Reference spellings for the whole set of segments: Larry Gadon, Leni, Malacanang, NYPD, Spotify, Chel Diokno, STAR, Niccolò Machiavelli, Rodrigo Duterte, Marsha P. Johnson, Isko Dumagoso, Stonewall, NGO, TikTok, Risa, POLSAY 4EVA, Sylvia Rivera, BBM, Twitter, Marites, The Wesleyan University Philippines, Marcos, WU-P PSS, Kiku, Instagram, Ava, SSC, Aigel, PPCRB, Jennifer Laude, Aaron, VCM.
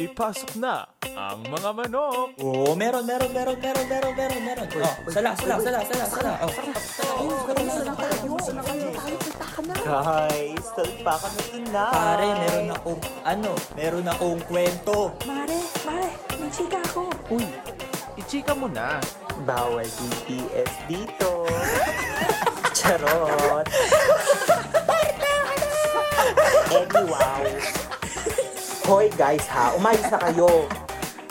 Ipasok na ang mga manok. Oh, meron. Oh, sala. Oh. Salpakan na. Guys, salpakan natin na. Pare, meron akong kwento. Mare, ichika ako. Uy, ichika mo na. Bawal BTS dito. Charot. Anyway. Hoy guys ha, umayos na kayo.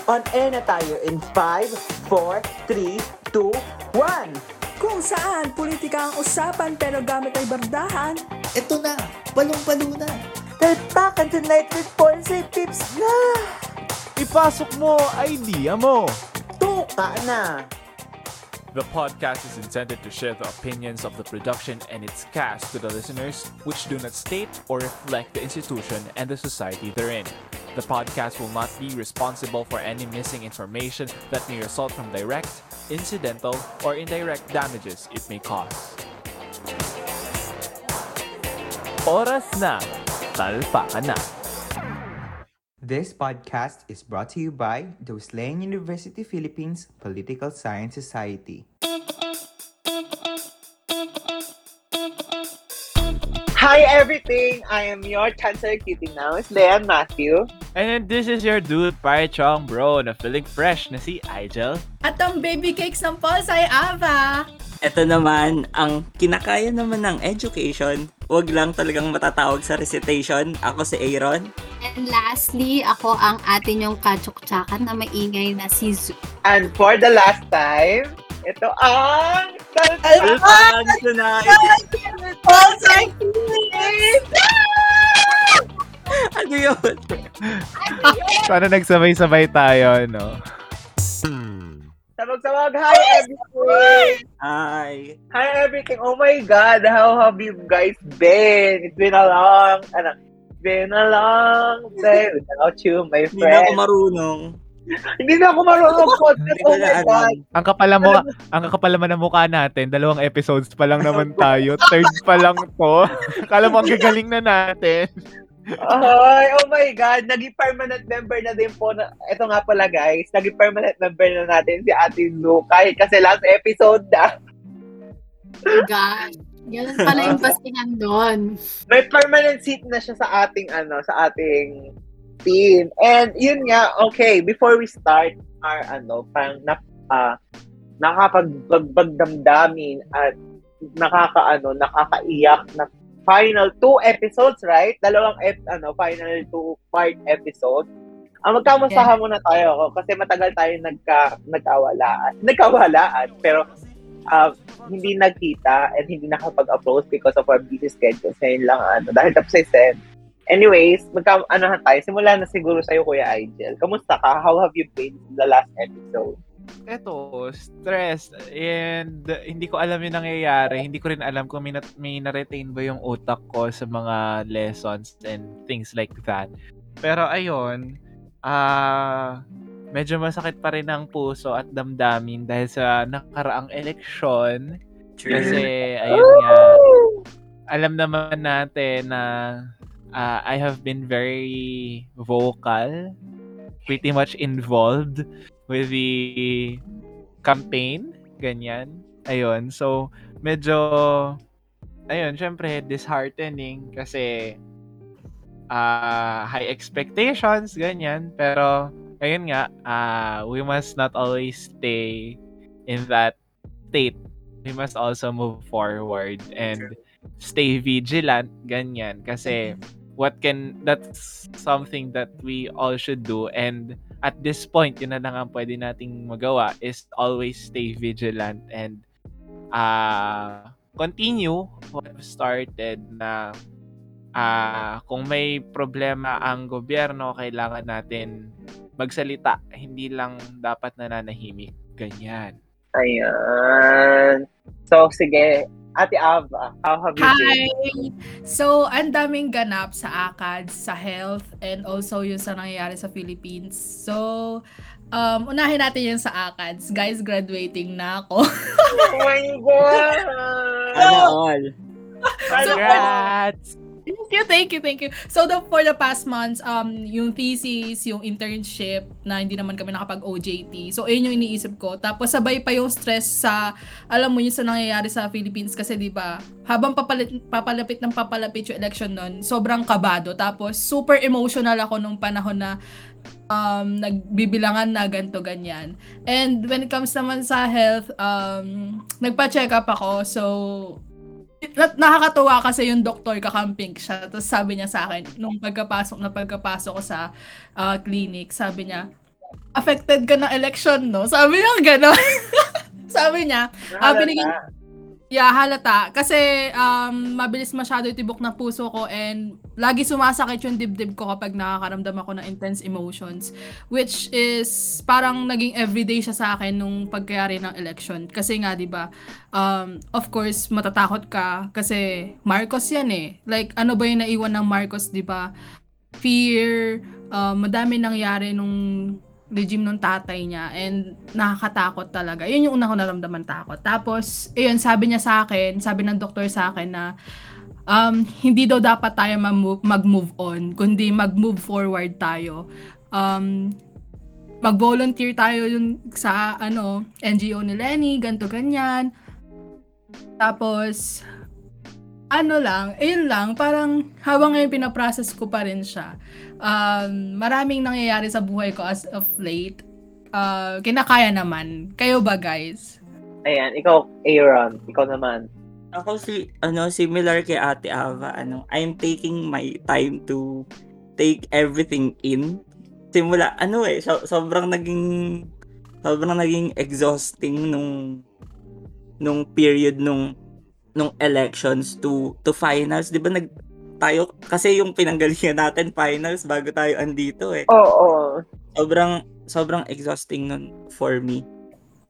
On air na tayo in 5, 4, 3, 2, 1. Kung saan politika ang usapan pero gamit ay bardahan. Ito na, balong-balo na. Talpakan tonight with policy tips na. Ipasok mo idea mo. Tuka na. The podcast is intended to share the opinions of the production and its cast to the listeners, which do not state or reflect the institution and the society they're in. The podcast will not be responsible for any missing information that may result from direct, incidental, or indirect damages it may cause. Oras na, talpakan na. This podcast is brought to you by The Wesleyan University Philippines Political Science Society. Hi everything! I am your Chancellor Cutie now, Wesleyan Matthew. And this is your dude, Pare Chong Bro, na feeling fresh na si Igel. At ang baby cakes ng Pulsay Ava. Ito naman, ang kinakaya naman ng education, wag lang talagang matatawag sa recitation. Ako si Aaron. And lastly, ako ang atin yung katsuksakan na maingay na si Zoo. And for the last time, ito ang Salpang tonight! Pulsay Cuties! Ano yun? Sana nagsabay-sabay tayo, no? Sabag-sabag! Hi, everyone! Hi, everything! Oh my God! How have you guys been? It's been a long time without you, my friend. Hindi na ako marunong. Oh my God! Ang kapalaman ng mukha natin, 2 episodes pa lang naman tayo. 3rd pa lang to. Akala mo ang gagaling na natin. Oh my God, naging permanent member na din po. Ito nga pala guys, naging permanent member na natin si Ate Lou. Kasi last episode na. Oh gosh, ganun pala yung bastingan doon. May permanent seat na siya sa ating, sa ating team. And yun nga, okay, before we start our, nakakapagdamdamin at nakakaiyak na final 2 episodes, right? Final 2-part episode. Magkamustahan muna tayo kasi matagal tayong nagkawalaan. Pero hindi nagkita and hindi nakapag-approach because of our busy schedules. Ngayon lang, dahil tapos ay send. Anyways, tayo. Simulan na siguro sa'yo, Kuya Igel. Kamusta ka? How have you been in the last episode? Eto, stress. And hindi ko alam yung nangyayari. Hindi ko rin alam kung may na-retain ba yung utak ko sa mga lessons and things like that. Pero ayun, medyo masakit pa rin ang puso at damdamin dahil sa nakaraang eleksyon. Kasi ayun nga, alam naman natin na I have been very vocal, pretty much involved with the campaign, ganyan. Ayun, so medyo, ayun, syempre disheartening kasi high expectations, ganyan. Pero, ayun nga, we must not always stay in that state. We must also move forward and stay vigilant, ganyan. Kasi, that's something that we all should do. And at this point, yun na lang ang pwede nating magawa is always stay vigilant and continue what we've started na kung may problema ang gobyerno, kailangan natin magsalita. Hindi lang dapat nananahimik. Ganyan. Ayan. So, sige. Ate Ava, how have you been? Hi! So, ang daming ganap sa ACAD, sa health, and also yung sa nangyayari sa Philippines. So, unahin natin yung sa ACADs. Guys, graduating na ako. Oh my God! So, congrats! Thank you. So for the past months, yung thesis, yung internship na hindi naman kami nakapag-OJT. So ayun yung iniisip ko. Tapos sabay pa yung stress sa, alam mo yun, sa nangyayari sa Philippines kasi 'di ba? Habang papalapit yung election noon, sobrang kabado. Tapos super emotional ako nung panahon na nagbibilangan na ganto ganyan. And when it comes naman sa health, nagpa-check up ako. So nakakatuwa kasi yung doktor, kakamping siya. Tapos sabi niya sa akin, nung pagkapasok ko sa clinic, sabi niya, affected ka ng election, no? Sabi niya gano'n. Sabi niya, halata. Yeah, halata. Kasi mabilis masyado itibok na puso ko and lagi sumasakit yung dibdib ko kapag nakakaramdam ako ng intense emotions. Which is parang naging everyday siya sa akin nung pagkayari ng election. Kasi nga, diba, of course, matatakot ka kasi Marcos yan eh. Like, ano ba yung naiwan ng Marcos, diba? Fear, madami nangyari nung regime nung tatay niya and nakakatakot talaga. Yun yung una ko naramdaman, takot. Tapos, ayun, sabi niya sa akin, sabi ng doktor sa akin na hindi daw dapat tayo mag-move on, kundi mag-move forward tayo. Mag-volunteer tayo yung sa NGO ni Leni, ganto ganyan. Tapos, parang habang ngayon pinaprocess ko pa rin siya. Maraming nangyayari sa buhay ko as of late. Kinakaya naman. Kayo ba, guys? Ayan, ikaw, Aaron. Ikaw naman. Ako similar kay Ate Ava. I'm taking my time to take everything in. Simula, sobrang naging exhausting nung period nung elections to finals, 'di ba? Tayo kasi yung pinanggalingan natin finals bago tayo andito eh. Oo. Sobrang exhausting nun for me.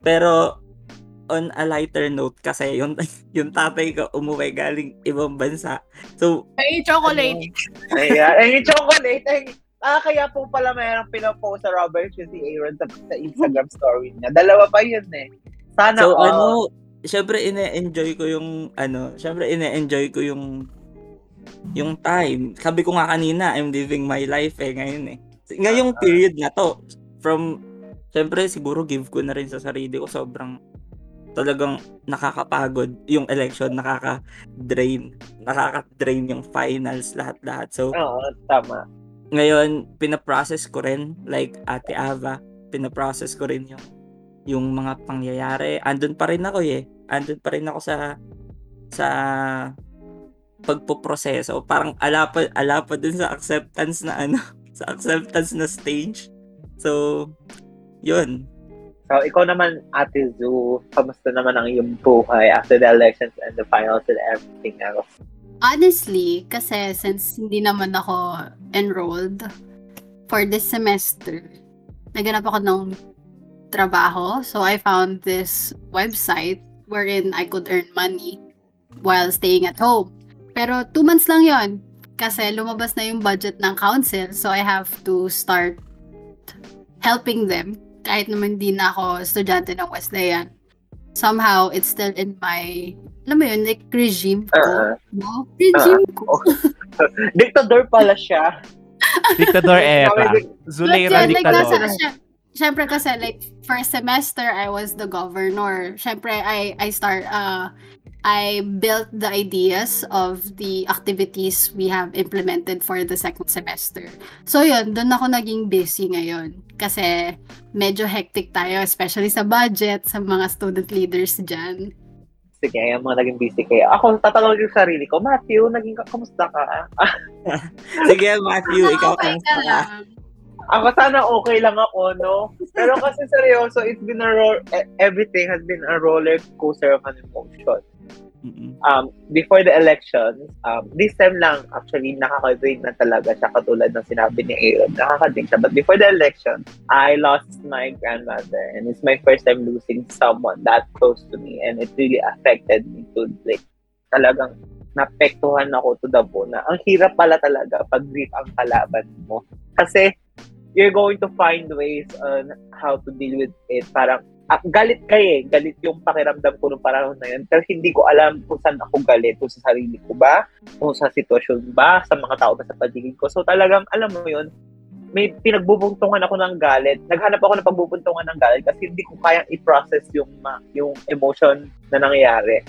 Pero on a lighter note kasi yung tatay ko umuwi galing ibang bansa. So ay chocolate. Ay chocolate. Kaya po pala mayroong pinopost sa Robert si Aaron sa Instagram story niya. Dalawa pa yun eh. Sana so, syempre ine-enjoy ko yung time. Sabi ko nga kanina, I'm living my life eh ngayon eh. Ngayong period na to, syempre siguro give ko na rin sa sarili ko, sobrang talagang nakakapagod yung election, nakaka-drain yung finals, lahat-lahat. So, tama. Ngayon, pinaprocess ko rin, like Ate Ava, pinaprocess ko rin yung mga pangyayari. Andun pa rin ako sa pagpoproseso. Parang ala pa dun sa acceptance na stage. So, yun. So, ikaw naman, Ate Zu, kamusta naman ang iyong buhay after the elections and the finals and everything else? Honestly, kasi since hindi naman ako enrolled for this semester, naganap ako ng trabaho. So I found this website wherein I could earn money while staying at home. Pero 2 months lang yon kasi lumabas na yung budget ng council. So I have to start helping them. Kahit naman di na ako estudyante ng Wesleyan. Somehow, it's still in my, alam mo yun, like regime ko. No? Regime ko. Dictador pala siya. Dictador era. Zuleyra dictador. Siyempre kasi like first semester I was the governor. Siyempre I built the ideas of the activities we have implemented for the second semester. So yun, doon ako naging busy ngayon kasi medyo hectic tayo especially sa budget, sa mga student leaders diyan. Sige, yung mga naging busy kayo. Ako, tatanungin yung sarili ko. Matthew, kamusta ka? Sige, Matthew, ikaw kamusta ka? Ako sana okay lang ako, no? Pero kasi seryoso, it's been everything has been a roller coaster of an emotion. Before the elections, this time lang, actually, nakaka-drain na talaga siya katulad ng sinabi ni Aaron. Nakaka-drain siya. But before the election, I lost my grandmother and it's my first time losing someone that close to me and it really affected me to, like, talagang napektuhan ako to the bone na ang hirap pala talaga pag grief ang kalaban mo. Kasi, you're going to find ways on how to deal with it. Parang galit kayo eh. Galit yung pakiramdam ko nung panahon na yun. Pero hindi ko alam kung saan ako galit. Kung sa sarili ko ba? Kung sa sitwasyon ba? Sa mga tao ba sa paligid ko? So talagang, alam mo yun, may pinagbubuntungan ako ng galit. Naghanap ako ng pagbubuntungan ng galit kasi hindi ko kayang i-process yung emotion na nangyayari.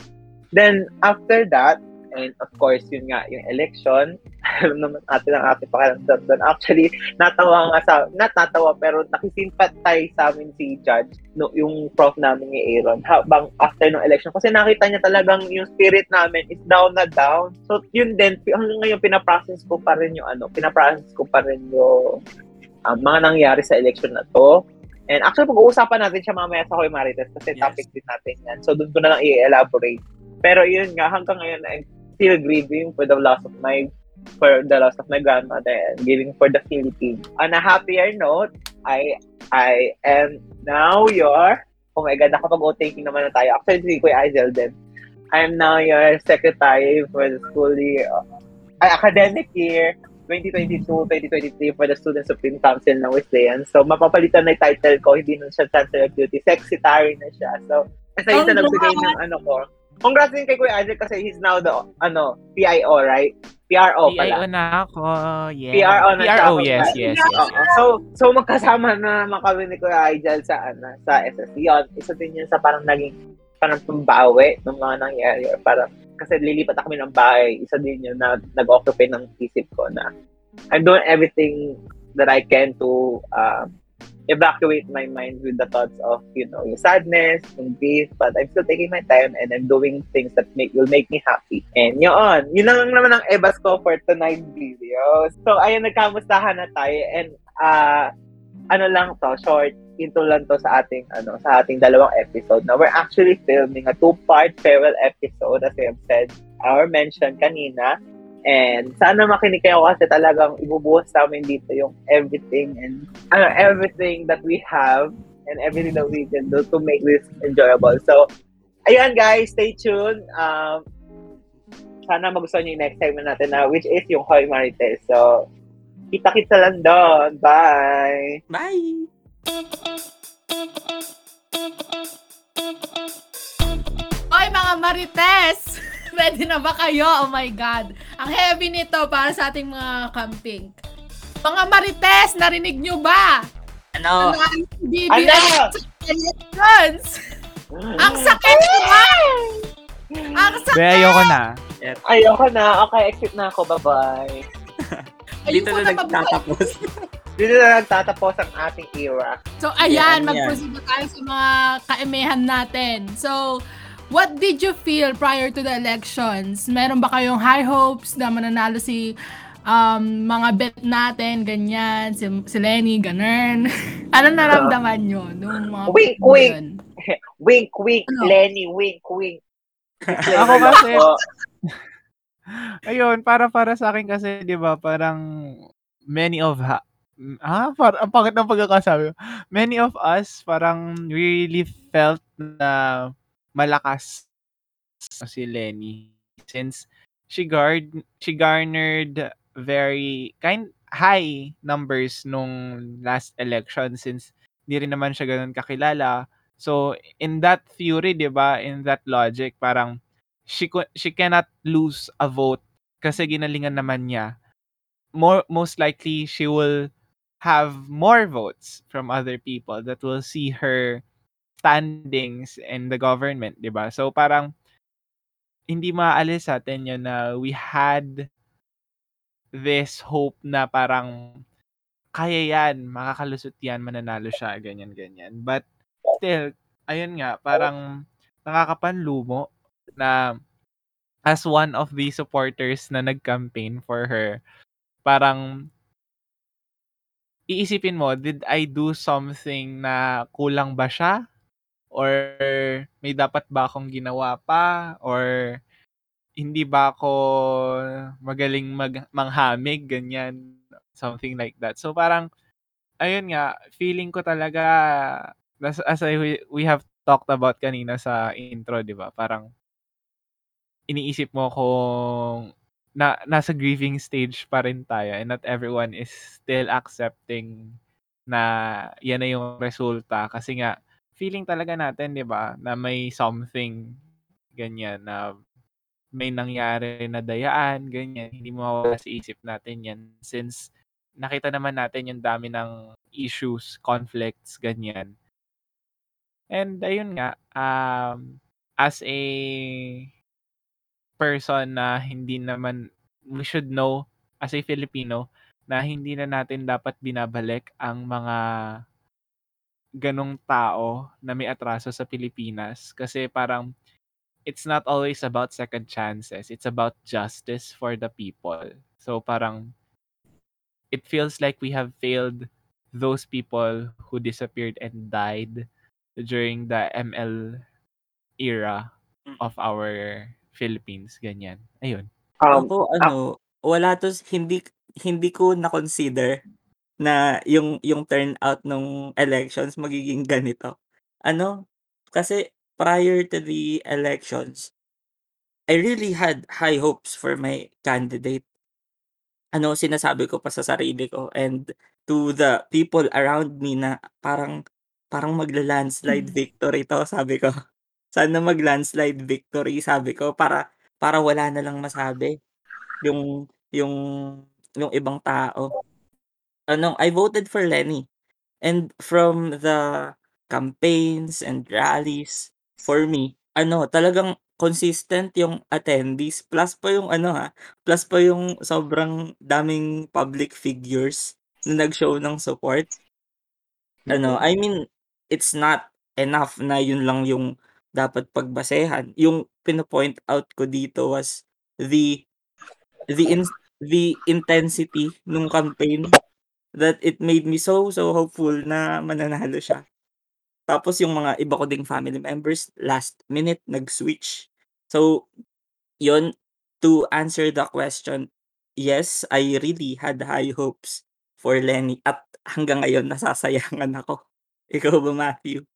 Then, after that, and of course, yun nga, yung election, alam naman natin ang ating pakiramdam doon. Actually, natatawa pero nakisimpatay sa amin si Judge, no, yung prof namin ni Aaron, habang after ng election. Kasi nakita niya talagang yung spirit namin is down na down. So, yun din, hanggang ngayon, pinaprocess ko pa rin yung mga nangyari sa election na to. And actually, pag-uusapan natin siya mamaya sa Hoy Marites kasi topic din natin yan. So, doon ko na lang i-elaborate. Pero yun nga, hanggang ngayon, I'm still grieving for the loss of my grandmother and grieving for the Philippines. On a happier note, I am now your, oh my God, nakapag-o-taking naman na tayo. Actually, si Kuya Aizel din. I am now your secretary for the school year, academic year 2022-2023 for the Student Supreme Council ng Wesleyan. So, mapapalitan na yung title ko. Hindi nun siya Chancellor of Duty. Secretary na siya. So, isa yun sa nagbigay ng ano ko. Congrats din kay Kuya Isaac kasi he's now the PIO, right? PRO pala. PIO na ako, yeah. PRO, yes. So magkasama na naman kami ni Kuya Isaac sa SSC. Isa din yun sa parang naging parang pambawi ng mga nangyari. Parang, kasi lilipat kami ng bahay. Isa din yun na nag-occupy ng isip ko na I'm doing everything that I can to evacuate my mind with the thoughts of, you know, yung sadness, yung grief, but I'm still taking my time and I'm doing things that will make me happy. And yun lang naman ang ebas ko for tonight's video. So, ayun, nagkamustahan na tayo and short intro lang to sa ating dalawang episode. Now, we're actually filming a 2-part farewell episode as I have said or mentioned kanina. And sana makinig kayo kasi talagang ibubuhos namin dito yung everything and everything that we have and everything that we can do to make this enjoyable. So, ayan guys, stay tuned. Sana magustuhan nyo yung next segment natin na which is yung Hoy Marites. So, kita-kita lang doon. Bye! Bye! Hoy mga Marites! Ready na ba kayo? Oh my God. Ang heavy nito para sa ating mga camping. Mga Marites, narinig nyo ba? Ano? Ang BBM elections. Ang sakit nyo! Ang sakit! Ayoko na. Okay, exit na ako. Bye-bye. Dito na nagtatapos ang ating era. So, ayan. Mag-proceed tayo sa mga kaemehan natin. So, what did you feel prior to the elections? Meron ba kayong high hopes na mananalo si mga bet natin, ganyan, si Leni, ganun? Anong naramdaman nyo? Wink, wink. Ano? Leni, wink, wink. Ako kasi, ayun, para sa akin kasi, di ba, parang ang pangit ng pagkakasabi. Many of us, parang really felt na malakas si Leni since she garnered very high numbers nung last election since di rin naman siya ganun kakilala. So in that theory, 'di ba, in that logic, parang she cannot lose a vote kasi ginalingan naman niya. Most likely she will have more votes from other people that will see her standings in the government, 'di ba? So parang hindi maalis sa atin 'yun na we had this hope na parang kaya yan, makakalusot yan, mananalo siya, ganyan. But still, ayun nga, parang nakakapanlumo na as one of the supporters na nag-campaign for her, parang iisipin mo, did I do something na kulang ba siya? Or may dapat ba akong ginawa pa? Or hindi ba ako magaling manghamig? Ganyan. Something like that. So parang, ayun nga, feeling ko talaga, as we have talked about kanina sa intro, di ba? Parang, iniisip mo kung nasa grieving stage pa rin tayo and not everyone is still accepting na yan na yung resulta. Kasi nga, feeling talaga natin, di ba, na may something ganyan, na may nangyari na dayaan, ganyan. Hindi mawawala sa isip natin yan since nakita naman natin yung dami ng issues, conflicts, ganyan. And ayun nga, as a person na hindi naman, we should know as a Filipino na hindi na natin dapat binabalik ang mga ganong tao na may atraso sa Pilipinas. Kasi parang it's not always about second chances. It's about justice for the people. So parang it feels like we have failed those people who disappeared and died during the ML era of our Philippines. Ganyan. Ayun. Ako, wala to, hindi ko na-consider na yung turnout ng elections magiging ganito. Kasi prior to the elections, I really had high hopes for my candidate. Sinasabi ko pa sa sarili ko and to the people around me na parang magla-landslide victory to, sabi ko. Sana mag-landslide victory, sabi ko, para wala na lang masabi yung ibang tao. I voted for Leni. And from the campaigns and rallies, for me, talagang consistent yung attendees, plus pa yung sobrang daming public figures na nag-show ng support. I mean, it's not enough na yun lang yung dapat pagbasehan. Yung pinopoint out ko dito was the intensity nung campaign, that it made me so hopeful na mananalo siya. Tapos yung mga iba ko ding family members, last minute nag-switch. So, yun, to answer the question, yes, I really had high hopes for Leni. At hanggang ngayon, nasasayangan ako. Ikaw ba, Matthew?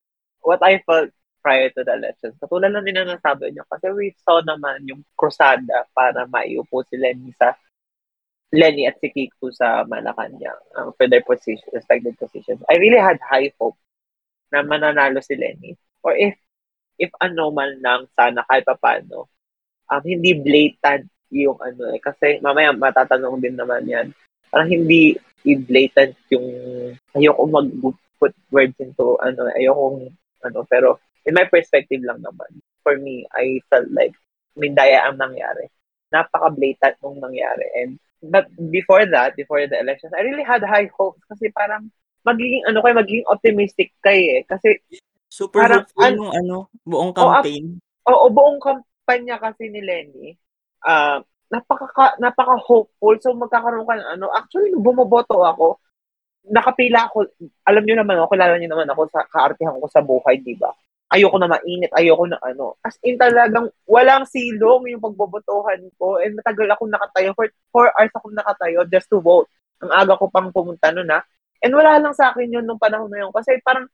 What I felt prior to the elections, katulad na din na nasabi niyo, kasi we saw naman yung krusada para maiupo si Leni at si Kiku sa Malacanang for their position, respected positions. I really had high hope na mananalo si Leni. Or if man lang, sana kahit papano, hindi blatant yung kasi mamaya matatanong din naman yan. Parang hindi i-blatant yung, ayokong mag-put words into, pero in my perspective lang naman, for me, I felt like mindaya ang nangyari. Napaka-blatant nung nangyari. But before the elections, I really had high hopes kasi parang magiging optimistic kayo eh. Kasi super parang, hopeful yung buong campaign. Oo, buong kampanya kasi ni Leni. Napaka-hopeful. So, magkakaroon ka ng Actually, bumoboto ako. Nakapila ako. Alam niyo naman ako, kilala niyo naman ako sa kaartihan ko sa buhay, di ba? Ayoko na mainit. Ayoko na As in, talagang walang silong yung pagbobotohan ko. And matagal akong nakatayo. For 4 hours akong nakatayo just to vote. Ang aga ko pang pumunta And wala lang sa akin yun nung panahon na yun. Kasi parang,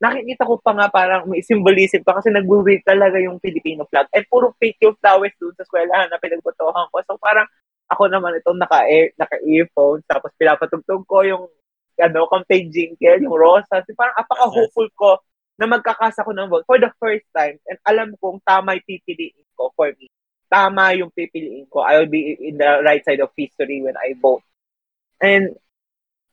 nakikita ko pa nga parang may symbolism pa kasi nag-wave talaga yung Filipino flag. And puro fake yung flowers doon sa eskwelahan na pinagbotohan ko. So parang, ako naman itong naka-earphone. Tapos pinapatugtog ko yung campaign jingle, yung rosa. So parang apaka-hopeful ko na magkakasa ko ng vote for the first time. And alam kong tama yung pipiliin ko for me. Tama yung pipiliin ko. I'll be in the right side of history when I vote. And,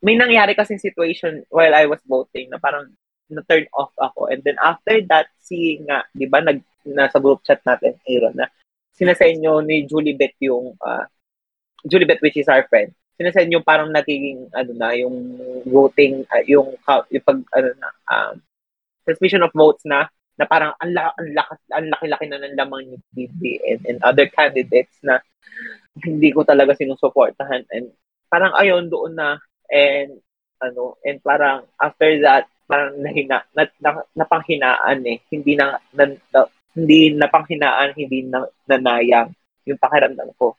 may nangyari kasing situation while I was voting na parang na-turn off ako. And then after that, seeing nga, di ba, nasa group chat natin, Aaron, na sinasend nyo ni Julibet, which is our friend, sinasend nyo parang nagiging, yung voting, yung pag, transmission of votes na parang ang laki-laki na ng lamang ni BBM and other candidates na hindi ko talaga sinusuportahan. And parang ayon doon na, and parang after that parang napanghinaan hindi nanayang yung pakiramdam ko,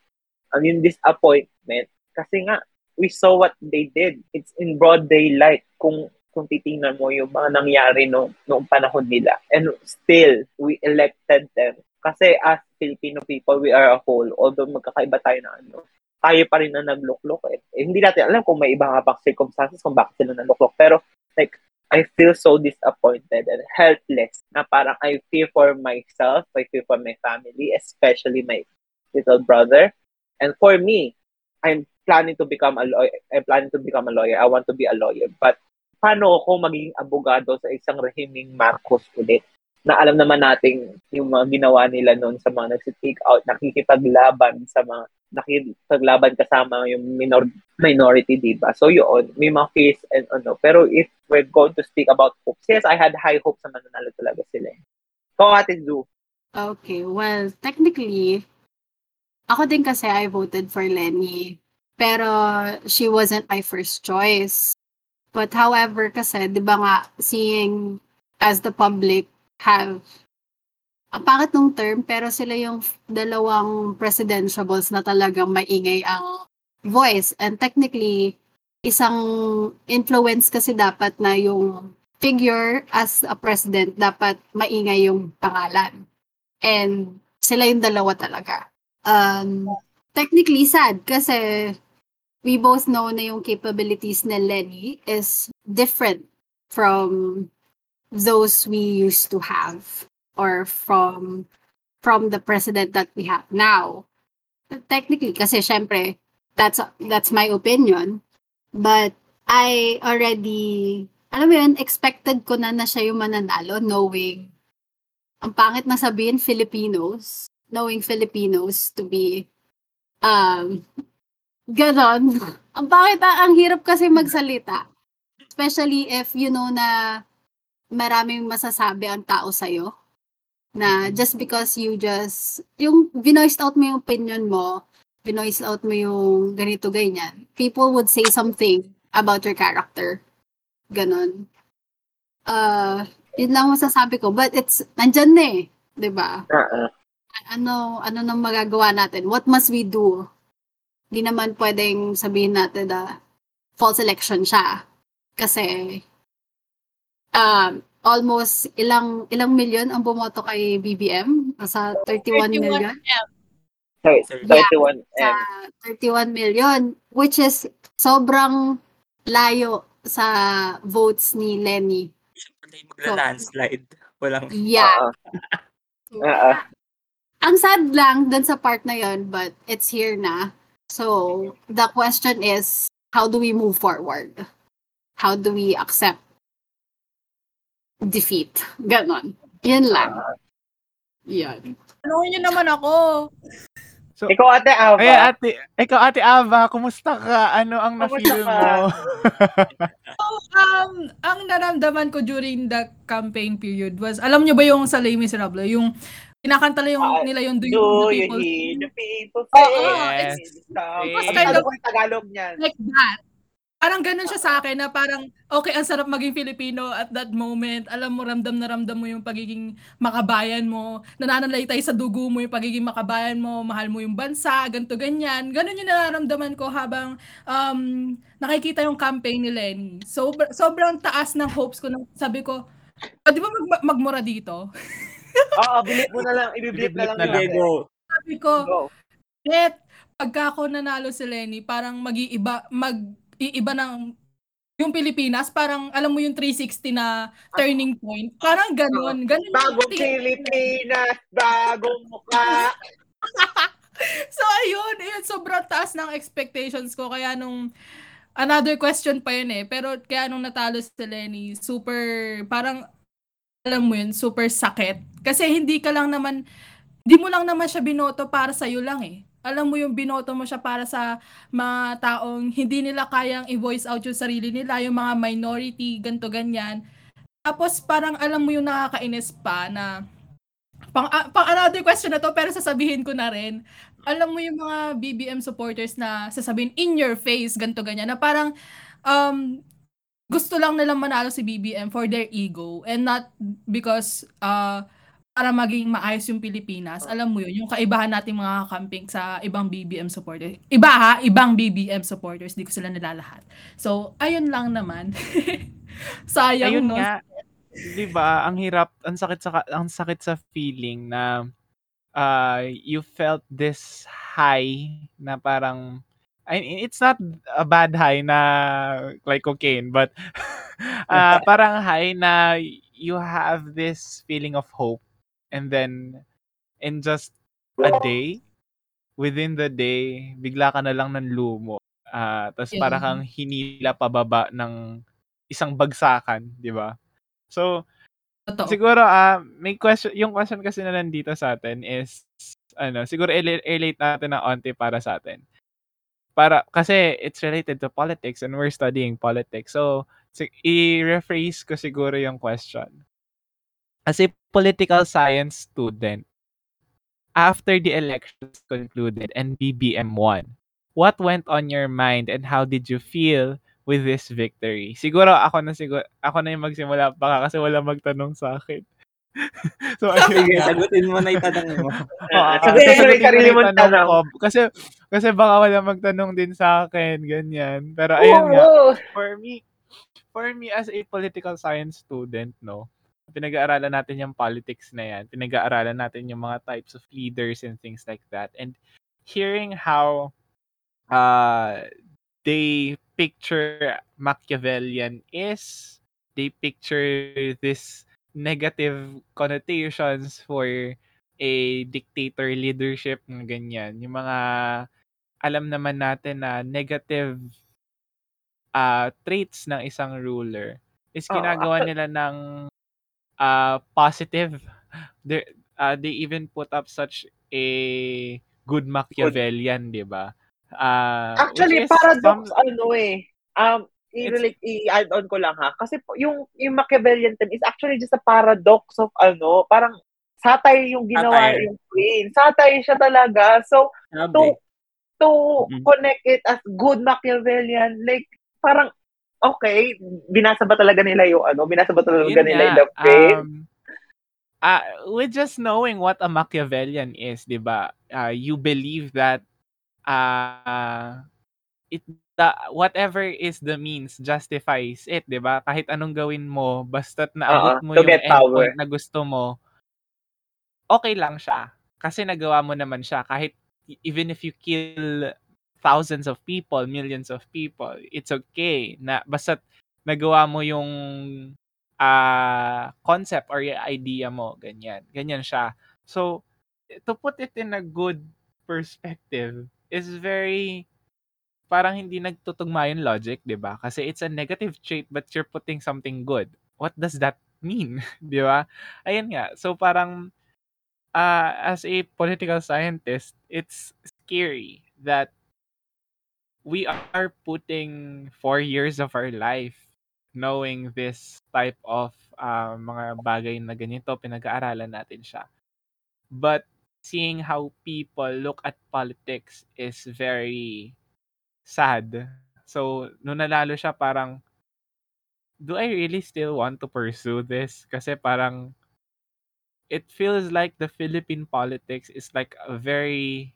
yung disappointment kasi nga we saw what they did, it's in broad daylight kung titingnan mo yung mga nangyari noong panahon nila, and still we elected them kasi as Filipino people we are a whole, although magkakaiba tayo na tayo pa rin na nagluklok. Hindi natin alam kung may iba nga pang circumstances kung bakit sila nagluklok. Pero, like, I feel so disappointed and helpless na parang I feel for myself, I feel for my family, especially my little brother. And for me, I'm planning to become a lawyer. I want to be a lawyer. But paano ako magiging abogado sa isang rehimeng Marcos ulit? Na alam naman natin yung mga ginawa nila noon sa mga nagsi-take out, nakikipaglaban kasama yung minority, diba? So yun, may mga fears and ano. Pero if we're going to speak about hopes, yes, I had high hopes na mananalo talaga sila. So, Ate Zoo. Okay, well, technically, ako din kasi I voted for Leni. Pero she wasn't my first choice. But however, kasi, di ba nga, seeing as the public have ang pangat nung term, pero sila yung dalawang presidentiables na talagang maingay ang voice. And technically, isang influence kasi dapat na yung figure as a president, dapat maingay yung pangalan. And sila yung dalawa talaga. Technically sad kasi we both know na yung capabilities ni Leni is different from those we used to have or from the president that we have now. Technically, kasi syempre, that's my opinion. But I already, alam mo yun, expected ko na siya yung mananalo knowing, ang pangit na sabihin, Filipinos to be, ganon. Ang pangit, ang hirap kasi magsalita. Especially if you know na maraming masasabi ang tao sa'yo. Na just because you just, yung binoised out mo yung opinion mo, binoised out mo yung ganito, ganyan, people would say something about your character. Ganon. Yun lang masasabi ko. But it's, nandyan na eh. Diba? Ano nang magagawa natin? What must we do? Hindi naman pwedeng sabihin natin na false election siya. Kasi, almost ilang million ang bumoto kay BBM, sa 31 million. Sa 31 million, which is sobrang layo sa votes ni Leni. Hindi magla-landslide. Walang. Yeah. Ang sad lang dun sa part na yon, but it's here na. So, the question is, how do we move forward? How do we accept defeat? Ganon. Yan lang. Yan. Ano yun naman ako? So, ikaw, Ate Ava. Ikaw, Ate Ava, kumusta ka? Ano ang na-feel mo? So, ang naramdaman ko during the campaign period was, alam nyo ba yung sa Les Miserables, yung kinakanta nila yung Do You Hear the People Say? Oh, it's kind of Tagalog niyan. Like that. Parang ganun siya sa akin na parang, okay, ang sarap maging Filipino at that moment. Alam mo, ramdam na ramdam mo yung pagiging makabayan mo. Nananalaytay sa dugo mo yung pagiging makabayan mo. Mahal mo yung bansa, ganito, ganyan. Ganun yung nararamdaman ko habang nakikita yung campaign ni Leni. Sobrang taas ng hopes ko. Sabi ko, di ba magmura dito? Oo, bilip mo na lang. Ibiblip na lang. Sabi ko, pagka ako nanalo si Leni, parang iba ng yung Pilipinas, parang alam mo yung 360 na turning point, parang ganun bagong Pilipinas, bagong mukha. So ayun, sobrang taas ng expectations ko, kaya nung another question pa yun eh, pero kaya nung natalo si Leni, super parang alam mo yun, super sakit kasi hindi mo lang naman siya binoto para sa'yo lang eh. Alam mo yung binoto mo siya para sa mga taong hindi nila kayang i-voice out yung sarili nila, yung mga minority, ganto ganyan. Tapos parang alam mo yung nakakainis pa na pang another question na to, pero sasabihin ko na rin. Alam mo yung mga BBM supporters na sasabihin in your face, ganto ganyan, na parang gusto lang nilang manalo si BBM for their ego and not because para maging maayos yung Pilipinas. Alam mo yun, yung kaibahan nating mga camping sa ibang BBM supporters. Ibang BBM supporters, di ko sila nilalahat. So, ayun lang naman. Sayang. Ayun nga. Diba, ang hirap, ang sakit sa feeling na you felt this high na parang, it's not a bad high na like cocaine, but parang high na you have this feeling of hope, and then in just a day, within the day, bigla ka na lang nanlumo. Tapos para kang hinila pababa ng isang bagsakan, di ba? So, totoo. Siguro, may question, yung question kasi na nandito sa atin is, ano, siguro elate natin na onti para sa atin. Para, kasi it's related to politics and we're studying politics. So, i-rephrase ko siguro yung question. As a political science student, after the elections concluded and BBM won, what went on your mind and how did you feel with this victory? Siguro ako na yung magsimula, baka kasi wala magtanong sa akin. So, sige, sagutin mo na itanong mo. Kasi baka wala magtanong din sa akin, ganyan. Pero ayun nga, for me as a political science student, no, pinag-aaralan natin yung politics na yan, pinag-aaralan natin yung mga types of leaders and things like that. And hearing how they picture Machiavellian is, they picture this negative connotations for a dictator leadership ng ganyan. Yung mga alam naman natin na negative traits ng isang ruler is ginagawa nila ng positive. They even put up such a good Machiavellian, di ba? Actually, paradox, i-add on ko lang ha. Kasi yung Machiavellian term is actually just a paradox of parang satire yung ginawa yung Queen. Satire siya talaga. So, to connect it as good Machiavellian, like, parang, okay, binasa ba talaga nila yung The Prince? With just knowing what a Machiavellian is, di ba? You believe that whatever is the means justifies it, di ba? Kahit anong gawin mo, basta't naabot mo yung endpoint na gusto mo, okay lang siya. Kasi nagawa mo naman siya. Kahit, even if you kill thousands of people, millions of people, it's okay. Basta't nagawa mo yung concept or yung idea mo. Ganyan. Ganyan siya. So, to put it in a good perspective, is very... parang hindi nagtutugma yung logic, di ba? Kasi it's a negative trait but you're putting something good. What does that mean? Di ba? Ayan nga. So parang as a political scientist, it's scary that we are putting 4 years of our life knowing this type of mga bagay na ganito, pinag-aaralan natin siya. But seeing how people look at politics is very... sad. So, nung nalalo siya, parang, do I really still want to pursue this? Kasi parang, it feels like the Philippine politics is like a very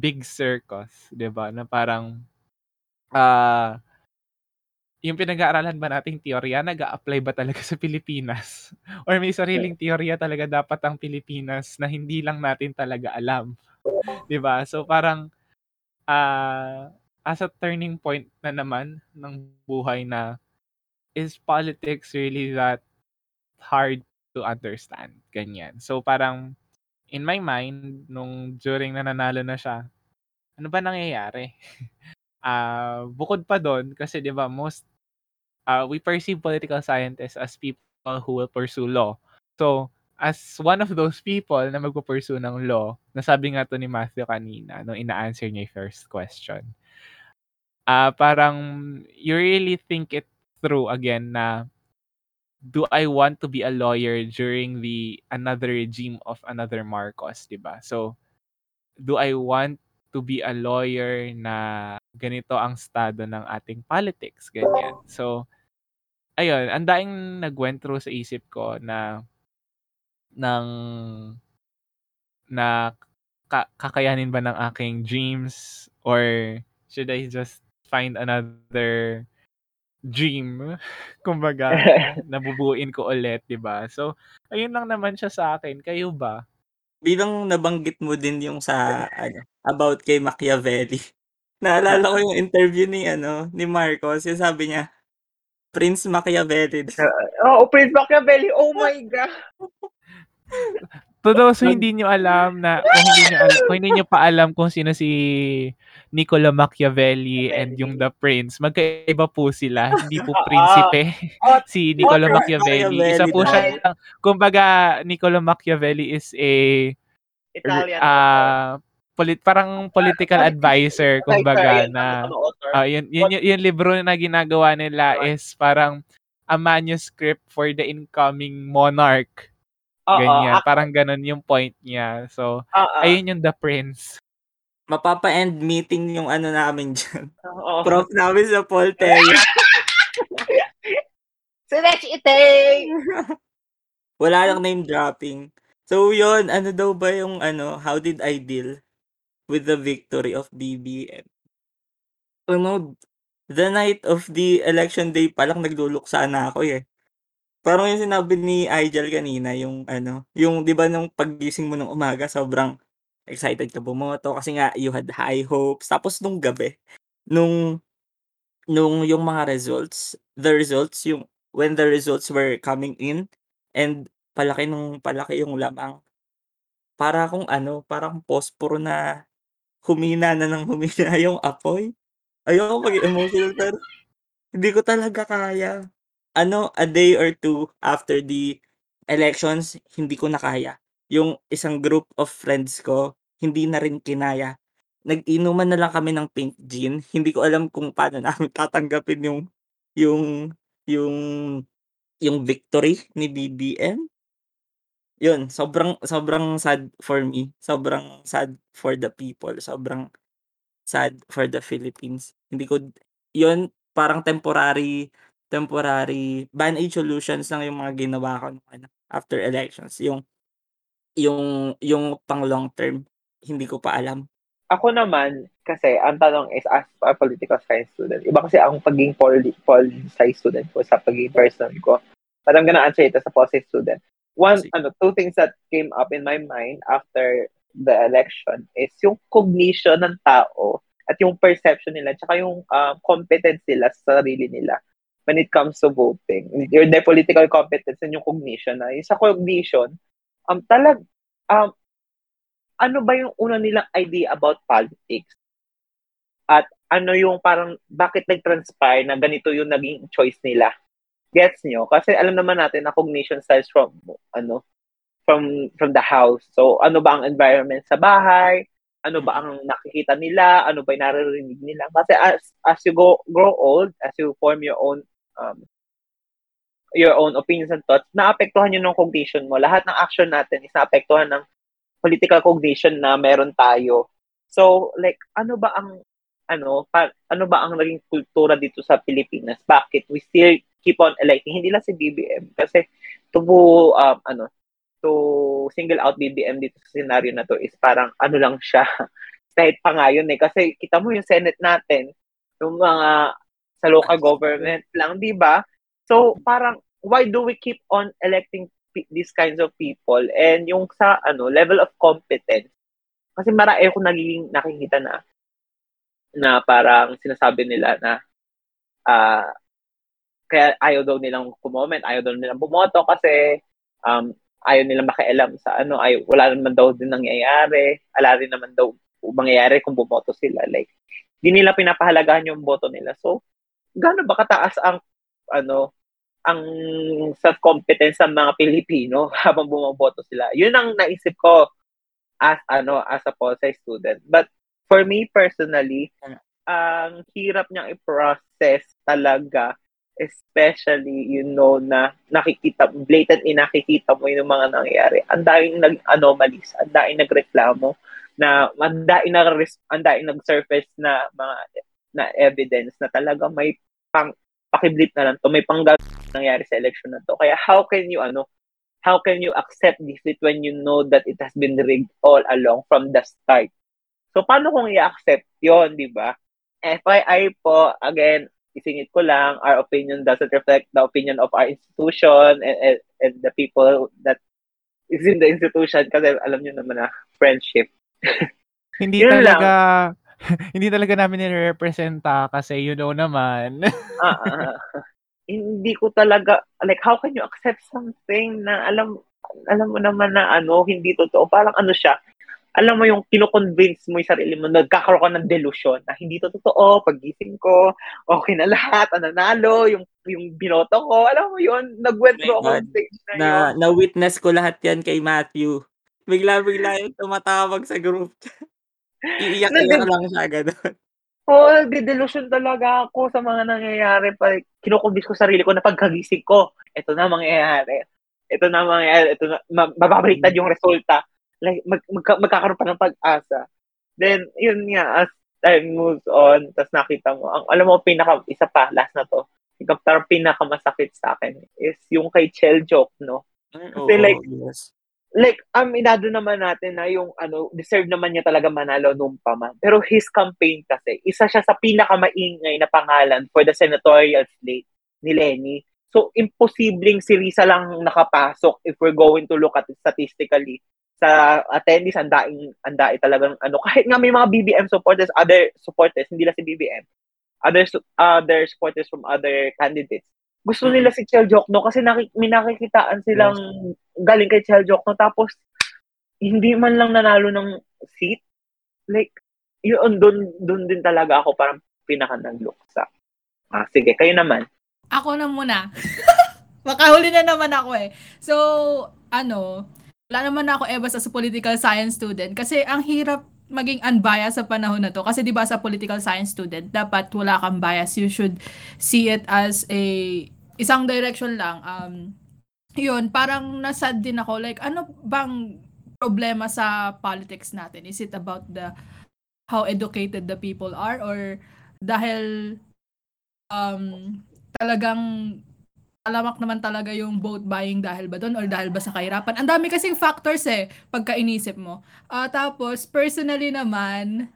big circus, diba? Na parang, yung pinag-aaralan ba nating teorya, nag-a-apply ba talaga sa Pilipinas? Or may sariling teorya talaga dapat ang Pilipinas na hindi lang natin talaga alam? Diba? So, parang, as a turning point na naman ng buhay na, is politics really that hard to understand? Ganyan. So parang, in my mind, nung during na nanalo na siya, ano ba nangyayari? Bukod pa doon, kasi diba most, we perceive political scientists as people who will pursue law. So, as one of those people na magpo-pursue ng law, nasabi nga to ni Matthew kanina, nung ina-answer niya yung first question. Parang, you really think it through again na, do I want to be a lawyer during the another regime of another Marcos, diba? So, do I want to be a lawyer na ganito ang estado ng ating politics? Ganyan. So, ayun, ang daing nag-went through sa isip ko na, kakayanin ba ng aking dreams or should I just find another dream kumbaga nabubuin ko ulit, diba? So ayun lang naman siya sa akin. Kayo ba? Bilang nabanggit mo din yung sa about kay Machiavelli, naalala ko yung interview ni Marcos. Yung sabi niya, Prince Machiavelli. Oh, Prince Machiavelli. Oh my God. Totoo, so hindi nyo alam na, kung hindi nyo pa alam kung sino si Niccolò Machiavelli and yung The Prince. Magkaiba po sila. Hindi po prinsipe si Niccolò Machiavelli. Isa po siya, kumbaga, Niccolò Machiavelli is a Italian parang political advisor, kumbaga, na yun libro na ginagawa nila is parang a manuscript for the incoming monarch. Ganyan, parang ganun yung point niya. So, ayun yung The Prince. Mapapa-end meeting yung ano namin dyan. Prof namin sa Paul Terry. So, that's it. Wala lang name dropping. So, yun, ano daw ba yung ano, how did I deal with the victory of BBM? Ano, the night of the election day palang nagluluksa na ako eh. Parang yung sinabi ni Igel kanina, yung ano, yung 'di ba nung paggising mo ng umaga, sobrang excited ka bumoto kasi nga you had high hopes. Tapos nung gabi, nung yung mga results, yung when the results were coming in and palaki yung lamang. Para kung ano, parang posporo na humina na ng humina yung apoy. Ayoko mag-emotional pero hindi ko talaga kaya. Ano, a day or two after the elections, hindi ko na kaya. Yung isang group of friends ko, hindi na rin kinaya. Nag-inuman na lang kami ng pink gin. Hindi ko alam kung paano namin tatanggapin yung victory ni BBM. Yun, sobrang sad for me. Sobrang sad for the people. Sobrang sad for the Philippines. Hindi ko, yun, parang temporary band-aid solutions lang yung mga ginawa ko after elections. Yung pang long term, hindi ko pa alam. Ako naman, kasi ang tanong is as a political science student, iba kasi ang pagiging political science student ko sa pagiging personal ko. But I'm gonna answer it as a politics student. Two things that came up in my mind after the election is yung cognition ng tao at yung perception nila tsaka yung competence nila sa sarili nila. When it comes to voting, your political competence and yung cognition na. Yung sa cognition, ano ba yung una nilang idea about politics? At ano yung parang, bakit nag-transpire na ganito yung naging choice nila? Gets nyo? Kasi alam naman natin na cognition starts from the house. So, ano ba ang environment sa bahay? Ano ba ang nakikita nila? Ano ba yung naririnig nila? Kasi as you grow old, as you form your own opinions and thoughts, naapektuhan yun ng cognition mo. Lahat ng action natin is naapektuhan ng political cognition na meron tayo. So, like, ano ba ang naging kultura dito sa Pilipinas? Bakit we still keep on electing? Hindi lang si BBM. Kasi to single out BBM dito sa scenario na to is parang ano lang siya. Kahit pa ngayon eh. Kasi kita mo yung Senate natin, yung mga sa local government lang, di ba? So, parang, why do we keep on electing these kinds of people? And yung sa level of competence. Kasi marami akong nagiging nakikita na parang sinasabi nila na kaya ayaw daw nilang kumoment, ayaw daw nilang bumoto kasi ayaw nila makialam sa wala naman daw din nangyayari, ala rin naman daw mangyayari kung bumoto sila. Like, di nila pinapahalagahan yung boto nila. So, gaano ba kataas ang self-competence ng mga Pilipino habang bumoboto sila? Yun ang naisip ko as a policy student. But for me personally, ang hirap niyang i-process talaga, especially na nakikita mo yung mga nangyayari. Ang daming nag-anomalies, ang daming nagreklamo, ang daming nag-surface na mga na evidence na talaga may pakiblip na lang to, may panggawa nangyari sa election na to. Kaya how can you accept this when you know that it has been rigged all along from the start? So paano kung i-accept 'yon, di ba? FYI po, again, isingit ko lang, our opinion doesn't reflect the opinion of our institution and the people that is in the institution, kasi alam nyo naman na friendship. Hindi talaga namin nirepresenta kasi you know naman. hindi ko talaga, like, how can you accept something na alam mo naman na hindi totoo? Parang siya, alam mo yung kino-convince mo yung sarili mo, nagkakaroon ka ng delusyon na hindi to totoo, pagising ko, okay na lahat, nanalo, yung binoto ko, alam mo yun, nag-withdraw ako on stage na yun. Na-witness ko lahat yan kay Matthew. Bigla yung tumatawag sa group. Iiyak lang siya agad. Oh, delusyon talaga ako sa mga nangyayari. Kinukumbis ko sarili ko na pagkagising ko, ito na mangyayari. Ito na, mababaliktad yung resulta. Like, magkakaroon pa ng pag-asa. Then, yun nga, as time moves on, tas nakita mo, alam mo, isa pa, last na to, yung pinakamasakit sa akin is yung kay Chel Diokno. Kasi like, aminado naman natin na yung, deserve naman niya talaga manalo nung paman. Pero his campaign kasi, isa siya sa pinakamaingay na pangalan for the senatorial slate ni Leni. So, imposibleng si Risa lang nakapasok if we're going to look at it statistically. Sa attendees, andai talagang, kahit nga may mga BBM supporters, other supporters, hindi lang si BBM, other supporters from other candidates. Gusto nila si Chel Diokno kasi minakikitaan silang galing kay Chel Diokno, tapos hindi man lang nanalo ng seat. Like, yun, dun din talaga ako parang pinaka-naglok sa. Sige, kayo naman. Ako na muna. Makahuli na naman ako eh. So, wala naman ako ever sa political science student kasi ang hirap maging unbiased sa panahon na to. Kasi di ba sa political science student, dapat wala kang bias. You should see it as isang direction lang. Yun, parang nasad din ako. Like, ano bang problema sa politics natin? Is it about how educated the people are? Or dahil talagang alamak naman talaga yung vote buying dahil ba doon or dahil ba sa kahirapan? Ang dami kasing factors pagkainisip mo. Tapos, personally naman,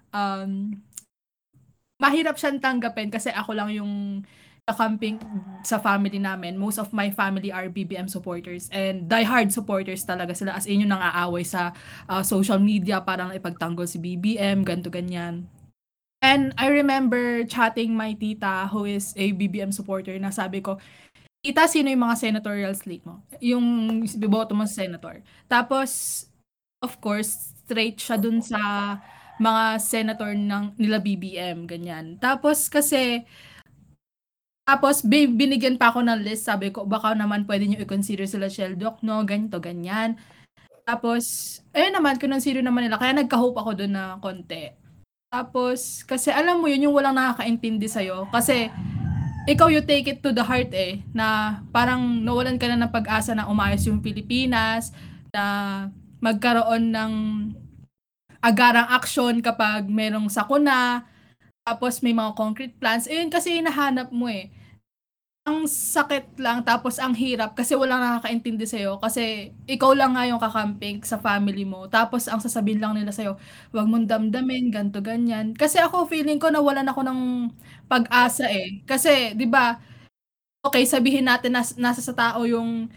mahirap siyang tanggapin kasi ako lang yung nakamping sa family namin. Most of my family are BBM supporters and diehard supporters talaga sila. As in, yung nang-aaway sa social media, parang ipagtanggol si BBM, ganto-ganyan. And I remember chatting my tita who is a BBM supporter na sabi ko, Tita, sino yung mga senatorial slate mo? Yung biboto mo sa senator. Tapos, of course, straight siya dun sa mga senator nila BBM, ganyan. Tapos binigyan pa ako ng list, sabi ko, baka naman pwede nyo i-consider sila Chel Diokno, ganito, ganyan. Tapos, ayun naman, kinonsider naman nila. Kaya nagka-hope ako dun na konti. Tapos, kasi alam mo yun, yung walang nakakaintindi sa'yo. Kasi, ikaw you take it to the heart na parang nawalan ka na ng pag-asa na umayos yung Pilipinas, na magkaroon ng agarang action kapag merong sakuna, tapos may mga concrete plans. Yun kasi hinahanap mo Ang sakit lang, tapos ang hirap kasi walang nakakaintindi sa'yo kasi ikaw lang nga yung kakamping sa family mo, tapos ang sasabihin lang nila sa'yo, huwag mong damdamin, ganto ganyan. Kasi ako feeling ko nawalan ako ng pag-asa kasi di ba okay, sabihin natin nasa sa tao yung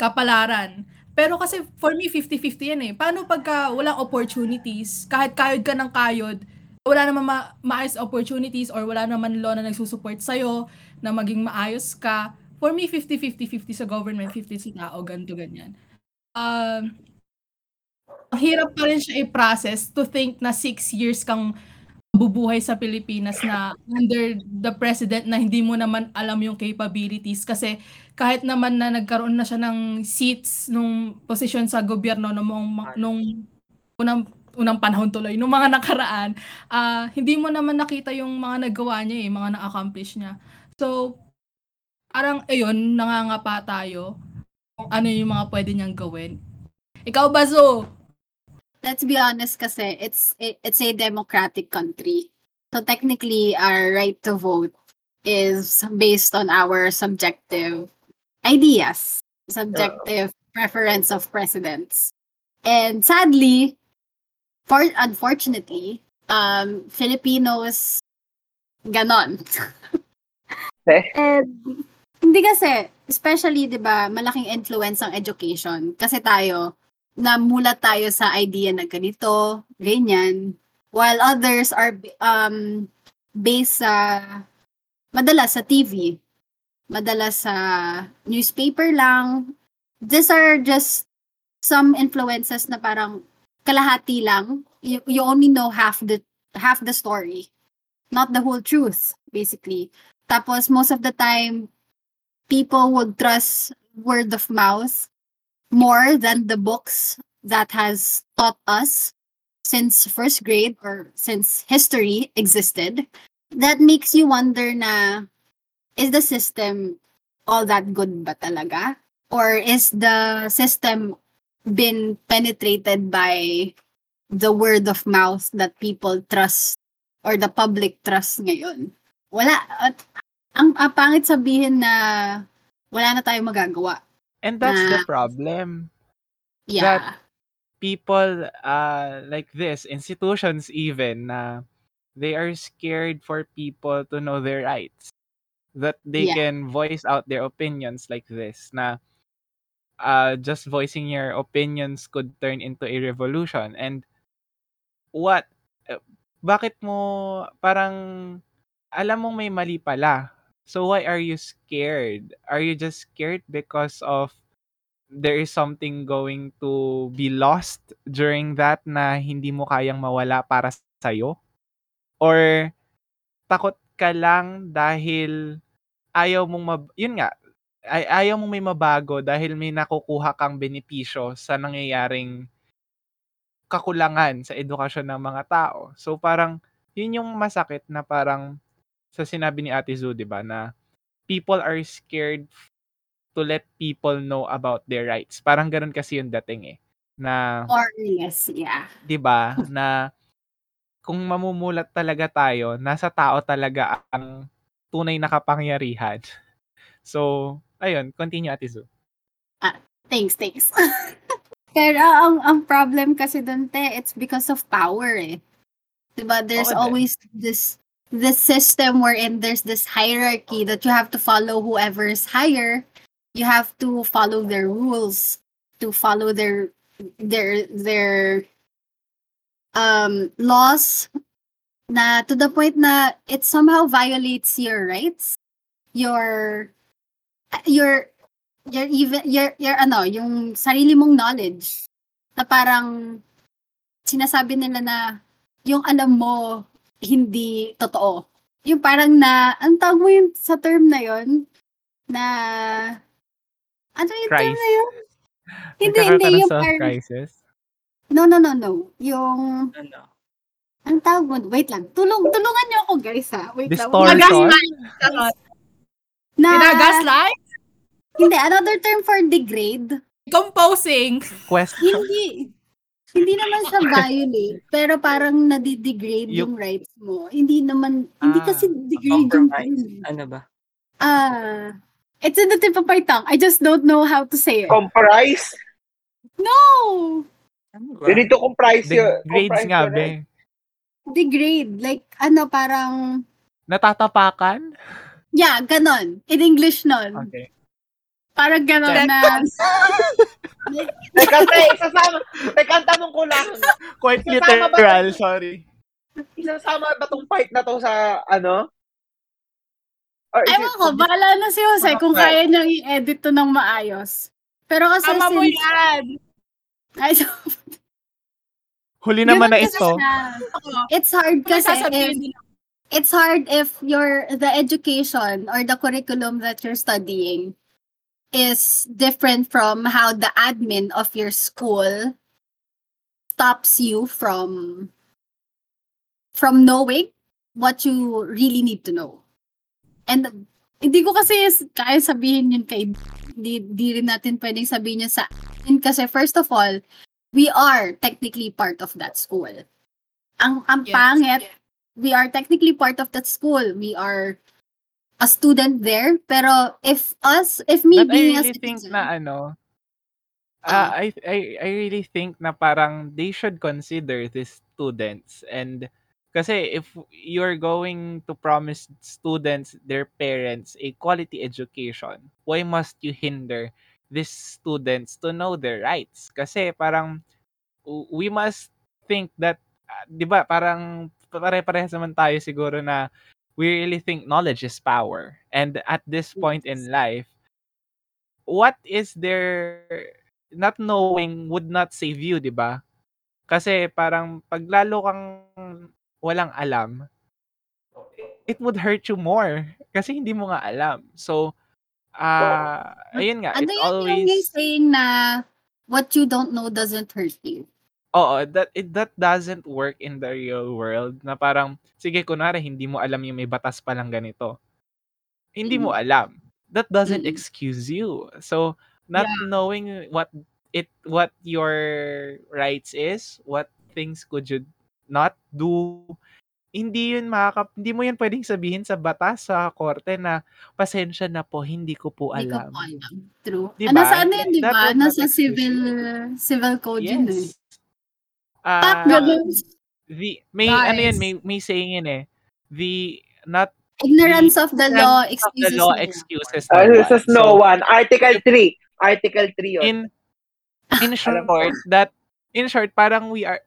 kapalaran, pero kasi for me 50-50 yan paano pagka walang opportunities, kahit kayod ka ng kayod, wala naman maayos opportunities or wala naman law na nagsusupport sa'yo na maging maayos ka. For me, 50-50 sa government, 50 sa tao, ganito, ganyan. Hirap pa rin siya i-process to think na 6 years kang bubuhay sa Pilipinas na under the president na hindi mo naman alam yung capabilities. Kasi kahit naman na nagkaroon na siya ng seats nung posisyon sa gobyerno nung unang panahon tuloy, nung mga nakaraan, hindi mo naman nakita yung mga nagawa niya mga na-accomplish niya. So, parang, nangangapa tayo kung ano yung mga pwede niyang gawin. Ikaw ba, Zo? Let's be honest kasi, it's a democratic country. So, technically, our right to vote is based on our subjective ideas, subjective preference of presidents. And sadly, unfortunately, Filipinos ganon. And hindi kasi, especially, di ba, malaking influence ang education. Kasi tayo, namulat tayo sa idea na ganito, ganyan. While others are based sa madalas sa TV, madalas sa newspaper lang. These are just some influences na parang kalahati lang. You only know half the story, not the whole truth, basically. Tapos most of the time, people would trust word of mouth more than the books that has taught us since first grade or since history existed. That makes you wonder na, is the system all that good ba talaga? Or is the system been penetrated by the word of mouth that people trust or the public trust ngayon? Wala. At ang pangit sabihin na wala na tayong magagawa. And that's the problem. Yeah. That people like this, institutions even, they are scared for people to know their rights. That they can voice out their opinions like this. Na just voicing your opinions could turn into a revolution. And what? Bakit mo parang alam mong may mali pala? So why are you scared? Are you just scared because of there is something going to be lost during that na hindi mo kayang mawala para sa'yo? Or takot ka lang dahil ayaw mong ayaw mong may mabago dahil may nakukuha kang benepisyo sa nangyayaring kakulangan sa edukasyon ng mga tao. So parang yun yung masakit na parang sa sinabi ni Ate Zu, di ba, na people are scared to let people know about their rights. Parang ganun kasi yung dating eh. Na, or yes, yeah. Di ba? Na kung mamumulat talaga tayo, nasa tao talaga ang tunay na kapangyarihan. So, ayun, continue Ate Zu. Thanks. Pero ang problem kasi dun, it's because of power eh. Diba? There's always this system wherein there's this hierarchy that you have to follow whoever is higher. You have to follow their rules, to follow their laws, na to the point na it somehow violates your rights, your yung sarili mong knowledge, na parang sinasabi nila na yung alam mo hindi totoo, yung parang na ang tawag mo yun sa term na yun, na ano yung term na yun? Hindi yung parang crisis. No. Yung... Ano? Ang tawag mo? Wait lang. Tulungan niyo ako, guys, ha? Wait lang. Gaslight. Gaslight? Hindi. Another term for degrade. Composing. Question. Hindi. Hindi naman sa violate. Pero parang nadidegrade yung rights mo. Hindi naman... Hindi kasi degrade yung... Ano ba? It's in the tip of my tongue. I just don't know how to say it. Comprise? No! You need to comprise your grades nga, be. Degrade. Like, parang... Natatapakan? Yeah, ganon. In English nun. Okay. Parang ganon na... Kasi, kanta mong kulang. Quite literal, sorry. Isasama ba tong fight na to sa, ano? Ewan ko, bahala na si Jose kung kaya niyang i-edit to ng maayos. Pero kasi... Tama mo yan! Ay, so... Huli naman na ito. It's hard kasi if your the education or the curriculum that you're studying is different from how the admin of your school stops you from knowing what you really need to know. And hindi ko kasi kaya sabihin yun kay di rin natin pwedeng sabihin yun sa akin kasi first of all, we are technically part of that school. Ang pangit, we are technically part of that school. We are a student there, pero if me being a student na I really think na parang they should consider these students. And kasi if you're going to promise students, their parents, a quality education, why must you hinder these students to know their rights? Kasi parang we must think that, di ba, parang pare-parehas naman tayo siguro na we really think knowledge is power. And at this point in life, what is there, not knowing would not save you, di ba? Kasi parang pag lalo kang walang alam, it would hurt you more kasi hindi mo nga alam. So, ayun nga. Ano yun always... yung saying na what you don't know doesn't hurt you? Oo, that doesn't work in the real world. Na parang, sige, kunwari, hindi mo alam yung may batas palang ganito. Hindi mo alam. That doesn't excuse you. So, not knowing what your rights is, what things could you not do, hindi mo yun pwedeng sabihin sa batas, sa korte na pasensya na po, hindi ko po alam. True. Diba? Nasa ano yun, di ba? Nasa civil code yun. Yes. May saying yun eh. Ignorance of the law excuses no one. Article 3 yun. In short, parang we're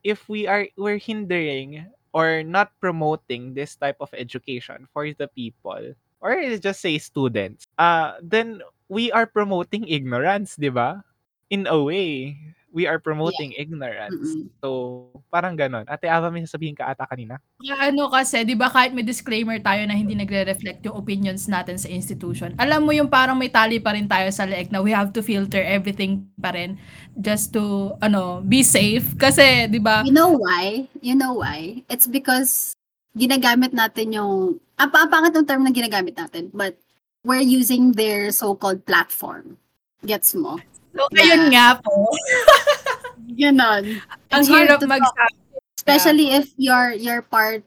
hindering or not promoting this type of education for the people, or just say students, then we are promoting ignorance, di ba? In a way, we are promoting ignorance. Mm-hmm. So, parang ganon. Ate Ava, may sasabihin ka ata kanina? Yeah, kasi, di ba kahit may disclaimer tayo na hindi nagre-reflect yung opinions natin sa institution, alam mo yung parang may tali pa rin tayo sa leeg na we have to filter everything pa rin just to, be safe. Kasi, di ba? You know why? It's because ginagamit natin yung, pangat yung term na ginagamit natin, but we're using their so-called platform. Gets mo? So, ayun nga po. Ganon. Ang hirap magsabi. Especially if you're part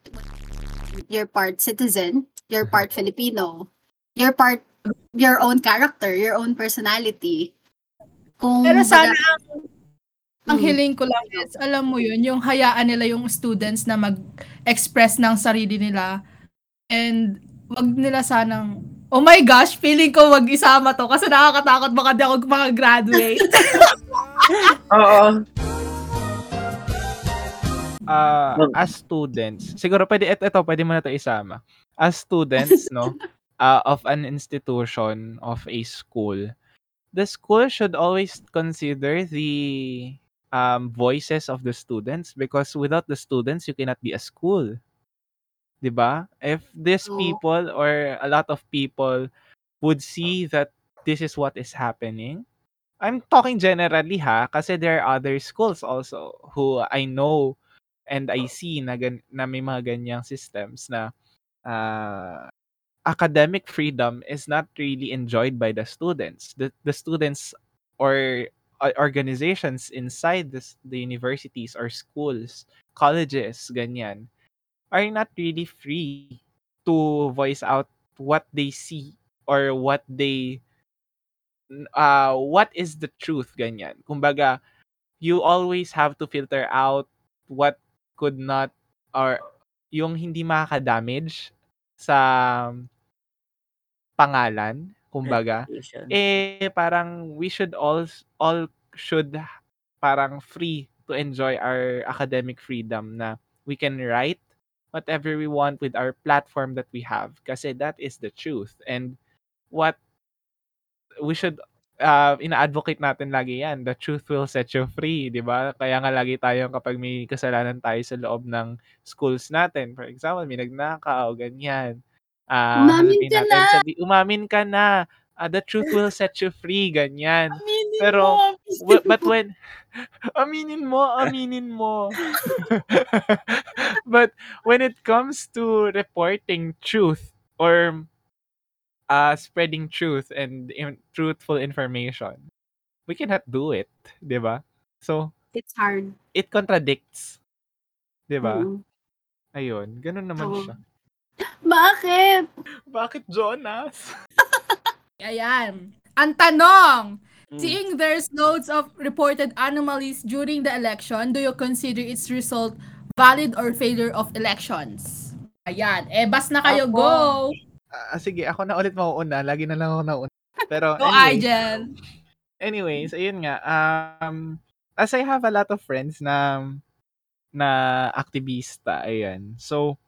citizen, you're part Filipino, you're part your own character, your own personality. Pero sana ang hiling ko lang is, alam mo yun, yung hayaan nila yung students na mag-express ng sarili nila, and wag nila sanang, oh my gosh, feeling ko wag isama to kasi nakakatakot baka di ako makagraduate. Oo. As students, siguro pwede mo na to isama. As students, of an institution, of a school, the school should always consider the voices of the students, because without the students, you cannot be a school. Diba? If these people or a lot of people would see that this is what is happening, I'm talking generally kasi there are other schools also who I know and I see na may mga ganyang systems na academic freedom is not really enjoyed by the students. The students or organizations inside the universities or schools, colleges, ganyan, are not really free to voice out what they see or what they what is the truth, ganyan. Kumbaga, you always have to filter out what could not or yung hindi makaka-damage sa pangalan, kumbaga. Parang we should all should parang free to enjoy our academic freedom na we can write whatever we want with our platform that we have, kasi that is the truth. And what we should ina-advocate natin lagi yan, the truth will set you free, di ba? Kaya nga lagi tayo kapag may kasalanan tayo sa loob ng schools natin, for example, may nagnakaw, ganyan, umamin ka na, the truth will set you free, ganyan. Aminin mo. But when it comes to reporting truth or spreading truth and truthful information, we cannot do it, di ba? So, it's hard. It contradicts. Di ba? Mm-hmm. Ayun, ganun naman siya. Bakit? Bakit, Jonas? Ayan. Ang tanong, seeing there's loads of reported anomalies during the election, do you consider its result valid or failure of elections? Ayan. Bas na kayo, ako. Go! Sige, ako na ulit mauuna. Lagi na lang ako nauna. Pero anyways, ayun nga. As I have a lot of friends na aktivista, ayan. So,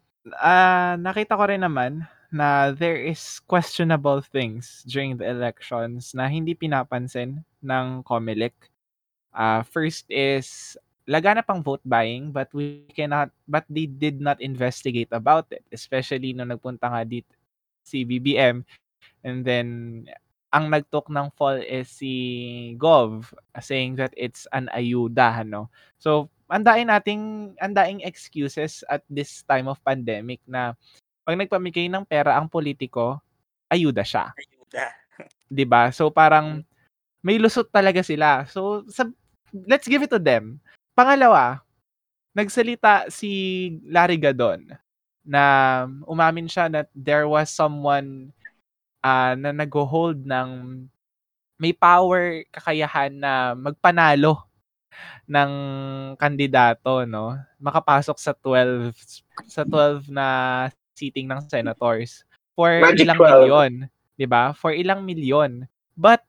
nakita ko rin naman na there is questionable things during the elections na hindi pinapansin ng COMELEC. First is, laganap ang vote buying, but they did not investigate about it, especially nung nagpunta nga dito si BBM. And then, ang nagtok ng fall is si Gov, saying that it's an ayuda, no? So, andaing excuses at this time of pandemic na pag nagpamigay ng pera ang politiko, ayuda siya. Ayuda. 'Di ba? So parang may lusot talaga sila. So let's give it to them. Pangalawa, nagsalita si Larry Gadon na umamin siya that there was someone na nag-hold ng may power, kakayahan na magpanalo ng kandidato, no? Makapasok sa 12 na seating ng senators for Magic ilang 12. Milyon, 'di ba? For ilang milyon. But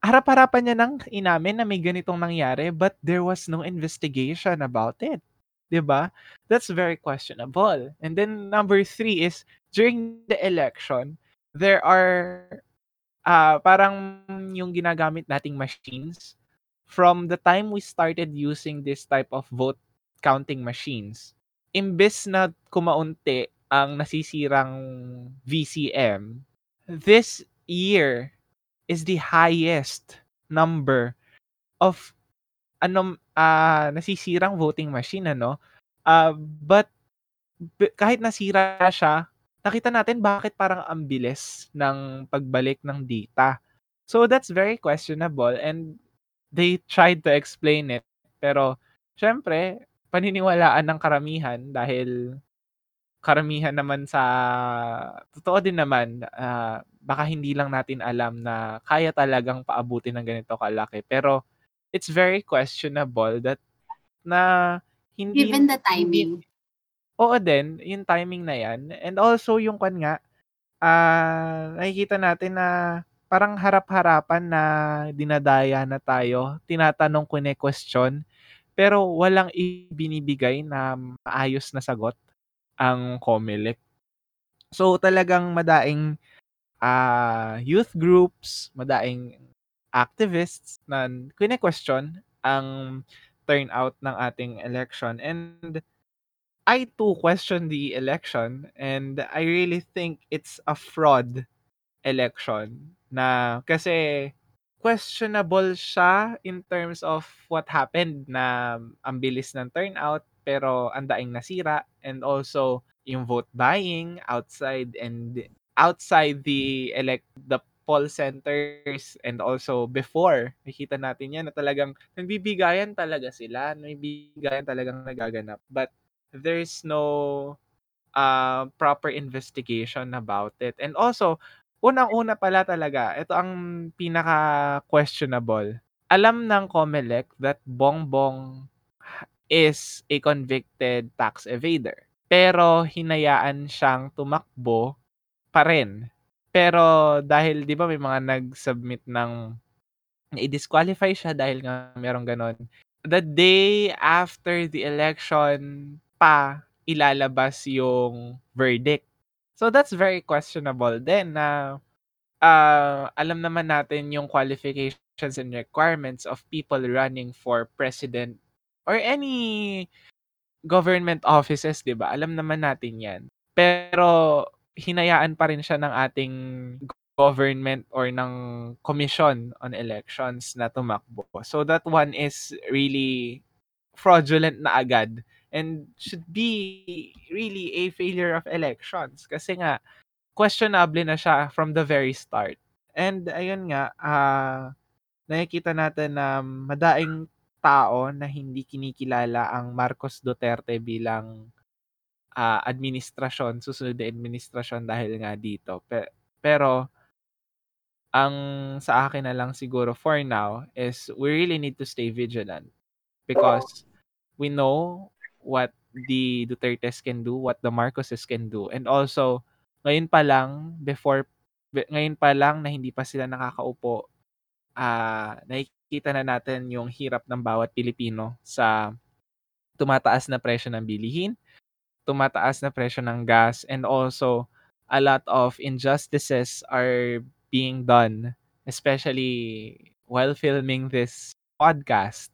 harap-harapan niya nang inamin na may ganitong nangyari, but there was no investigation about it, 'di ba? That's very questionable. And then number 3 is during the election, there are parang yung ginagamit nating machines. From the time we started using this type of vote counting machines, imbes na kumaunti ang nasisirang VCM, this year is the highest number of nasisirang voting machine, ano? But kahit nasira siya, nakita natin bakit parang ang bilis ng pagbalik ng data. So that's very questionable, and they tried to explain it, pero syempre paniniwalaan ng karamihan dahil karamihan naman sa totoo din naman, baka hindi lang natin alam na kaya talagang paabutin ng ganito kalaki. Pero it's very questionable that na hindi given the timing. Oo din, yung timing na yan. And also yung nakikita natin na parang harap-harapan na dinadaya na tayo, tinatanong question, pero walang ibinibigay na maayos na sagot ang COMELEC. So talagang madaing youth groups, madaing activists na kine-question ang turnout ng ating election. And I too question the election, and I really think it's a fraud election na kasi questionable siya in terms of what happened na ang bilis ng turnout, pero ang daing nasira, and also yung vote buying outside the poll centers, and also before, nakita natin yan na talagang nagbibigayan talaga sila, nagbibigayan talagang nagaganap, but there's no proper investigation about it. And also, unang-una pala talaga, ito ang pinaka-questionable. Alam ng COMELEC that Bongbong is a convicted tax evader. Pero hinayaan siyang tumakbo pa rin. Pero dahil, di ba, may mga nag-submit ng i-disqualify siya dahil nga merong ganon. The day after the election pa, ilalabas yung verdict. So that's very questionable din na alam naman natin yung qualifications and requirements of people running for president or any government offices, 'di ba? Alam naman natin 'yan. Pero hinayaan pa rin siya ng ating government or ng Commission on Elections na tumakbo. So that one is really fraudulent na agad and should be really a failure of elections kasi nga questionable na siya from the very start. And ayun nga, nakikita natin na madaing tao na hindi kinikilala ang Marcos Duterte bilang administrasyon, susunod na administrasyon dahil nga dito. Pero, ang sa akin na lang siguro for now is we really need to stay vigilant because we know what the Dutertes can do, what the Marcoses can do. And also, ngayon pa lang na hindi pa sila nakakaupo, nakikita na natin yung hirap ng bawat Pilipino sa tumataas na presyo ng bilihin, tumataas na presyo ng gas, and also a lot of injustices are being done, especially while filming this podcast.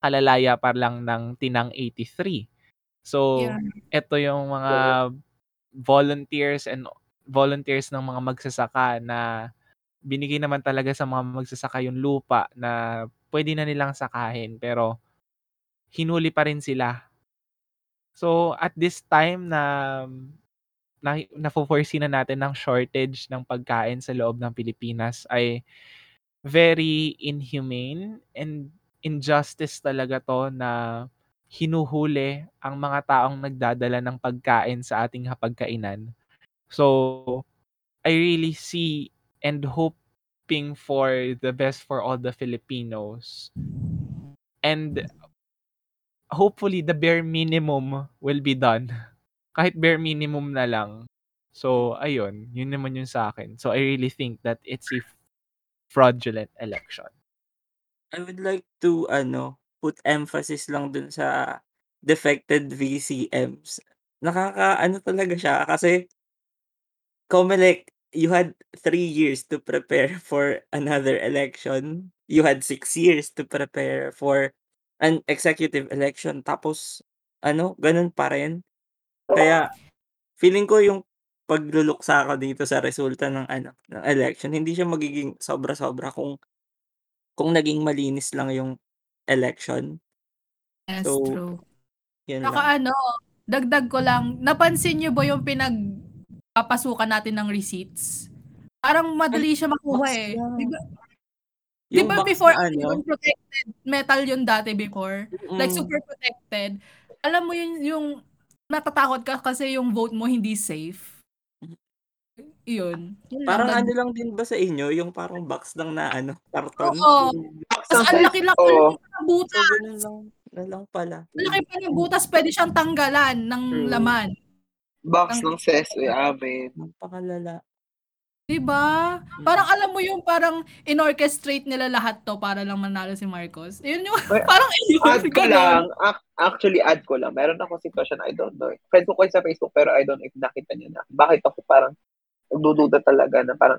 Alalaya pa lang ng Tinang 83. So, ito yung mga volunteers ng mga magsasaka na binigay naman talaga sa mga magsasaka yung lupa na pwede na nilang sakahin, pero hinuli pa rin sila. So, at this time na na-foresee na natin ng shortage ng pagkain sa loob ng Pilipinas ay very inhumane and injustice talaga to na hinuhuli ang mga taong nagdadala ng pagkain sa ating hapagkainan. So, I really see and hoping for the best for all the Filipinos. And hopefully, the bare minimum will be done. Kahit bare minimum na lang. So, ayun. Yun naman yun sa akin. So, I really think that it's a fraudulent election. I would like to put emphasis lang dun sa defected VCMs. Nakakaano talaga siya kasi COMELEC, you had 3 years to prepare for another election. You had 6 years to prepare for an executive election. Tapos, ganun pa rin. Kaya, feeling ko yung pagluluksa ko dito sa resulta ng election, hindi siya magiging sobra-sobra kung naging malinis lang yung election. That's true. Saka dagdag ko lang, napansin nyo ba yung pinagpapasukan natin ng receipts? Parang madali siya makuha eh. Diba before, protected metal yun dati before? Mm-hmm. Like super protected. Alam mo yun, yung natatakot ka kasi yung vote mo hindi safe. Yun. Parang lang din ba sa inyo? Yung parang box lang na karton? Oo. Tapos ang laki-laki ng butas. Lang pala. Laki pa ng butas, pwede siyang tanggalan ng laman. Box ng sesame. Amen. Napakalala. Diba? Parang alam mo yung parang in-orchestrate nila lahat to para lang manalo si Marcos. Yun yung parang add ko lang. Meron akong sitwasyon, I don't know. Friend ko sa Facebook pero I don't know if nakita niya na. Bakit ako parang nagdududa talaga na parang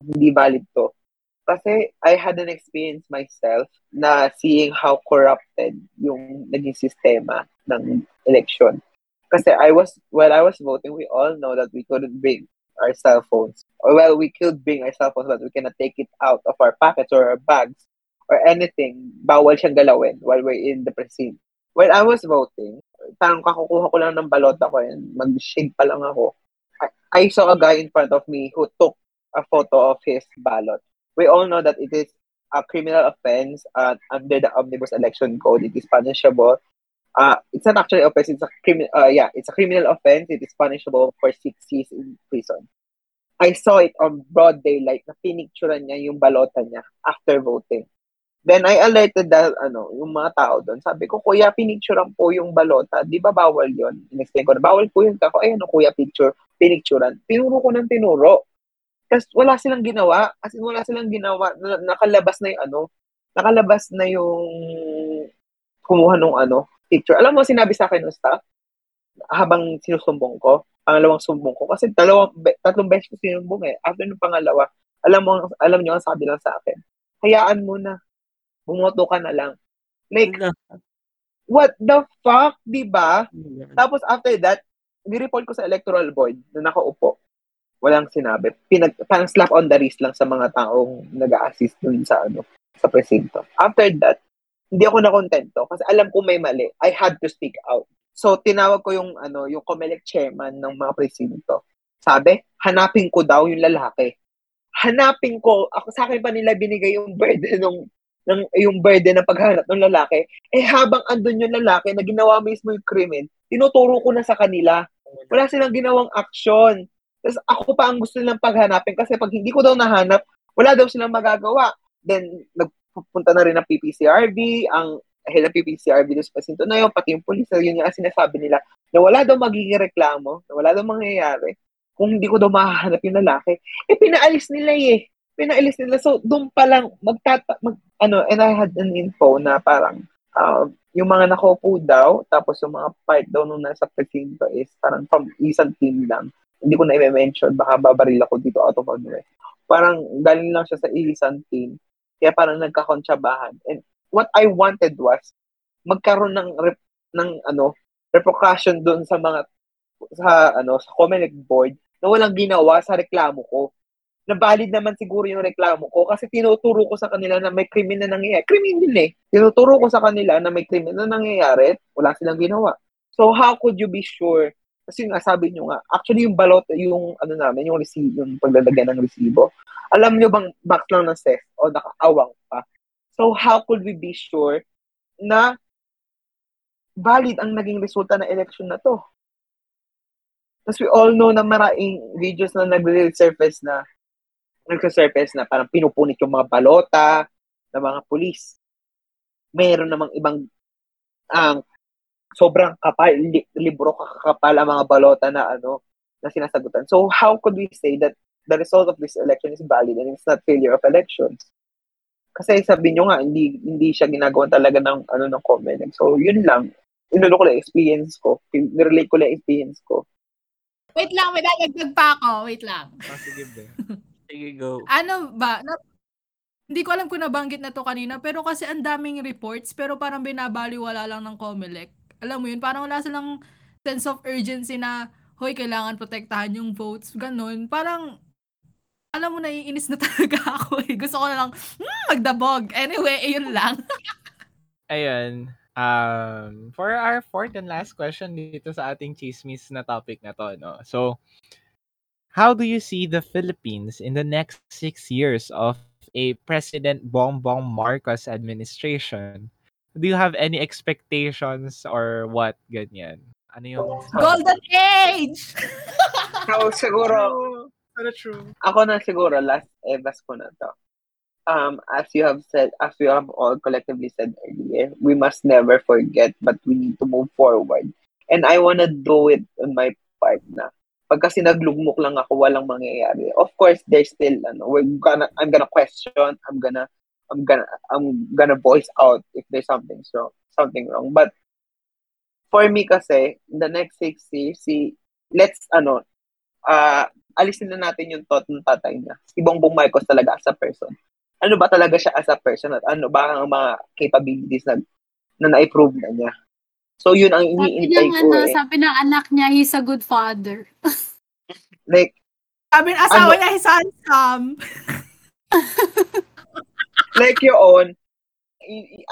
hindi valid to. Kasi I had an experience myself na seeing how corrupted yung naging sistema ng election. Kasi while I was voting, we all know that we couldn't bring our cell phones. Well, we could bring our cell phones but we cannot take it out of our pockets or our bags or anything. Bawal siyang galawin while we're in the precinct. When I was voting, parang kakukuha ko lang ng balota ko and mag-shade pa lang ako. I saw a guy in front of me who took a photo of his ballot. We all know that it is a criminal offense under the Omnibus Election Code. It is punishable. It's not actually an offense. It's a criminal. It's a criminal offense. It is punishable for 6 years in prison. I saw it on broad daylight. Na pinicturan niya yung balota niya after voting. Then I alerted that yung mga tao doon. Sabi ko, kuya, pinicturan po yung balota. Di ba bawal yun? In-explain ko na, bawal po yun. Ako, kuya, pinicturan. Tinuro ko ng tinuro. Kasi wala silang ginawa. As in, wala silang ginawa. Nakalabas na yung kumuha nung picture. Alam mo, sinabi sa akin ng staff, habang sinusumbong ko, pangalawang sumbong ko. Kasi tatlong beses ko sinumbong eh. After nung pangalawa, alam niyo ang sabi lang sa akin, hayaan mo na. Bumoto ka na lang. Like, what the fuck, diba? Yeah. Tapos after that, nireport ko sa electoral board na nakaupo. Walang sinabi. Parang slap on the wrist lang sa mga taong nag-a-assist dun sa, sa presinto. After that, hindi ako nakontento kasi alam ko may mali. I had to speak out. So, tinawag ko yung, yung COMELEC chairman ng mga presinto. Sabi, hanapin ko daw yung lalaki. Hanapin ko. Ako, sa akin pa nila binigay yung burden yung burden ng paghanap ng lalaki, habang andun yung lalaki na ginawa mismo yung krimen, tinuturo ko na sa kanila. Wala silang ginawang aksyon. Tapos ako pa ang gusto nilang paghanapin kasi pag hindi ko daw nahanap, wala daw silang magagawa. Then, nagpunta na rin ang PPCRB, ang head ng PPCRB doon sa pasinto na yun, pati yung police, yun yung sinasabi nila, na wala daw magiging reklamo, na wala daw mangyayari, kung hindi ko daw mahanap yung lalaki. Pinaalis nila eh. So, doon pa lang, and I had an info na parang, yung mga nakopo daw, tapos yung mga part daw nung nasa presinto is parang from isang team lang. Hindi ko na i-mention, baka babaril ako dito out of order. Parang galing lang siya sa isang team. Kaya parang nagkakontsabahan. And what I wanted was magkaroon ng repercussion doon sa mga sa COMELEC board na walang ginawa sa reklamo ko. Na valid naman siguro yung reklamo ko kasi tinuturo ko sa kanila na may krimen na nangyayari. Krimen din eh. Tinuturo ko sa kanila na may krimen na nangyayari, wala silang ginawa. So how could you be sure? Kasi nga sabi nyo nga, actually yung balot, yung namin, yung resibo, yung paglalagyan ng resibo, alam nyo bang box lang ng CES o nakaawang pa? So how could we be sure na valid ang naging resulta ng election na to? As we all know na maraming videos na nagre-surface na parang pinupunit yung mga balota ng mga pulis. Meron namang ibang sobrang kapal, libro kakapal ang mga balota na sinasagutan. So how could we say that the result of this election is valid and it's not failure of elections? Kasi sabi nyo nga, hindi siya ginagawa talaga ng ng comment. So yun lang, inulo ko lang experience ko, nirelate ko lang experience ko. Wait lang, nagdagdag pa ako. Wait lang. Sige, be. Sige, go. Hindi ko alam kung nabanggit na to kanina, pero kasi ang daming reports, pero parang binabaliwala lang ng COMELEC. Alam mo yun, parang wala silang sense of urgency na, hoy, kailangan protektahan yung votes, ganun. Parang, alam mo, naiinis na talaga ako. Gusto ko na lang, magdabog. Anyway, ayun lang. Ayun. For our fourth and last question dito sa ating chismis na topic na to, no? So, how do you see the Philippines in the next 6 years of a President Bongbong Marcos administration? Do you have any expectations or what? Ganyan. Ano yung... Golden Age! So, siguro... True. Ako na siguro, last evas ko na to. As you have said, as we have all collectively said earlier, we must never forget, but we need to move forward. And I wanna do it on my part na. Pag kasi naglugmok lang ako, walang mangyayari. Of course, there's still I'm gonna question. I'm gonna voice out if there's something wrong. But for me, kasi the next 6 years, let's alisin na natin yung thought ng tatay niya. Si Bongbong Marcos talaga as a person. Ano ba talaga siya as a person at ano ba ang mga capabilities na na-improve na niya? So, yun ang iniintay ko Sabi ng anak niya, he's a good father. Like, sabi ng asawa niya, he's handsome. Like yun,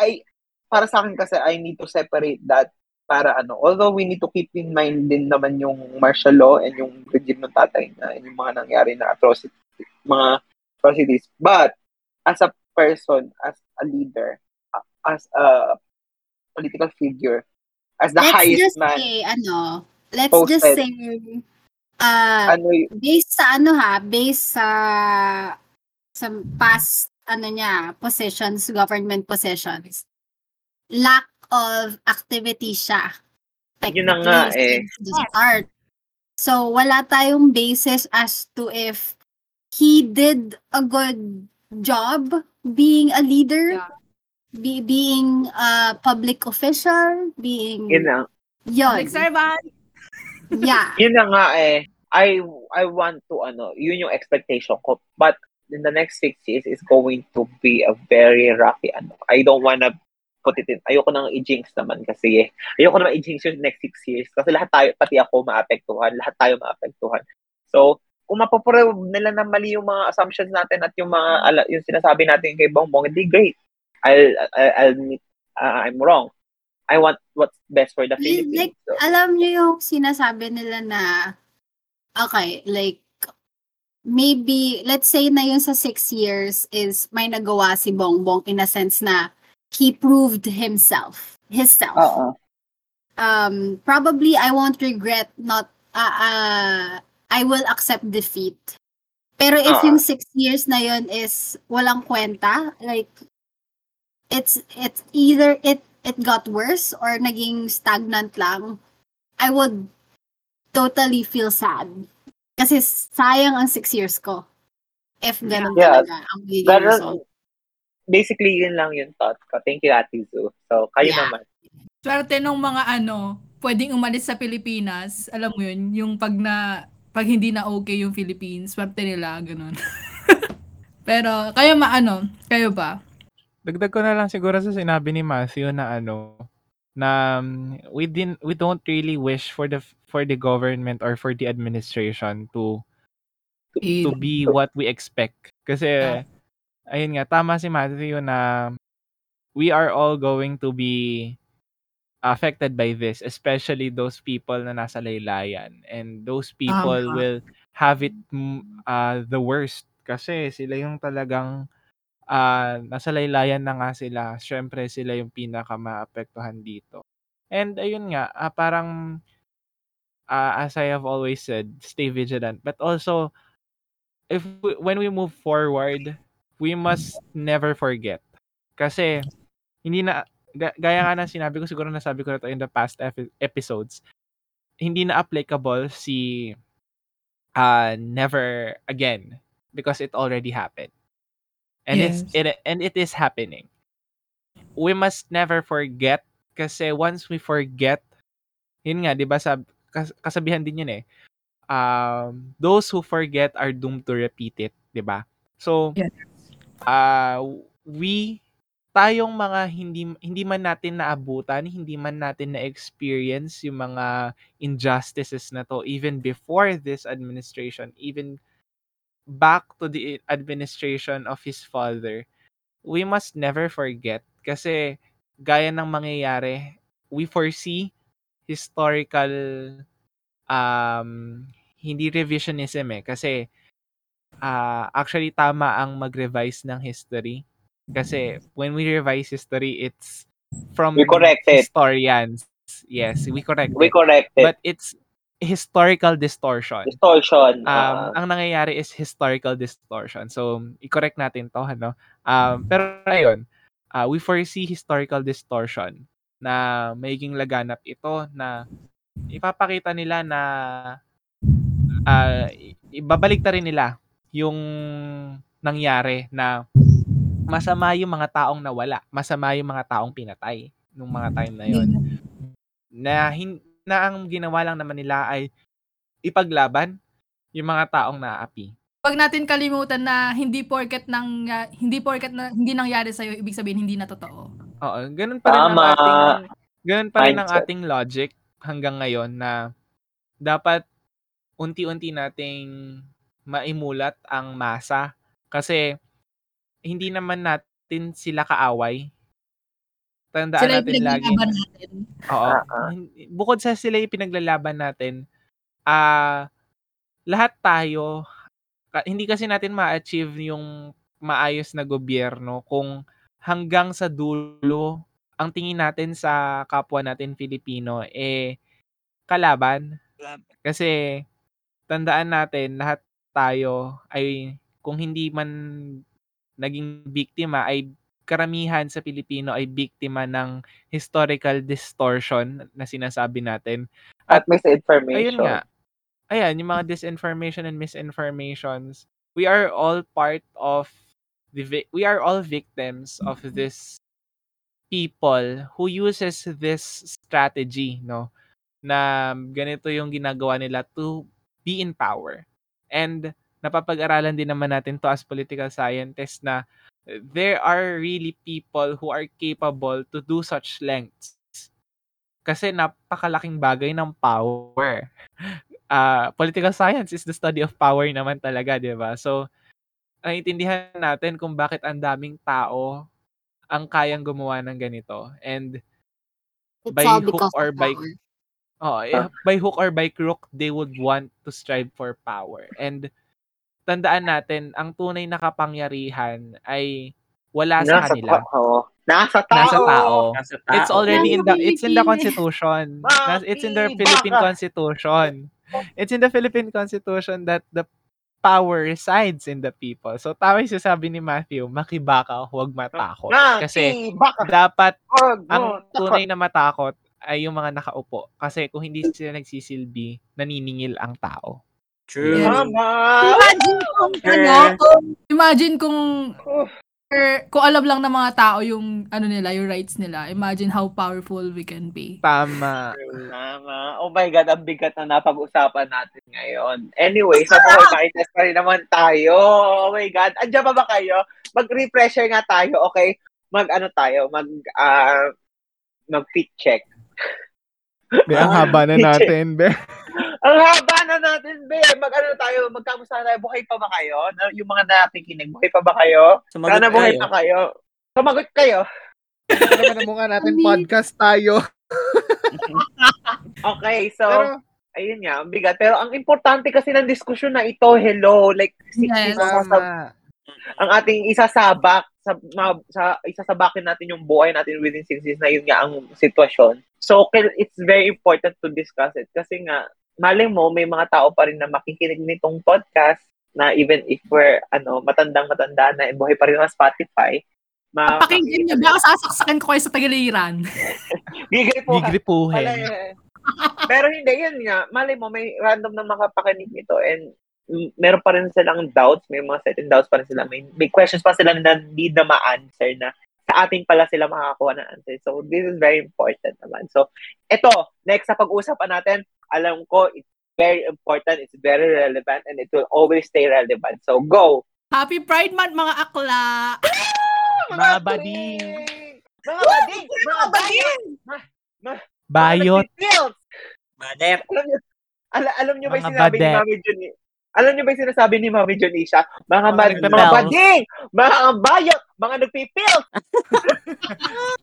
I, para sa akin kasi, I need to separate that para although we need to keep in mind din naman yung martial law and yung regime ng tatay na and yung mga nangyari na atrocities. But, as a person, as a leader, as a political figure, as the highest man. Based sa past, positions, government positions, lack of activity siya. Yun na nga eh. Start. So, wala tayong basis as to if he did a good job being a leader, being a public official, being... Yun na. Yun. Public servant. Yeah. Yun na nga eh. I want to, yun yung expectation ko. But in the next 6 years, it's going to be a very rocky, I don't wanna put it in. Ayoko nang i-jinx naman kasi ayoko naman i-jinx yung next 6 years kasi lahat tayo, pati ako, maapektuhan. Lahat tayo maapektuhan. So, kung mapaprove nila na mali yung mga assumptions natin at yung mga yung sinasabi natin kay Bongbong, hindi great. I'm wrong. I want what's best for the Philippines. Like, so, alam niyo yung sinasabi nila na okay, like maybe, let's say na yun sa 6 years is may nagawa si Bongbong in a sense na he proved himself. Uh-uh. Probably I won't regret not, I will accept defeat. Pero if yung 6 years na yun is walang kwenta, like, it's either it got worse or naging stagnant lang, I would totally feel sad. Kasi sayang ang 6 years ko. If ganun talaga ang bigay result. basically, yun lang yung thought ko. Thank you, Ate Zu. So, kayo naman. Swerte nung mga pwedeng umalis sa Pilipinas. Alam mo yun, yung pag hindi na okay yung Philippines, swerte nila, ganun. Pero, kayo kayo ba? Dagdag ko na lang siguro sa sinabi ni Matthew na na we don't really wish for the government or for the administration to be what we expect. Kasi, ayun nga, tama si Matthew na we are all going to be affected by this, especially those people na nasa laylayan. And those people will have it the worst kasi sila yung talagang nasa laylayan na nga sila. Syempre sila yung pinaka-maapektuhan dito. And ayun nga, parang as I have always said, stay vigilant. But also, when we move forward, we must never forget. Kasi, hindi na, gaya nga na sinabi ko, siguro nasabi ko na to in the past episodes, hindi na applicable si never again because it already happened. And it is happening. We must never forget kasi once we forget, yun nga, di ba, kasabihan din yun those who forget are doomed to repeat it, di ba? So, tayong mga hindi man natin naabutan, hindi man natin na-experience yung mga injustices na to even before this administration, even back to the administration of his father, we must never forget kasi gaya ng mangyayari, we foresee historical hindi revisionism kasi actually tama ang mag-revise ng history kasi when we revise history it's from historians. Yes, we correct it. But it's historical distortion. Ang nangyayari is historical distortion. So i-correct natin to pero ayun, we foresee historical distortion na magiging laganap ito na ipapakita nila na ibabalik ta rin nila yung nangyari na masama yung mga taong nawala, masama yung mga taong pinatay nung mga time na yun. Na ang ginawa lang naman nila ay ipaglaban yung mga taong naapi. Huwag natin kalimutan na hindi nangyari sa iyo, ibig sabihin hindi na totoo. Oo, ganun pa rin ang ating logic hanggang ngayon na dapat unti-unti nating maimulat ang masa kasi hindi naman natin sila kaaway. Tandaan sila natin lagi. Oo. Bukod sa sila yung pinaglalaban natin, lahat tayo, hindi kasi natin ma-achieve yung maayos na gobyerno kung hanggang sa dulo, ang tingin natin sa kapwa natin Filipino, kalaban. Kasi tandaan natin, lahat tayo ay kung hindi man naging biktima ay karamihan sa Pilipino ay biktima ng historical distortion na sinasabi natin. At misinformation. Ayun nga. Ayan, yung mga disinformation and misinformations. We are all victims of this people who uses this strategy, no? Na ganito yung ginagawa nila to be in power. And napapag-aralan din naman natin to as political scientists na there are really people who are capable to do such lengths. Kasi napakalaking bagay ng power. Political science is the study of power naman talaga, di ba? So, naiintindihan natin kung bakit ang daming tao ang kayang gumawa ng ganito. And by hook or by crook, they would want to strive for power. And tandaan natin, ang tunay na kapangyarihan ay wala sa kanila. Nasa tao. It's already it's in the Constitution. It's in the Philippine Constitution. It's in the Philippine Constitution that the power resides in the people. So, tama yung sabi ni Matthew, makibaka, huwag matakot. Kasi dapat ang tunay na matakot ay yung mga nakaupo. Kasi kung hindi sila nagsisilbi, naniningil ang tao. True. Yes. Imagine kung kung alam lang ng mga tao yung ano nila, yung rights nila, imagine how powerful we can be. Tama. Oh my God, ang bigat na napag-usapan natin ngayon. Anyway, sa pagkakaitas pa rin naman tayo. Oh my God, andyan pa ba kayo? Mag-refresher nga tayo, okay? Mag-fit check. Be, ang haba na natin, be. Mag-ano tayo, magkamusta tayo, buhay pa ba kayo? Yung mga nakikinig, buhay pa ba kayo? Sana buhay pa kayo. Sumagot kayo. Ano muna natin, podcast tayo. Okay, so, pero, ayun nga, ang bigat. Pero ang importante kasi ng diskusyon na ito, hello, like, ang ating isasabak, isasabakin natin yung buhay natin within 6 years na yun nga ang sitwasyon. So, it's very important to discuss it kasi nga, malay mo, may mga tao pa rin na makikinig nitong podcast na even if we're matandang-matanda na, buhay pa rin na Spotify. Pakinggan niyo, baka sasaksakin ko kayo sa tagiliran. Gigripuhin. Pero hindi, yun nga. Malay mo, may random na makapakinig nito and meron pa rin silang doubts, may mga certain doubts pa rin sila. May questions pa sila na need na ma-answer na sa atin pala sila makakuha ng answer. So, this is very important naman. So, eto, next sa pag-usapan natin, alam ko, it's very important, it's very relevant, and it will always stay relevant. So, go! Happy Pride Month, mga akla! Mga bading! Bayot! Bader! Alam nyo ba yung sinabi ni Mami Johnny? Alam nyo ba yung sinasabi ni Mami Jonisha? Mga bading! Mga bayot! Mga nagpipil!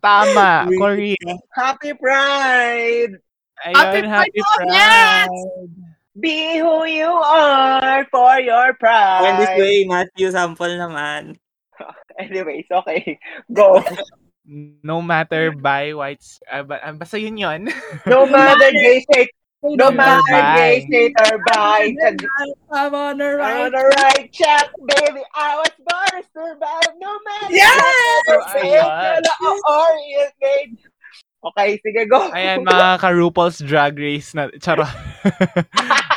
Tama! Correct! Happy Pride! Ayun, happy pride. Yes! Be who you are for your pride. When this way, Matthew, sample naman. Anyways, okay. Go. No matter by whites. Basta yun. No matter gay straight. No matter gay straight or bi. I'm on the right. I'm on the right track, baby. I was born to survive. No matter. Yes! Or baby. Okay, sige, go. Ayan, mga ka-RuPaul's Drag Race na, charo.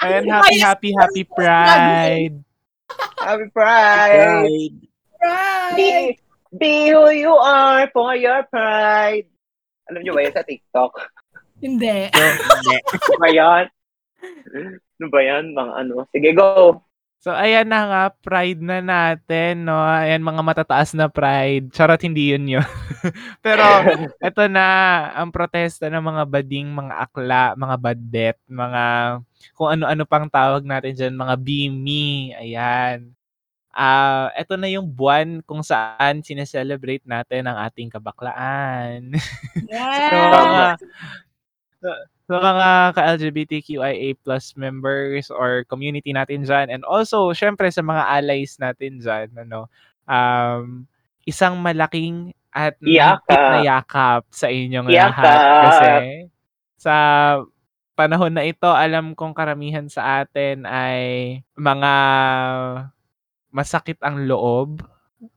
Ayan, happy Pride. Happy Pride. Pride. Be who you are for your pride. Alam nyo ba yun sa TikTok? Hindi. Ano ba yan? Mga ano. Sige, go. So, ayan na nga, pride na natin, no? Ayan, mga matataas na pride. Charot, hindi yun. Pero, eto na, ang protesta ng mga bading, mga akla, mga badet, mga kung ano-ano pang tawag natin dyan, mga bimi, ayan. Eto na yung buwan kung saan sineselebrate natin ang ating kabaklaan. Yeah! So, mga ka-LGBTQIA+ members or community natin dyan. And also, syempre, sa mga allies natin dyan, isang malaking at yakap sa inyong lahat. Kasi sa panahon na ito, alam kong karamihan sa atin ay mga masakit ang loob.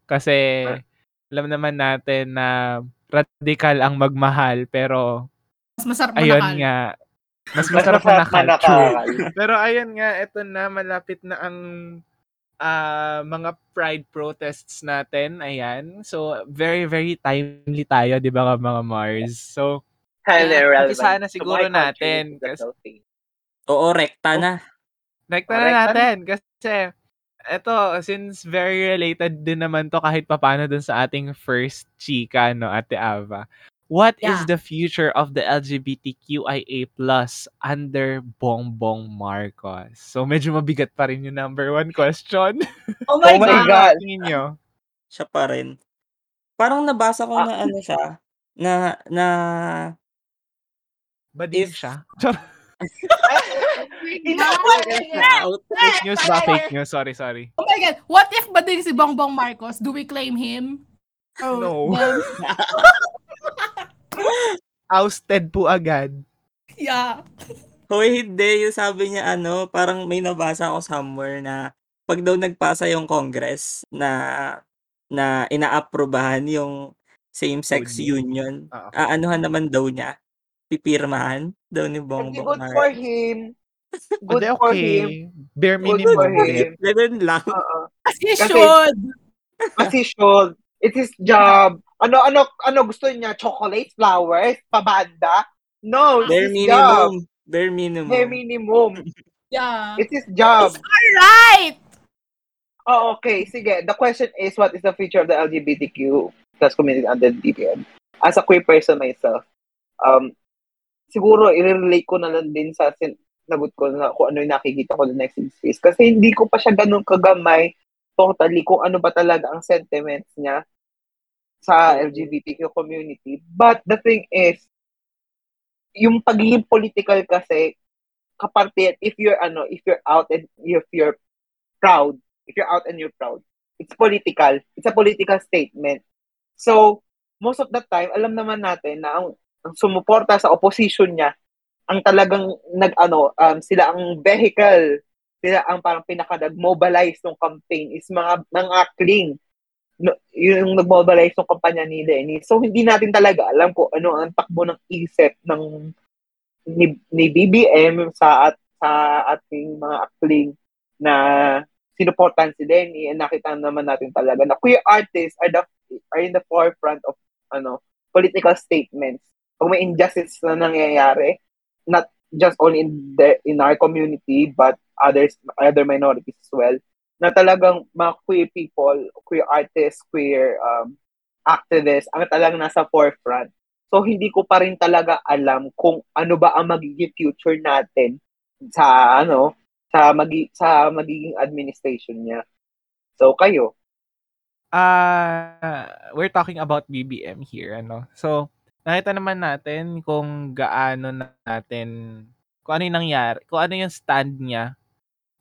Kasi alam naman natin na radikal ang magmahal, pero mas masarap manakal. Ayun nga. Mas masarap manakal. Pero ayun nga, eto na, malapit na ang mga pride protests natin. Ayan. So, very, very timely tayo, di ba, mga Mars? So, isa na siguro natin. Oo, rekta na. Rekta na natin. Kasi, eto, since very related din naman to kahit papano dun sa ating first chika, no, Ate Ava. What is the future of the LGBTQIA+ under Bongbong Marcos? So, medyo mabigat pa rin yung number one question. Oh my God! Siya pa rin. Parang nabasa ko na ano siya, na... Badin siya? Fake news ba? Fake news. Sorry. Oh my God! What if badin si Bongbong Marcos? Do we claim him? Oh, no. Ousted po agad. Yeah. Hoy, hindi. Yung sabi niya, parang may nabasa ako somewhere na pag daw nagpasa yung Congress na inaaprubahan yung same-sex union, aanuhan naman daw niya. Pipirmahan daw ni Bongbong. Good for him. Good for him. Bare minimum. Ganun lang. As he should. It's his job. Ano gusto niya? Chocolate, flowers, pabanda? No, it's bare his minimum job. Bare minimum. Yeah. It's his job. It's alright! Oh, okay. Sige. The question is, what is the future of the LGBTQ+ community under the BBM? As a queer person myself, siguro, i-relate ko na lang din sa nabot ko na kung ano yung nakikita ko the next in space. Kasi hindi ko pa siya ganun kagamay totally kung ano ba talaga ang sentiments niya sa LGBTQ community. But the thing is, yung pagiging political kasi, kaparte, if you're out and if you're proud, it's political. It's a political statement. So, most of the time, alam naman natin na ang sumuporta sa opposition niya, ang talagang sila ang vehicle, sila ang parang pinaka-mobilize ng campaign is mga ACCLING, yung nag-mobilize ng kampanya ni Leni. So, hindi natin talaga alam kung ano ang takbo ng isip ni BBM sa ating mga ACCLING na sinuportan si Leni, and nakita naman natin talaga na queer artists are in the forefront of political statements. Pag may injustice na nangyayari, not just only in our community, but other minorities as well, na talagang mga queer people, queer artists, queer activists, ang talagang nasa forefront. So, hindi ko pa rin talaga alam kung ano ba ang magiging future natin sa magiging administration niya. So, kayo? We're talking about BBM here, So, nakita naman natin kung gaano natin, kung ano yung nangyari, kung ano yung stand niya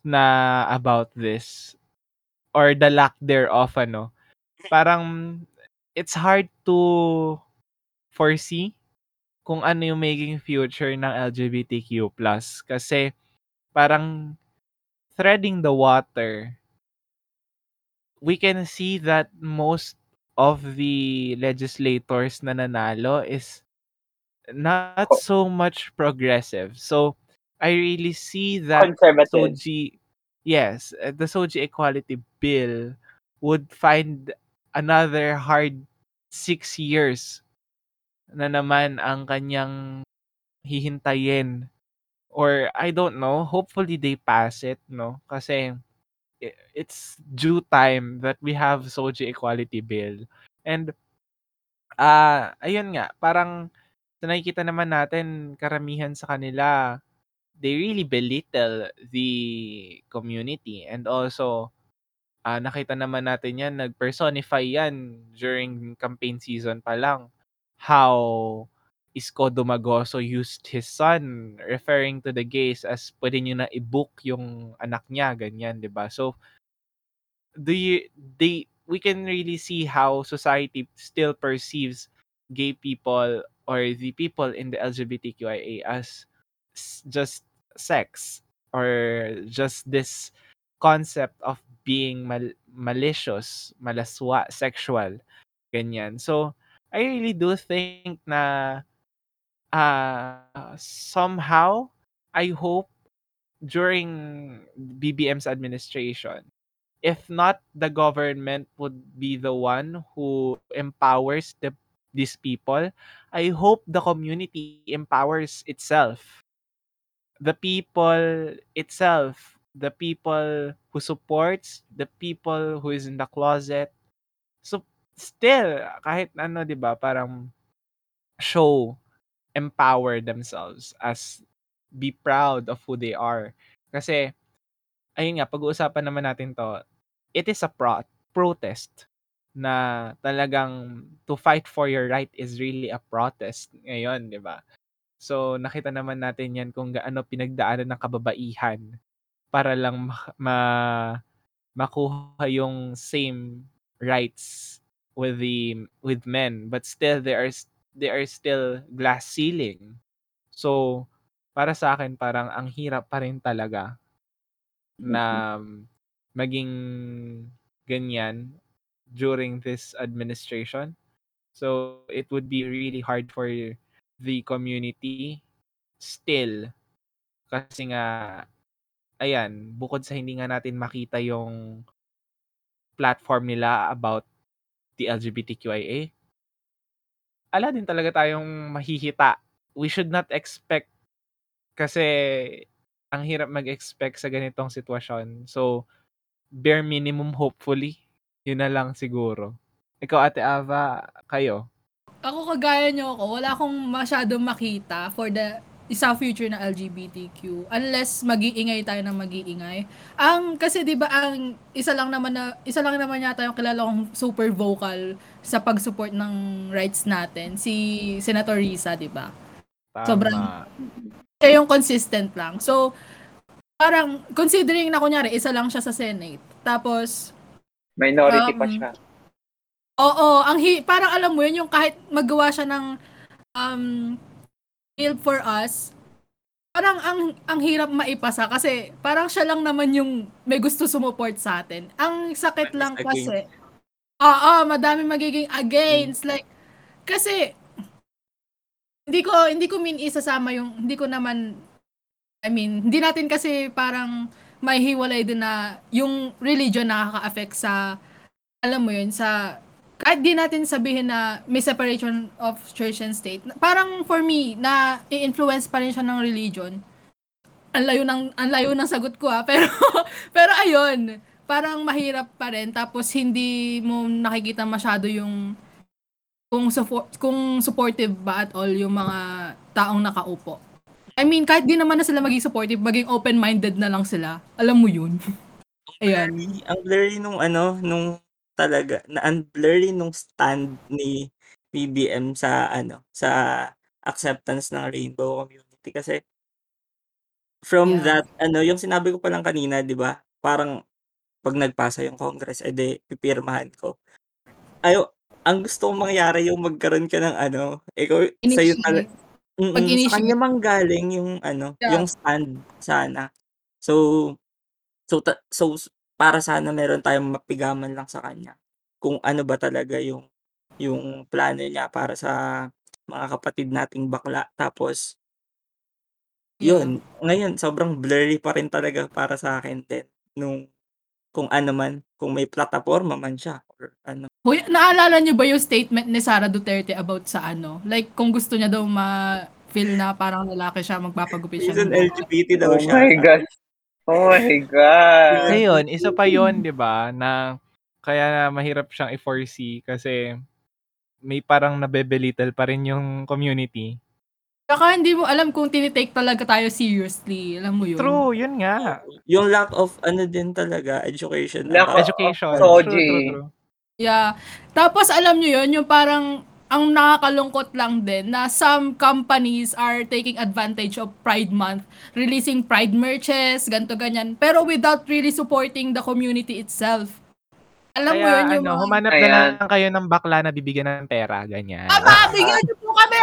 na about this or the lack thereof, Parang, it's hard to foresee kung ano yung maging future ng LGBTQ+. Kasi, parang, threading the water, we can see that most of the legislators na nanalo is not so much progressive. So, I really see that the SOGIE Equality Bill would find another hard 6 years na naman ang kanyang hihintayin. Or, I don't know, hopefully they pass it, Kasi, it's due time that we have SOGIE Equality Bill. And, ayun nga, parang nakikita naman natin karamihan sa kanila, they really belittle the community. And also, nakita naman natin yan, nag-personify yan during campaign season pa lang, how Isko Dumagoso used his son, referring to the gays as pwede nyo na i-book yung anak niya, ganyan, diba? So, we can really see how society still perceives gay people or the people in the LGBTQIA as just sex or just this concept of being malicious, malaswa, sexual, ganyan. So, I really do think na somehow, I hope during BBM's administration, if not the government would be the one who empowers these people, I hope the community empowers itself. The people itself, the people who supports, the people who is in the closet. So, still, kahit diba, parang show empower themselves as be proud of who they are. Kasi, ayun nga, pag-uusapan naman natin to, it is a protest na talagang to fight for your right is really a protest ngayon, diba? So, nakita naman natin yan kung gaano pinagdaanan ng kababaihan para lang makuha yung same rights with men, but still they are still glass ceiling. So para sa akin parang ang hirap pa rin talaga na maging ganyan during this administration. So it would be really hard for the community still kasi nga ayan, bukod sa hindi nga natin makita yung platform nila about the LGBTQIA, ala din talaga tayong mahihita. We should not expect kasi ang hirap mag-expect sa ganitong sitwasyon. So, bare minimum hopefully. Yun na lang siguro. Ikaw, Ate Ava, kayo? Ako, kagaya nyo ako. Wala akong masyadong makita for the isa future na LGBTQ. Unless mag-iingay tayo ng mag-iingay. Ang, kasi diba, ang isa lang naman yata yung kilala kong super vocal sa pag-support ng rights natin. Si Senator Risa, diba? Tama. Sobrang, siya yung consistent lang. So, parang, considering na kunyari, isa lang siya sa Senate. Tapos, minority pa siya. Oo, parang alam mo yun, yung kahit magawa siya ng bill for us, parang ang hirap maipasa kasi parang siya lang naman yung may gusto sumuport sa atin. Ang sakit lang kasi. Oo, madami magiging against. Like, kasi, hindi ko isasama yung hindi natin kasi parang may hiwalay din na yung religion nakaka-affect sa alam mo yun sa kahit di natin sabihin na may separation of church and state. Parang for me na i-influence pa rin siya ng religion. Ang layo ng sagot ko pero ayun, parang mahirap pa rin tapos hindi mo nakikita masyado yung kung supportive ba at all yung mga taong nakaupo. I mean, kahit di naman na sila maging supportive, maging open-minded na lang sila. Alam mo yun. Ayan. Ang blurry nung stand ni BBM sa acceptance ng rainbow community kasi from that, yung sinabi ko pa lang kanina, di ba? Parang pag nagpasa yung Congress, edi pipirmahan ko. Ayo. Ang gusto kong mangyari yung magkaroon ka ng ikaw sa'yo talaga. Sa kanya manggaling yung yung stand sana. So para sana meron tayong mapigaman lang sa kanya. Kung ano ba talaga yung plano niya para sa mga kapatid nating bakla. Tapos, yun. Ngayon, sobrang blurry pa rin talaga para sa akin din. Kung ano man, kung may plataforma man siya. Hoy, naalala niyo ba yung statement ni Sarah Duterte about sa Like, kung gusto niya daw ma-feel na parang lalaki siya, magpapagupit siya. He's an LGBT daw siya. Oh my God. Ngayon, isa pa yun, di ba, na kaya mahirap siyang i-foresee kasi may parang nabebelittle pa rin yung community. Saka hindi mo alam kung tinitake talaga tayo seriously. Alam mo yun? True, yun nga. Yung lack of din talaga, education. Lack of education. True. Yeah. Tapos alam nyo yun, yung parang ang nakakalungkot lang din na some companies are taking advantage of Pride Month, releasing Pride merches, ganto-ganyan, pero without really supporting the community itself. Alam kaya, mo yun yung mga... Humanap na lang kayo ng bakla na bibigyan ng pera, ganyan. Aba, bigyan nyo po kami!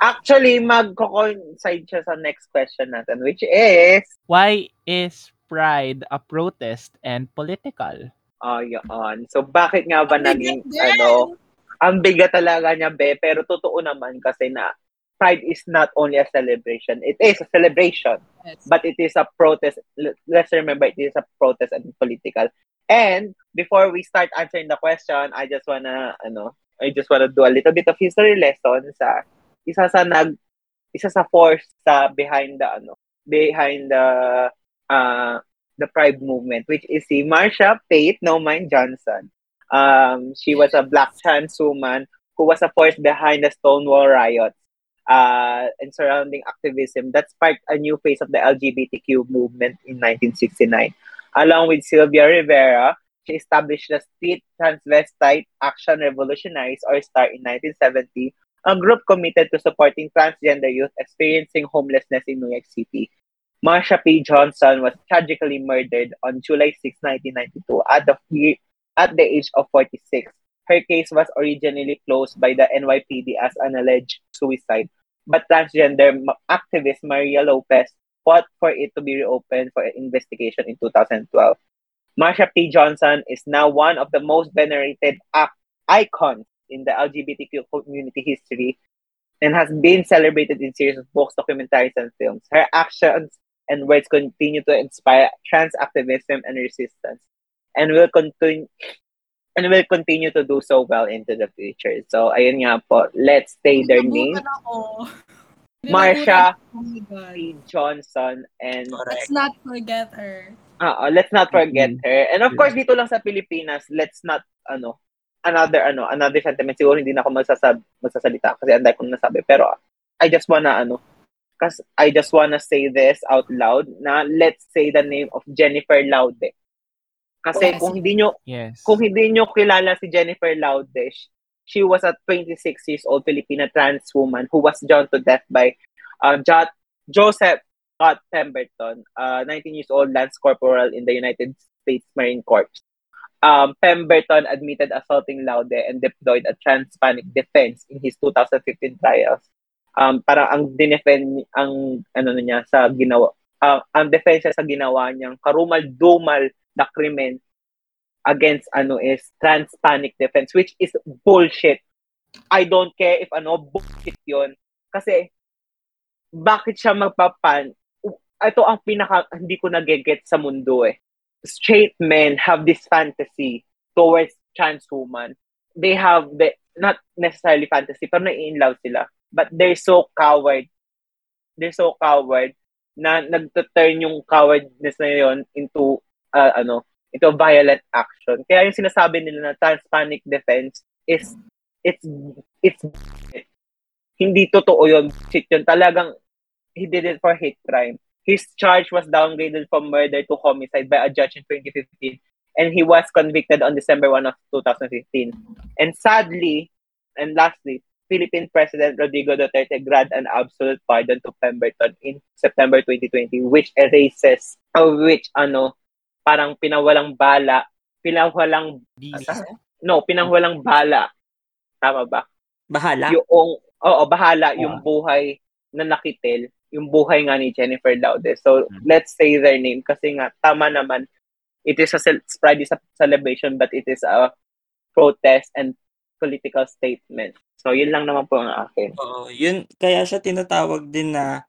Actually, magko-coincide siya sa next question natin, which is... Why is Pride a protest and political? Yun. So, bakit nga ba naging, ang bigat talaga niya, be, pero totoo naman kasi na Pride is not only a celebration. It is a celebration, yes. But it is a protest. Let's remember, it is a protest and political. And, before we start answering the question, I just wanna do a little bit of history lesson sa... isa sa force sa behind the Pride movement, which is si Marsha P. Johnson. She was a black trans woman who was a force behind the Stonewall riots and surrounding activism that sparked a new phase of the LGBTQ movement in 1969. Along with Sylvia Rivera, she established the Street Transvestite Action Revolutionaries, or STAR, in 1970, a group committed to supporting transgender youth experiencing homelessness in New York City. Marsha P. Johnson was tragically murdered on July 6, 1992 at the age of 46. Her case was originally closed by the NYPD as an alleged suicide, but transgender activist Maria Lopez fought for it to be reopened for an investigation in 2012. Marsha P. Johnson is now one of the most venerated icons in the LGBTQ community history and has been celebrated in series of books, documentaries, and films. Her actions and words continue to inspire trans activism and resistance and will continue and will continue to do so well into the future. So, ayun nga po. Let's say their name. Marsha P. Johnson. And let's not forget her. Let's not forget her. And of course, dito lang sa Pilipinas, let's not, another sentiment. Siguro hindi na ako magsasalita kasi anday kong nasabi. Pero, I just wanna, kasi I just wanna say this out loud na let's say the name of Jennifer Laude. Kasi kung hindi nyo kilala si Jennifer Laude, she was a 26 years old Filipina trans woman who was drawn to death by Joseph Scott Pemberton, 19 years old Lance Corporal in the United States Marine Corps. Pemberton admitted assaulting Laude and deployed a trans-panic defense in his 2015 trials. Parang ang dinefend ang defense sa ginawa niyang karumal-dumal na krimen against is trans-panic defense, which is bullshit. I don't care if bullshit yun. Kasi, bakit siya magpapan? Ito ang hindi ko nageget sa mundo . Straight men have this fantasy towards trans women. They have not necessarily fantasy, pero nai-inlove sila. But they're so coward. They're so coward na nagtuturn yung cowardness na yun into ito violent action. Kaya yung sinasabi nila na trans-panic defense is it's hindi totoo yun. Shit yun. Talagang he did it for hate crime. His charge was downgraded from murder to homicide by a judge in 2015 and he was convicted on December 1 of 2015. And sadly, and lastly, Philippine President Rodrigo Duterte granted an absolute pardon to Pemberton in September 2020 which erases parang pinangwalang bala. Tama ba? Bahala. Bahala yung buhay na nakitil, yung buhay nga ni Jennifer Laude. So, let's say their name kasi nga, tama naman, it is a Pride is a celebration but it is a protest and political statement. So, yun lang naman po ang akin. Oo, yun, kaya siya tinatawag din na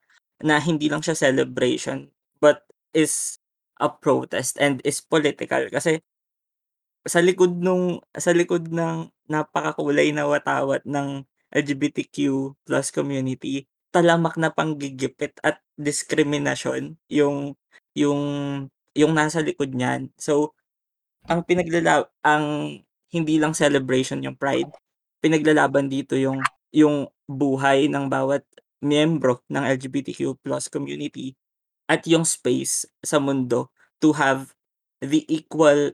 hindi lang siya celebration but is a protest and is political kasi sa likod ng napakakulay na watawat ng LGBTQ+ community, talamak na panggigipit at diskriminasyon yung nasa likod niyan. So ang hindi lang celebration yung Pride, pinaglalaban dito yung buhay ng bawat miyembro ng LGBTQ+ community at yung space sa mundo to have the equal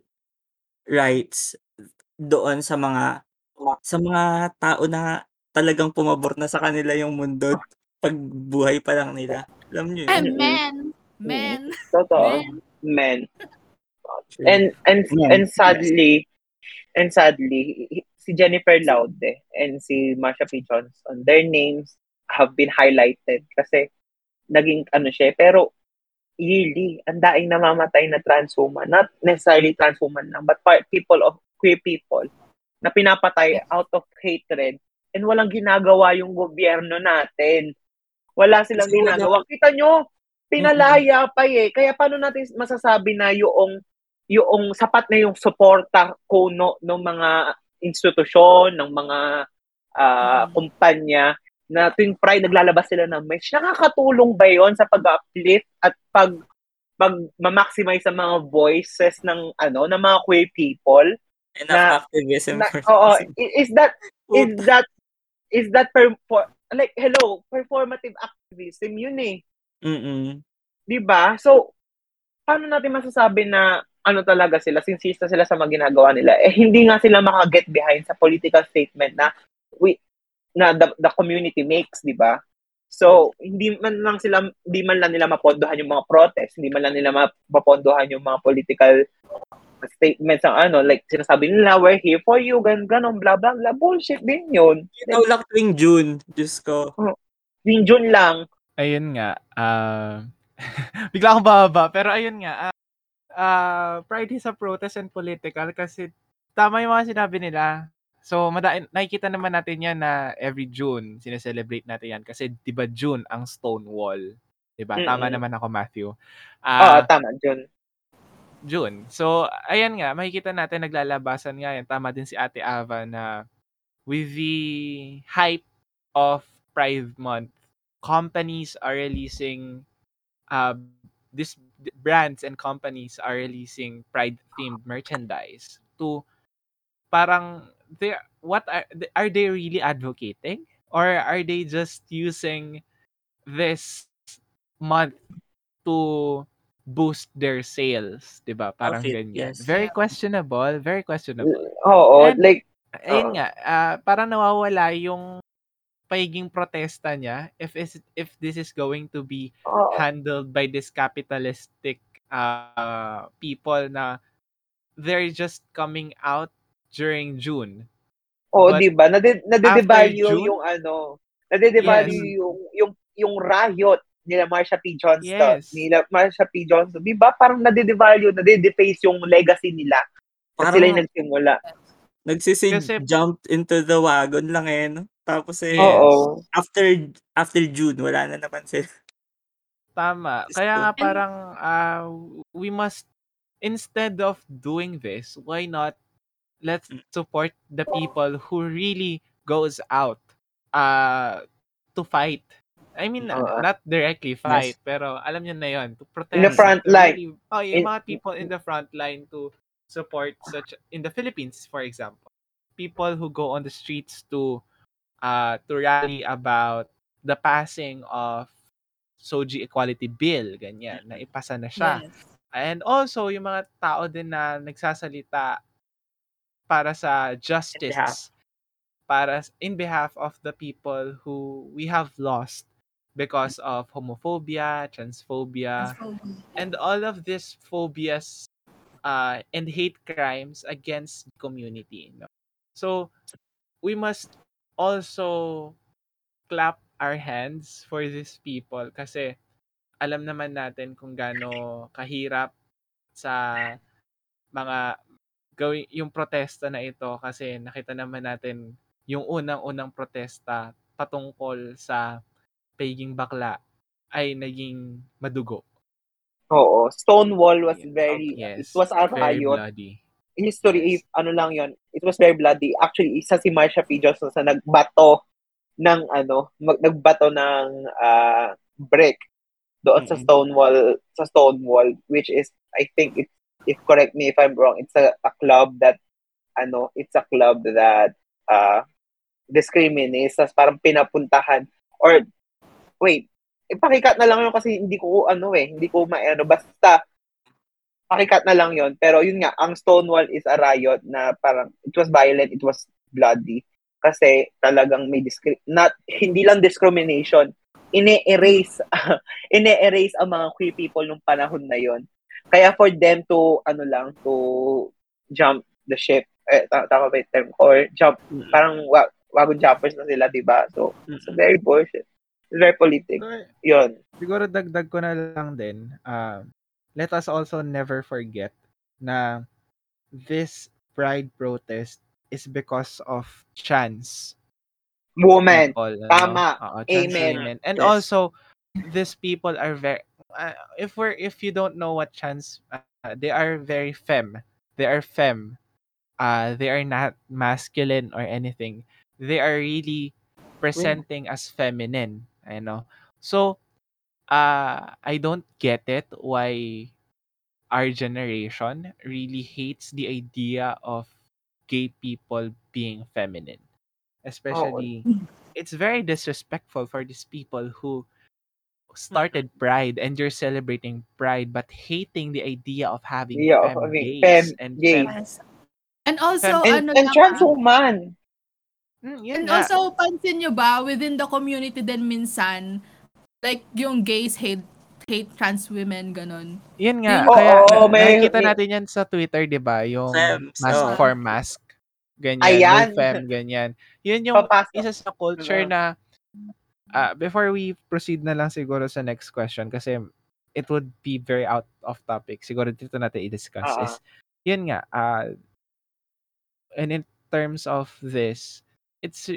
rights doon sa mga tao na talagang pumabor na sa kanila yung mundo pag buhay pa lang nila. Alam niyo yun? Men. Totoo. Men. And sadly, si Jennifer Laude and si Marsha P. Johnson, their names have been highlighted kasi naging siya. Pero really, ang daing namamatay na trans woman, not necessarily trans woman lang, but queer people na pinapatay out of hatred and walang ginagawa yung gobyerno natin. Wala silang ginagawa. Kita nyo, pinalaya pa Kaya paano natin masasabi na yung sapat na yung suporta kuno ng mga institusyon, ng mga kumpanya na tuwing Pride naglalabas sila ng merch. Nakakatulong ba yon sa pag-uplift at pag ma-maximize sa mga voices ng ng mga queer people? And activism. Performative activism yun . Mm-mm. 'Di ba? So paano natin masasabi na talaga sila, sincere sila sa mga ginagawa nila? Hindi nga sila maka-get behind sa political statement na the community makes, di ba? So, hindi man lang nila mapondohan yung mga protest, hindi man lang nila mapondohan yung mga political statements ng like sinasabi nila, we're here for you, ganun, blah, blah, blah. Bullshit din yun. Lang tuwing June, Diyos ko. Tuwing June lang. Ayun nga, bigla akong bababa, pero ayun nga, Pride is a protest and political kasi tama yung mga sinabi nila. So, nakikita naman natin yan na every June, sineselebrate natin yan. Kasi, di ba, June ang Stonewall? Di ba? Tama naman ako, Matthew. Tama, June. June. So, ayan nga, makikita natin naglalabasan nga yan. Tama din si Ate Ava na with the hype of Pride Month, companies are releasing these brands and companies are releasing Pride-themed merchandise to parang what are they really advocating? Or are they just using this month to boost their sales, 'di ba? Parang outfit, ganyan. Yes. Very questionable. Oo, and, like ayun nga, parang nawawala yung paiging protesta niya if this is going to be handled by this capitalistic people na they're just coming out during June. Oh, 'di ba? Nade-devalue yung ano, nade-devalue yung riot nila Marsha P. Johnson. Yes. Diba? Parang nade-devalue, nade-deface yung legacy nila. Parang sila yung nagsimula. Nagsisig jumped into the wagon lang eh, no? Tapos eh, after June, wala na naman sila. Tama. Kaya nga parang, we must, instead of doing this, why not let's support the people who really goes out to fight. I mean, not directly fight, yes, pero alam niyo na yon, to protest. In the front line. Really, mga people in the front line to support such, in the Philippines, for example. People who go on the streets to rally about the passing of SOGIE Equality Bill, ganyan, na ipasa na siya. Yes. And also, yung mga tao din na nagsasalita para sa justice, para in behalf of the people who we have lost because of homophobia, transphobia. And all of these phobias and hate crimes against the community. No? So, we must also clap our hands for these people kasi alam naman natin kung gaano kahirap sa mga gawin yung protesta na ito kasi nakita naman natin yung unang-unang protesta patungkol sa pagiging bakla ay naging madugo. Oo, Stonewall was very it was a riot. History, ano lang yon, it was very bloody. Actually, isa si Marsha P. Johnson na nagbato ng brick doon sa Stonewall, which is, I think, if correct me if I'm wrong, it's a club that, discriminates, as parang pinapuntahan, or, wait, ipakikat na lang yun kasi pakikat na lang yon. Pero yun nga, ang Stonewall is a riot na parang, it was violent, it was bloody. Kasi talagang may hindi lang discrimination. Ine-erase ang mga queer people nung panahon na yon. Kaya for them to, to jump the ship, tama ba yung term? Or jump, parang wagon jumpers na sila, diba? So, it's very bullshit. It's very political. So, yun. Siguro dagdag ko na lang din, let us also never forget na this pride protest is because of trans women. People, tama. Trans Amen. Women. And also, these people are very. If you don't know what trans, they are very femme. They are femme. They are not masculine or anything. They are really presenting as feminine. I know. So. I don't get it why our generation really hates the idea of gay people being feminine. Especially, it's very disrespectful for these people who started Pride and you're celebrating Pride but hating the idea of having gays. And also, and trans woman. And also, pansin nyo ba, within the community din minsan, like, yung gays hate trans women, ganun. Yan nga. Nakikita natin yan sa Twitter, di ba? Yung Fems, mask for mask. Ganyan. Ayan. Fem, ganyan. Yun yung isa sa culture na, before we proceed na lang siguro sa next question, kasi it would be very out of topic. Siguro dito natin i-discuss is, yun nga, and in terms of this, it's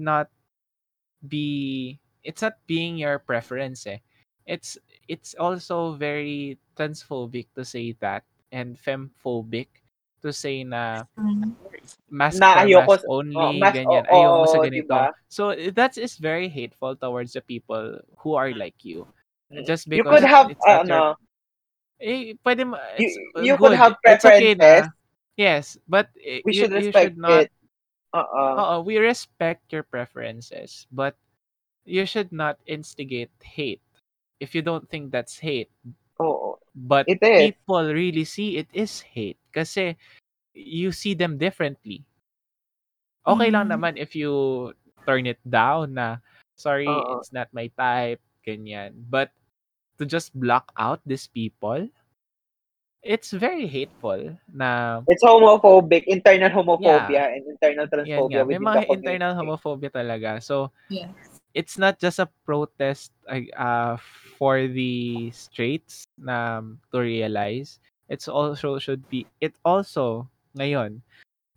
not being your preference. It's also very transphobic to say that and femphobic to say na mask na, ayoko, mask only, mask, ganyan, ayoko sa ganito. Diba? So that is very hateful towards the people who are like you. Just because you could have, you could have preferences. Okay, yes, but we should respect not. We respect your preferences, but you should not instigate hate if you don't think that's hate. Oh, but people really see it is hate kasi you see them differently. Okay lang naman if you turn it down na sorry, it's not my type, ganyan. But to just block out these people, it's very hateful na... It's homophobic, internal homophobia, and internal transphobia. May mga internal homophobia talaga. So, it's not just a protest for the straights to realize. It's also should be... It also, ngayon,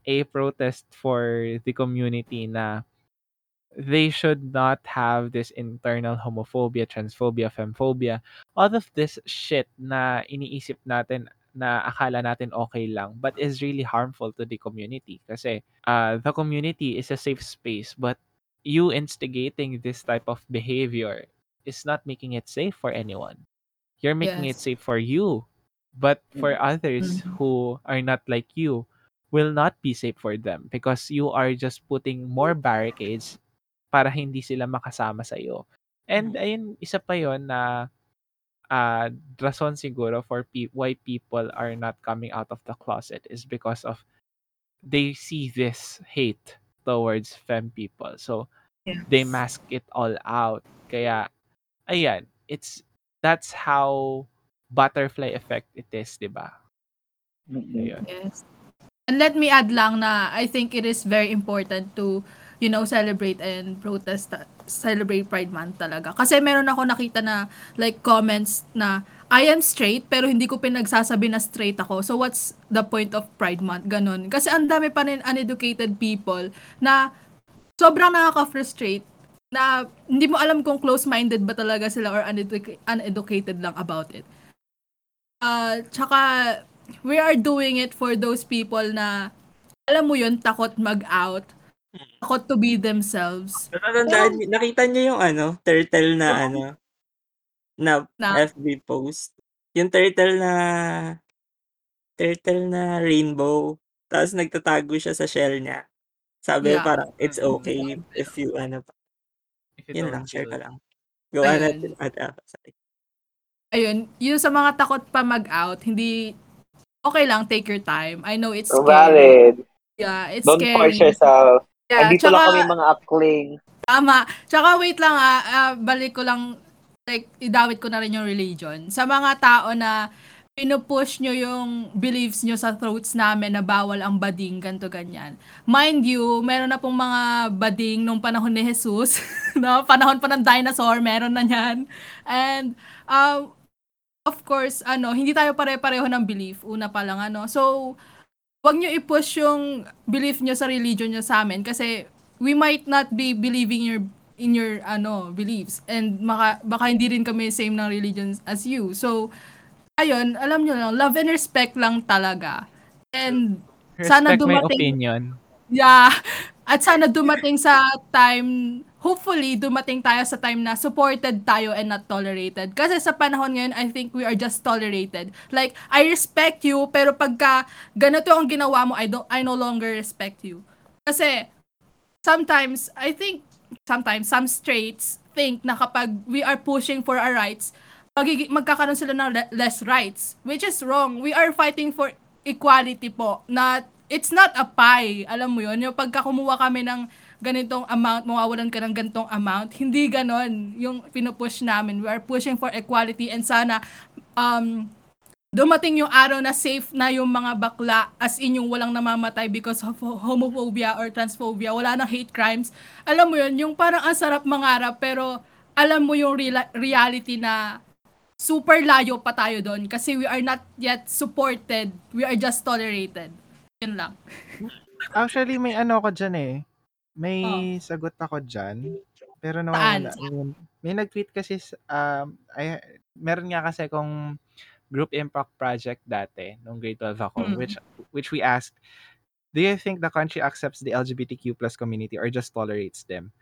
a protest for the community na they should not have this internal homophobia, transphobia, femphobia, all of this shit na iniisip natin na akala natin okay lang but is really harmful to the community kasi the community is a safe space but you instigating this type of behavior is not making it safe for anyone. You're making it safe for you but for others who are not like you will not be safe for them because you are just putting more barricades para hindi sila makasama sa iyo. And ayun, isa pa 'yon na rason siguro for why people are not coming out of the closet is because of they see this hate towards femme people. So they mask it all out. Kaya ayan, that's how butterfly effect it is, 'di ba? Mm-hmm. Yes. And let me add lang na I think it is very important to celebrate and protest, celebrate Pride Month talaga. Kasi meron ako nakita na, like, comments na, I am straight, pero hindi ko pinagsasabi na straight ako. So, what's the point of Pride Month? Ganon. Kasi ang dami pa rin uneducated people na sobrang nakaka-frustrate na hindi mo alam kung close-minded ba talaga sila or uneducated lang about it. Tsaka, we are doing it for those people na, alam mo yun, takot mag-out, takot to be themselves. Pero, nakita niyo yung turtle na na FB post. Yung turtle na rainbow. Tapos nagtatago siya sa shell niya. Sabi parang it's okay if you yun lang, share ka lang. Gawa natin sorry. Ayun, yun sa mga takot pa mag-out, hindi okay lang, take your time. I know it's valid. Yeah, it's don't scary. Don't force yourself. Yeah, andito lang kami mga ACCLING. Tama. Tsaka wait lang balik ko lang, like, idawit ko na rin yung religion. Sa mga tao na pinupush nyo yung beliefs nyo sa throats namin na bawal ang bading, ganto ganyan. Mind you, meron na pong mga bading nung panahon ni Jesus, no? Panahon pa ng dinosaur, meron na yan. And, of course, hindi tayo pare-pareho ng belief. Una pa lang, So, wag nyo i-push yung belief nyo sa religion nyo sa amin kasi we might not be believing in your beliefs and baka hindi rin kami same ng religions as you. So, ayun, alam nyo lang, love and respect lang talaga. And respect, sana dumating my opinion. Yeah. At sana dumating sa time, hopefully dumating tayo sa time na supported tayo and not tolerated. Kasi sa panahon ngayon, I think we are just tolerated. Like, I respect you, pero pagka ganito ang ginawa mo, I no longer respect you. Kasi sometimes some straights think na kapag we are pushing for our rights, magkakaroon sila ng less rights, which is wrong. We are fighting for equality po. It's not a pie. Alam mo yun, yung pagka kumuha kami ng ganitong amount, mawawalan ka ng ganitong amount. Hindi ganon yung pinupush namin. We are pushing for equality and sana dumating yung araw na safe na yung mga bakla, as in yung walang namamatay because of homophobia or transphobia. Wala nang hate crimes. Alam mo yun, yung parang ang sarap mangarap pero alam mo yung reality na super layo pa tayo doon kasi we are not yet supported. We are just tolerated. Yun lang. Actually, may ko dyan eh. May sagot ako dyan, pero nawala. May nag-tweet kasi, meron nga kasi kung group impact project dati nung grade 12 ako, which we asked, do you think the country accepts the LGBTQ+ community or just tolerates them?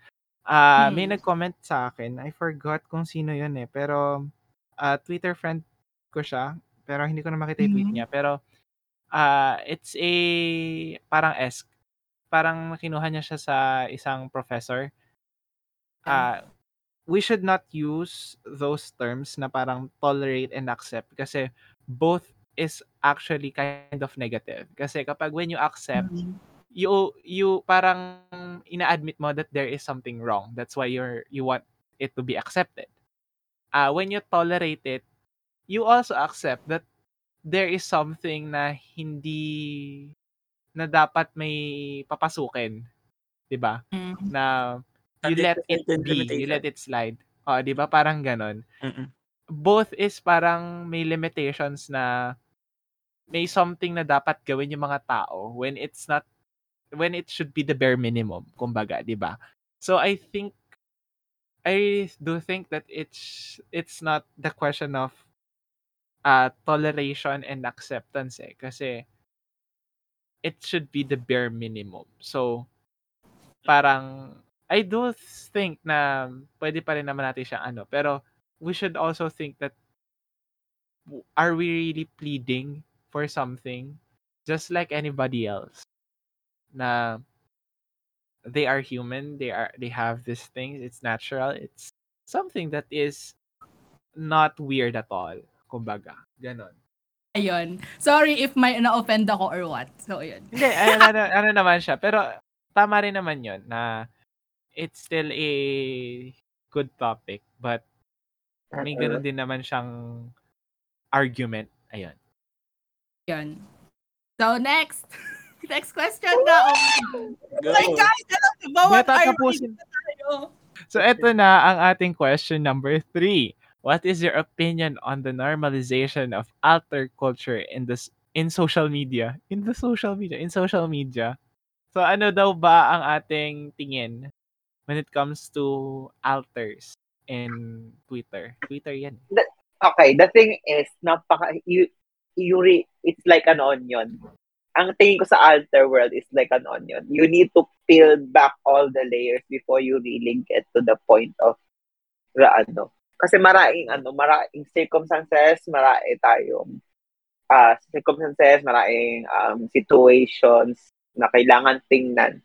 May nag-comment sa akin, I forgot kung sino yun eh, pero Twitter friend ko siya, pero hindi ko na makita yung tweet niya, pero it's a parang ESC, parang kinuha niya siya sa isang professor. We should not use those terms na parang tolerate and accept, kasi both is actually kind of negative. Kasi kapag when you accept, you parang ina-admit mo that there is something wrong. That's why you want it to be accepted. When you tolerate it, you also accept that there is something na hindi na dapat may papasukin, 'di ba? Na you let it be, you let it slide. Oh, 'di ba? Parang ganun. Both is parang may limitations na may something na dapat gawin yung mga tao when it's not, when it should be the bare minimum, kumbaga, 'di ba? So I do think that it's not the question of toleration and acceptance eh, kasi it should be the bare minimum. So, parang, I do think na pwede pa rin naman natin siyang ano. Pero, we should also think that, are we really pleading for something just like anybody else? Na, they are human, they have these things, it's natural, it's something that is not weird at all. Kumbaga, ganon. Ayun. Sorry if may na-offend ako or what. So, ayun. Hindi, ano naman siya. Pero, tama rin naman yun na it's still a good topic. But, may gano'n din naman siyang argument. Ayun. Ayun. So, next. Next question na. Oh my God! Bawat argument na tayo. So, eto na ang ating question number 3. What is your opinion on the normalization of alter culture in social media? So ano daw ba ang ating tingin when it comes to alters in Twitter? Twitter yan. Okay, the thing is it's like an onion. Ang tingin ko sa alter world is like an onion. You need to peel back all the layers before you really get to the point of kasi maraing circumstances, maraing tayong circumstances, maraing situations na kailangan tingnan.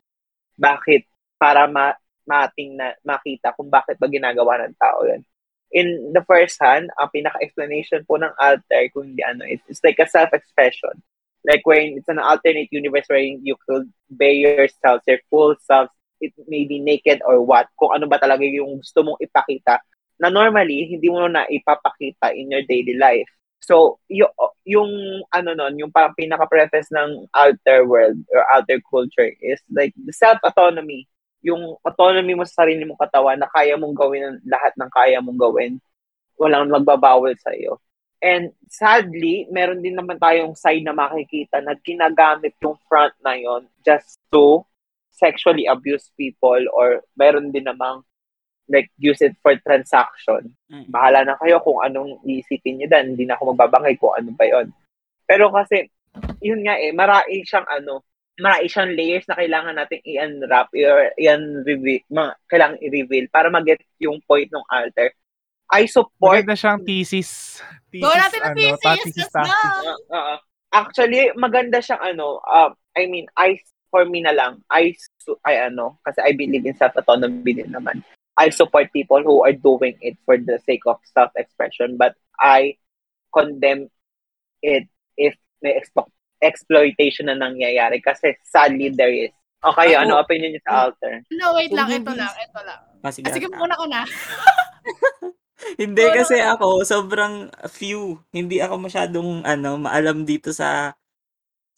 Bakit? Para makita kung bakit ba ginagawa ng tao yun. In the first hand, ang pinaka-explanation po ng alter, kung hindi it's like a self-expression. Like when it's an alternate universe where you could be yourself, your full self, it may be naked or what, kung ano ba talaga yung gusto mong ipakita na normally hindi mo na ipapakita in your daily life. So, yung parang pinaka-preface ng outer world or outer culture is like the self-autonomy. Yung autonomy mo sa sarili mong katawan na kaya mong gawin lahat ng kaya mong gawin. Walang magbabawal sa'yo. And sadly, meron din naman tayong side na makikita na ginagamit yung front na yon just to sexually abuse people, or meron din namang like, use it for transaction. Bahala na kayo kung anong iisipin nyo dan. Hindi na ako magbabangay kung ano ba yun. Pero kasi, yun nga eh, marai siyang layers na kailangan natin i-unwrap or kailangan i-reveal para mag-get yung point ng alter. I support... Maganda siyang thesis. Go natin ang thesis! Actually, maganda siyang for me na lang, kasi I believe in self-autonomy din naman. I support people who are doing it for the sake of self-expression, but I condemn it if may exploitation na nangyayari, kasi sadly there is. Okay, ano opinion niyo sa alter? No, wait lang, ito lang. Sige, muna ko na. Hindi, kasi ako, sobrang few. Hindi ako masyadong maalam dito sa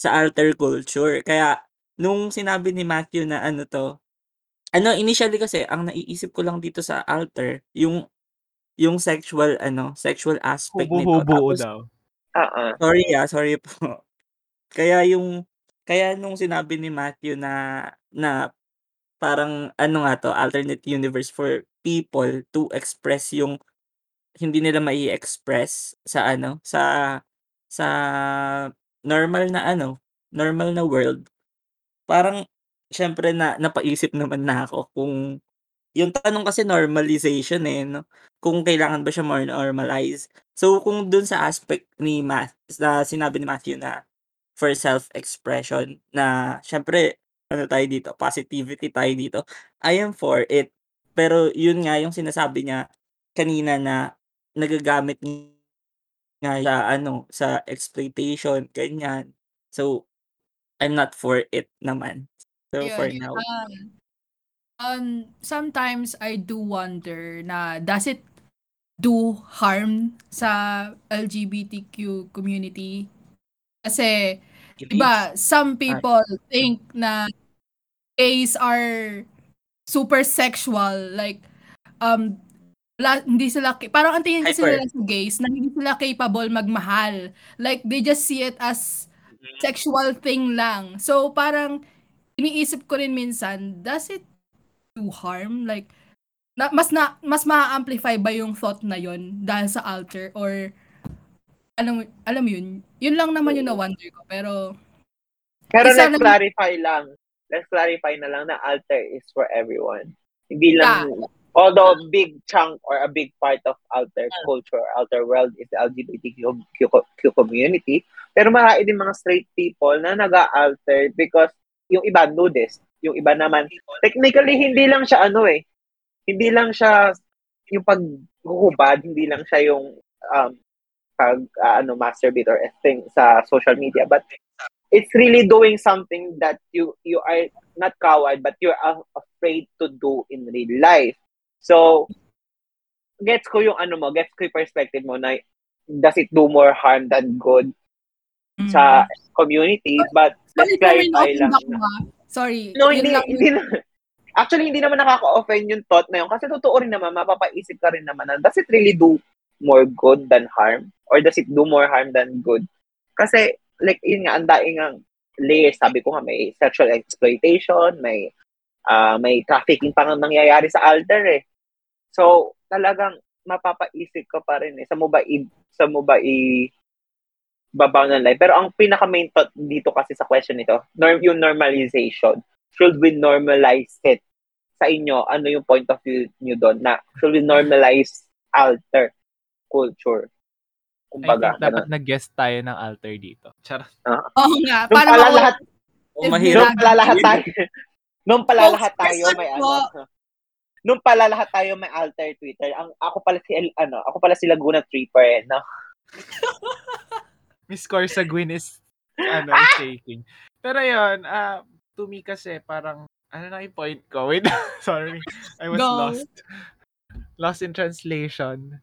alter culture. Kaya, nung sinabi ni Matthew na initially kasi, ang naiisip ko lang dito sa alter, yung sexual aspect nito. Hubo daw. Sorry po. Kaya nung sinabi ni Matthew na parang alternate universe for people to express yung hindi nila mai-express sa ano, sa normal na ano, normal na world. Parang syempre na napaisip naman na ako kung yung tanong kasi normalization eh, no? Kung kailangan ba siya more normalize. So kung dun sa aspect ni Matt, na sinabi ni Matthew na for self-expression, na syempre ano tayo dito, positivity tayo dito, I am for it. Pero yun nga yung sinasabi niya kanina na nagagamit nga sa ano, sa exploitation, ganyan. So I'm not for it naman. So yeah, for now. Sometimes I do wonder na does it do harm sa LGBTQ community? Kasi diba, some people think na gays are super sexual, like hindi sila, parang ang tingin kasi nila sa gays na hindi sila capable magmahal, like they just see it as sexual thing lang. So parang iniisip ko rin minsan, does it do harm? Like mas ma-amplify ba yung thought na yon dahil sa alter, or alam mo yun? Yun lang naman yung na-wonder ko, pero let's clarify na lang na alter is for everyone. Hindi lang although big chunk or a big part of alter culture, alter world is the LGBTQ community, pero marami din mga straight people na naga-alter because yung iba nudist, yung iba naman technically hindi lang siya ano eh, hindi lang siya yung paghuhubad, hindi lang siya yung masturbate or thing sa social media, but it's really doing something that you are not coward, but you're afraid to do in real life. So gets ko yung perspective mo na does it do more harm than good sa community, but let's clarify lang. Sorry. No, hindi actually, hindi naman nakaka-offend yung thought na yun. Kasi totoo rin naman, mapapaisip ka rin naman na does it really do more good than harm? Or does it do more harm than good? Kasi, like, yun nga, ang daing ang layers. Sabi ko nga, may sexual exploitation, may trafficking pang nangyayari sa alter eh. So, talagang mapapaisip ka pa rin eh. Sa mo ba babaw ng life. Pero ang pinaka-main thought dito kasi sa question nito, yung normalization. Should we normalize it? Sa inyo, ano yung point of view nyo doon na should we normalize alter culture? Kumbaga, I think dapat nag-guest tayo ng alter dito. Charot. Oo nga. Nung pala lahat tayo may alter Twitter. Ako pala si Laguna Tripper eh. No? Miss Corsa Gwyn is shaking. Pero yun, to me kasi parang, ano na yung point ko? Wait, sorry. I was lost. Lost in translation.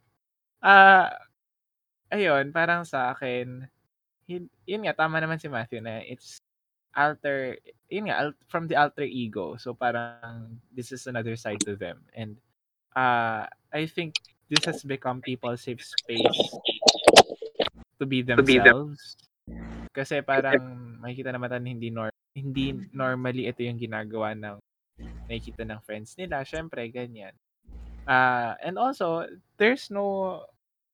Ayun, parang sa akin, yun nga, tama naman si Matthew na it's alter, yun nga, from the alter ego. So parang, this is another side to them. And I think this has become people's safe space to be themselves. Kasi parang makikita naman tayo hindi normally ito yung ginagawa ng nakikita ng friends nila. Syempre, ganyan. And also, there's no,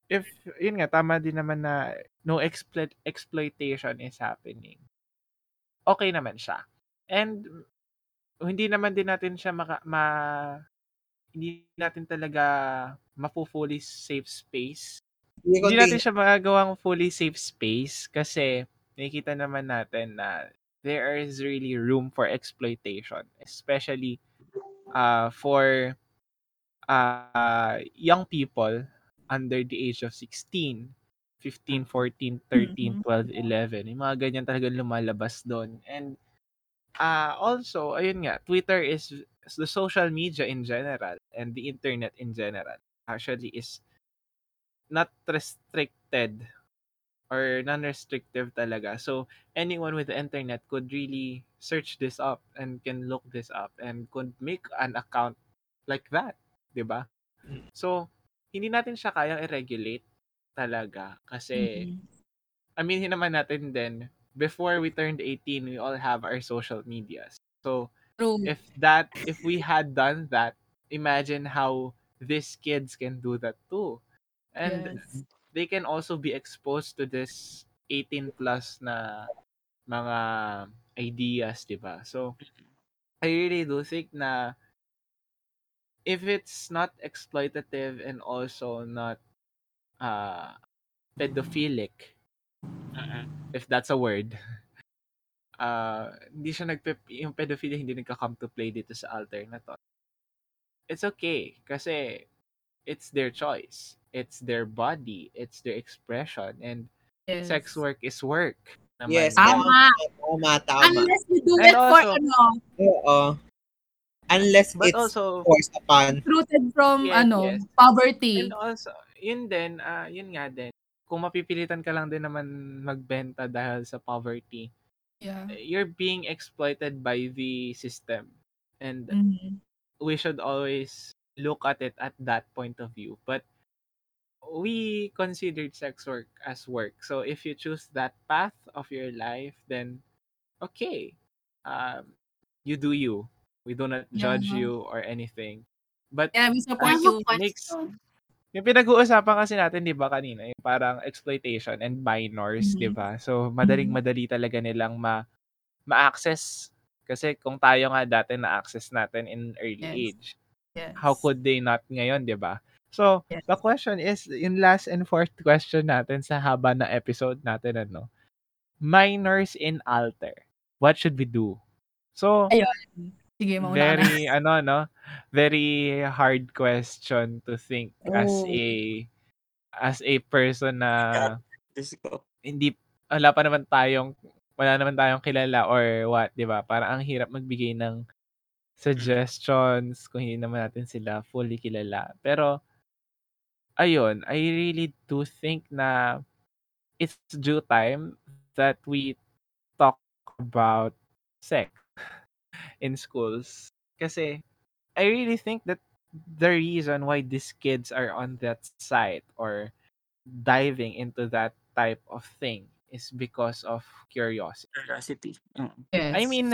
if, yun nga, tama din naman na no exploitation is happening. Okay naman siya. And, hindi naman din natin siya hindi natin talaga mapu-fully safe space. Hindi natin siya magagawang fully safe space kasi nakikita naman natin na there is really room for exploitation, especially for young people under the age of 16, 15, 14, 13, 12, 11. Yung mga ganyan talaga lumalabas doon. And also, ayun nga, Twitter is the social media in general and the internet in general actually is not restricted or non-restrictive talaga. So, anyone with the internet could really search this up and can look this up and could make an account like that. Diba? So, hindi natin siya kayang i-regulate talaga kasi, aminin naman natin din, before we turned 18, we all have our social medias. So, if we had done that, imagine how these kids can do that too. And yes, they can also be exposed to this 18 plus na mga ideas, di ba? So, I really do think na if it's not exploitative and also not pedophilic, if that's a word, hindi siya yung pedophilia hindi nagka-come to play dito sa altar na to. It's okay kasi it's their choice. It's their body. It's their expression. And yes, sex work is work. Naman. Yes. Tama. Unless you do it for ano. Oo. Unless but it's also forced upon. Rooted from poverty. And also, yun din, yun nga din. Kung mapipilitan ka lang din naman magbenta dahil sa poverty, you're being exploited by the system. And we should always look at it at that point of view. But we considered sex work as work. So if you choose that path of your life, then okay, you do you. We do not judge you or anything. But we support you. Yung pinag-uusapan kasi natin, di ba, kanina, yung parang exploitation and minors, di ba? So, madaling-madali talaga nilang ma-access. Kasi kung tayo nga dati na-access natin in early age, how could they not ngayon, di ba? So, the question is, yung last and fourth question natin sa haba na episode natin, ano? Minors in altar. What should we do? So, ayun. Sige, very, very hard question to think as a person na wala naman tayong kilala or what, di ba? Parang ang hirap magbigay ng suggestions kung hindi naman natin sila fully kilala. Pero, ayun, I really do think na it's due time that we talk about sex in schools. Kasi, I really think that the reason why these kids are on that side or diving into that type of thing is because of curiosity. Yes. I mean,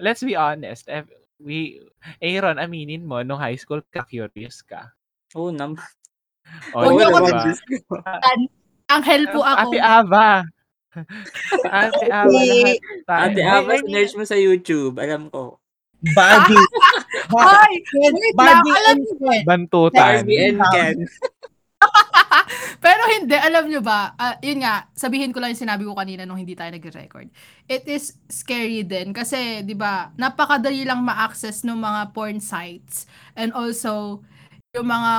let's be honest. Aaron, aminin mo, no high school, ka-curious ka. Oo naman. Oo naman. Ang helpful ako. Ate Ava. Ate Ava lahat. Ate Ava, search mo sa YouTube. Alam ko. Body. Body and Ken. Bantutan. Pero hindi, alam nyo ba, yun nga, sabihin ko lang yung sinabi ko kanina nung hindi tayo nag-record. It is scary din kasi, di ba, napakadali lang ma-access ng mga porn sites and also yung mga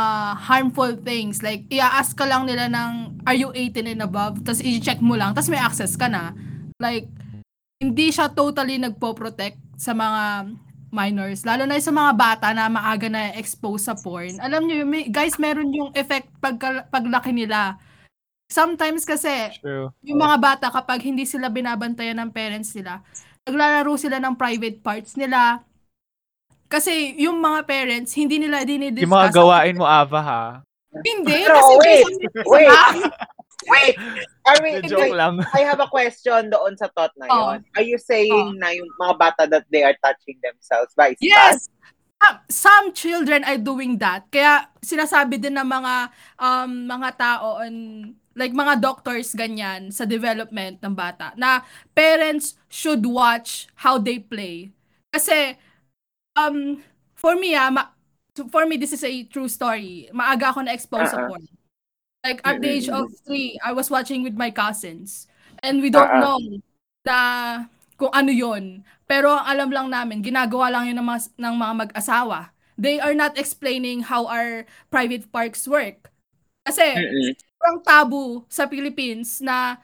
harmful things. Like, i-ask ka lang nila ng, are you 18 and above? Tapos i-check mo lang, tapos may access ka na. Like, hindi siya totally nagpo-protect sa mga minors. Lalo na sa mga bata na maaga na expose sa porn. Alam nyo, guys, meron yung effect paglaki nila. Sometimes kasi, yung mga bata kapag hindi sila binabantayan ng parents nila, naglalaro sila ng private parts nila. Kasi yung mga parents, hindi nila dinidiscuss. Yung mga gawain mo, Ava, ha? Hindi. Pero, wait. I mean, I have a question doon sa thought na yun. Are you saying na yung mga bata that they are touching themselves by space? Yes. Some children are doing that. Kaya sinasabi din ng mga tao on like mga doctors ganyan sa development ng bata na parents should watch how they play. Kasi for me, this is a true story. Maaga ako na-expose sa porn. Like, at the age of 3, I was watching with my cousins. And we don't know na kung ano yun. Pero ang alam lang namin, ginagawa lang yun ng mga mag-asawa. They are not explaining how our private parks work. Kasi, parang tabu sa Philippines na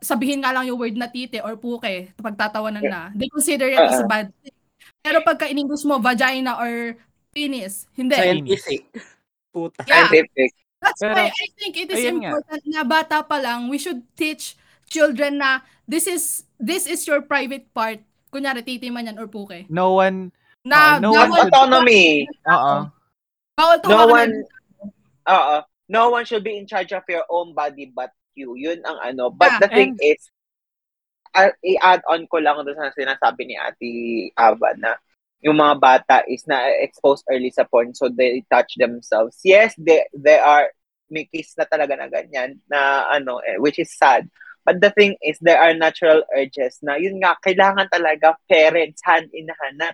sabihin nga lang yung word na tite or puke, pagtatawanan na. They consider it as a bad thing. Pero pagka in-English mo, vagina or penis, hindi. Scientific. Puta. Yeah. Scientific. That's why I think it is important na bata pa lang, we should teach children na this is your private part. Kunyari, titi man yan or puke. No one autonomy. No one should be in charge of your own body but you. Yun ang ano. But the thing is, i-add on ko lang doon sa sinasabi ni Ate Ava na yung mga bata is na-exposed early sa porn so they touch themselves. Yes, they are may case na talaga na ganyan na ano eh, which is sad. But the thing is, there are natural urges na yun nga, kailangan talaga parents hand in hand na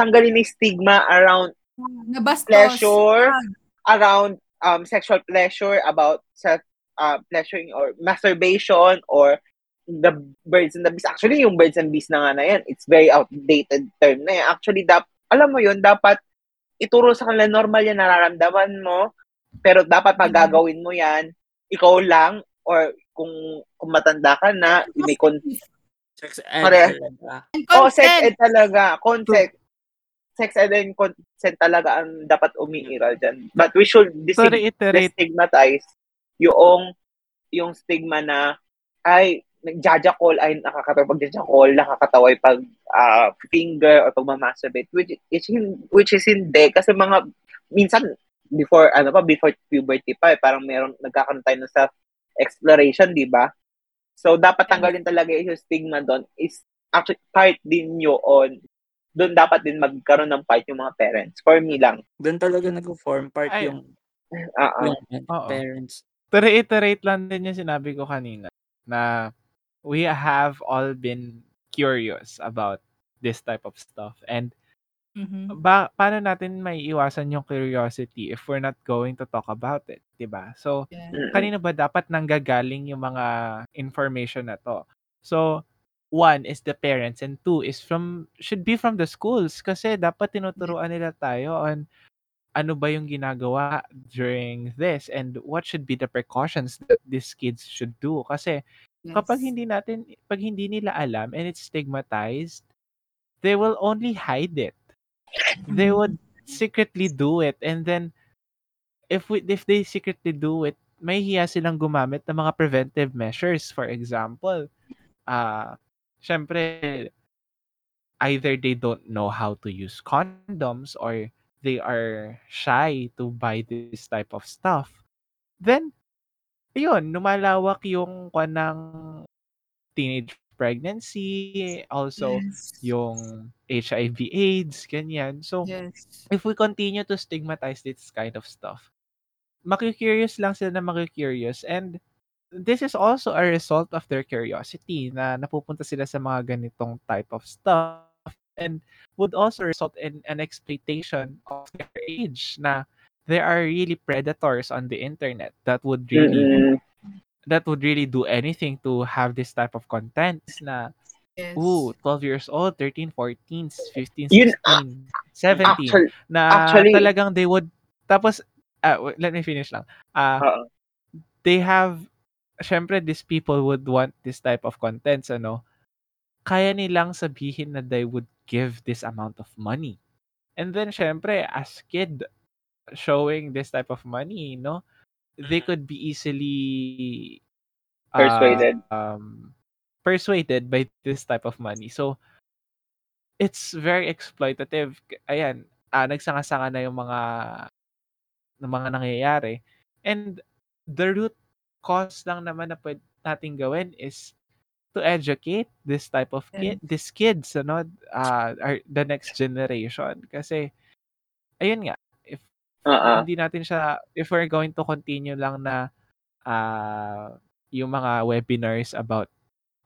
tanggalin yung stigma around pleasure, around sexual pleasure, about pleasuring or masturbation or the birds and the bees. Actually, yung birds and bees na nga na yan, it's very outdated term na yan. Actually, alam mo yun, dapat ituro sa kanila, normal yan, nararamdaman mo, pero dapat paggagawin mo yan, ikaw lang, or kung matanda ka na, may sex ed talaga. Oh, sex ed talaga. Sex ed and consent talaga ang dapat umiiral dyan. But we should destigmatize yung stigma na, ay, nagjajakol, ay, nakakatawa pagjajakol, nakakataway pag finger or pagmamasturbate, which is hindi. Kasi mga, minsan, before puberty pa, eh, parang meron, nagkakaroon tayo ng exploration, di ba? So, dapat tanggalin talaga yung stigma doon. Is actually, part din yun. Doon dapat din magkaroon ng part yung mga parents. For me lang. Doon talaga nag-form part yung parents. To reiterate lang din yung sinabi ko kanina na we have all been curious about this type of stuff. And paano natin may iwasan yung curiosity if we're not going to talk about it, diba? So, kanino ba dapat nanggagaling yung mga information na to? So, one is the parents and two is should be from the schools kasi dapat tinuturuan nila tayo on ano ba yung ginagawa during this and what should be the precautions that these kids should do kasi kapag pag hindi nila alam and it's stigmatized, they will only hide it. They would secretly do it, and then if they secretly do it, may hiya silang gumamit ng mga preventive measures. For example, syempre, either they don't know how to use condoms or they are shy to buy this type of stuff. Then, yun, lumalawak yung kanang teenage pregnancy, also yung HIV/AIDS, ganyan. So, if we continue to stigmatize this kind of stuff, makikurious lang sila na makikurious, and this is also a result of their curiosity na napupunta sila sa mga ganitong type of stuff and would also result in an exploitation of their age na there are really predators on the internet that would really do anything to have this type of content na 12 years old, 13, 14, 15, 16, 17 actually, talagang they would tapos, let me finish lang. They have syempre these people would want this type of contents, ano, kaya nilang sabihin na they would give this amount of money. And then syempre as kid showing this type of money, no, they could be easily persuaded by this type of money. So, it's very exploitative. Ayan, nagsanga-sanga na yung mga nangyayari. And the root cause lang naman na pwede nating gawin is to educate this type of these kids, ano, the next generation. Kasi, ayun nga, hindi natin siya, if we're going to continue lang na yung mga webinars about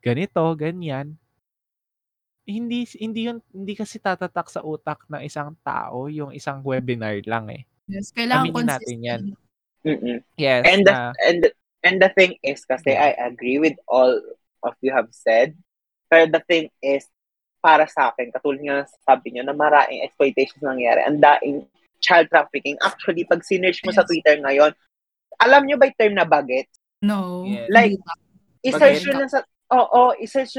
ganito, ganyan, hindi kasi tatatak sa utak ng isang tao yung isang webinar lang eh. Yes, kailangan aminin natin yan. Yes. And the thing is, kasi I agree with all of you have said, pero the thing is, para sa akin, katulad nga sabi nyo, na maraming exploitations nangyari. Ang daing child trafficking. Actually, pag sinerge mo sa Twitter ngayon, alam nyo ba yung term na baguette? No. Yes. Like, isearch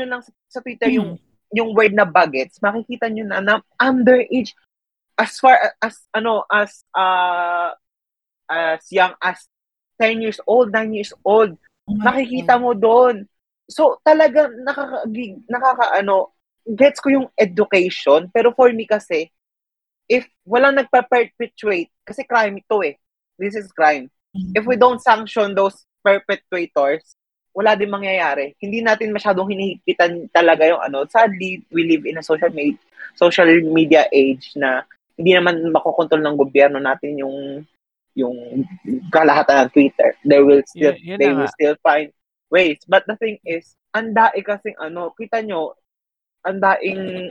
nyo lang sa Twitter yung word na baguettes, makikita nyo na underage, as far as young as 10 years old, 9 years old, makikita mo doon. So, talaga, gets ko yung education, pero for me kasi, if walang nagpa-perpetuate, kasi crime ito eh. This is crime. If we don't sanction those perpetrators, wala din mangyayari. Hindi natin masyadong hinihikitan talaga yung ano. Sadly, we live in a social media age na hindi naman makokontrol ng gobyerno natin yung yung kalahatan ng Twitter. They will still they will still find ways. But the thing is, ang daing kasing ano, kita nyo, ang daing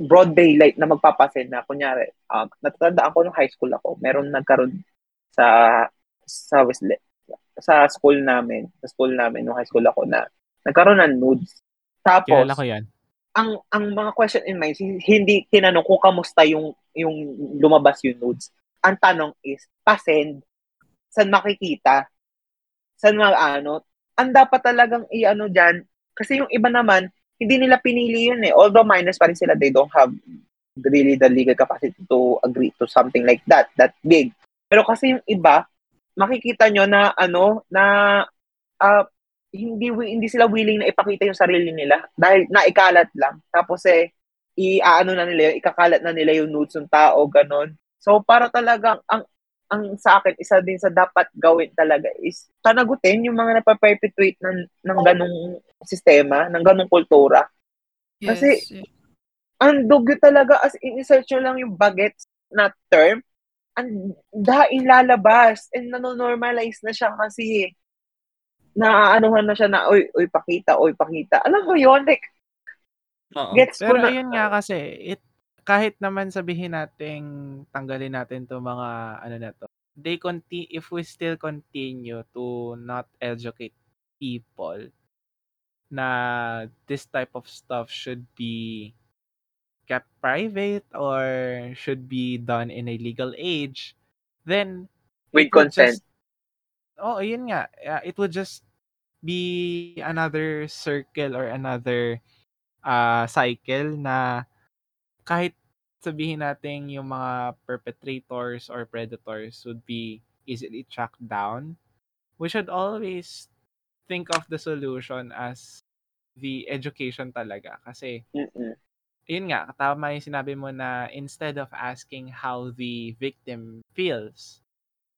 broad daylight na magpapasend na. Kunyari, natatandaan ko nung high school ako, meron nagkaroon sa Wesleyan, sa school namin nung high school ako na nagkaroon ng nudes. Tapos, kilala ko yan. Ang mga question in mind, hindi tinanong kung kamusta yung lumabas yung nudes. Ang tanong is, pasend, saan makikita? Saan mag-ano? Ang dapat talagang i-ano dyan, kasi yung iba naman, hindi nila pinili yun eh. Although minors pa rin sila, they don't have really the legal capacity to agree to something like that big. Pero kasi yung iba, makikita nyo na ano, na hindi sila willing na ipakita yung sarili nila dahil naikalat lang. Tapos ikakalat na nila yung nudes ng tao, ganun. So para talagang ang sa akin, isa din sa dapat gawin talaga is panagutin yung mga napaperpetuate ng ganung sistema, ng ganung kultura. Kasi, ang dugyo talaga, as in-search nyo lang yung bagets na term, ang daing lalabas and nanonormalize na siya kasi naaanuhan na siya na, oy, pakita. Alam mo yun, like, gets ko na. Pero yun nga kasi, kahit naman sabihin natin, tanggalin natin to mga ano na to, if we still continue to not educate people na this type of stuff should be kept private or should be done in a legal age, then with consent. Yun nga. It would just be another circle or another cycle na kahit sabihin natin yung mga perpetrators or predators would be easily tracked down, we should always think of the solution as the education talaga. Kasi, yun nga, tama yung sinabi mo na instead of asking how the victim feels,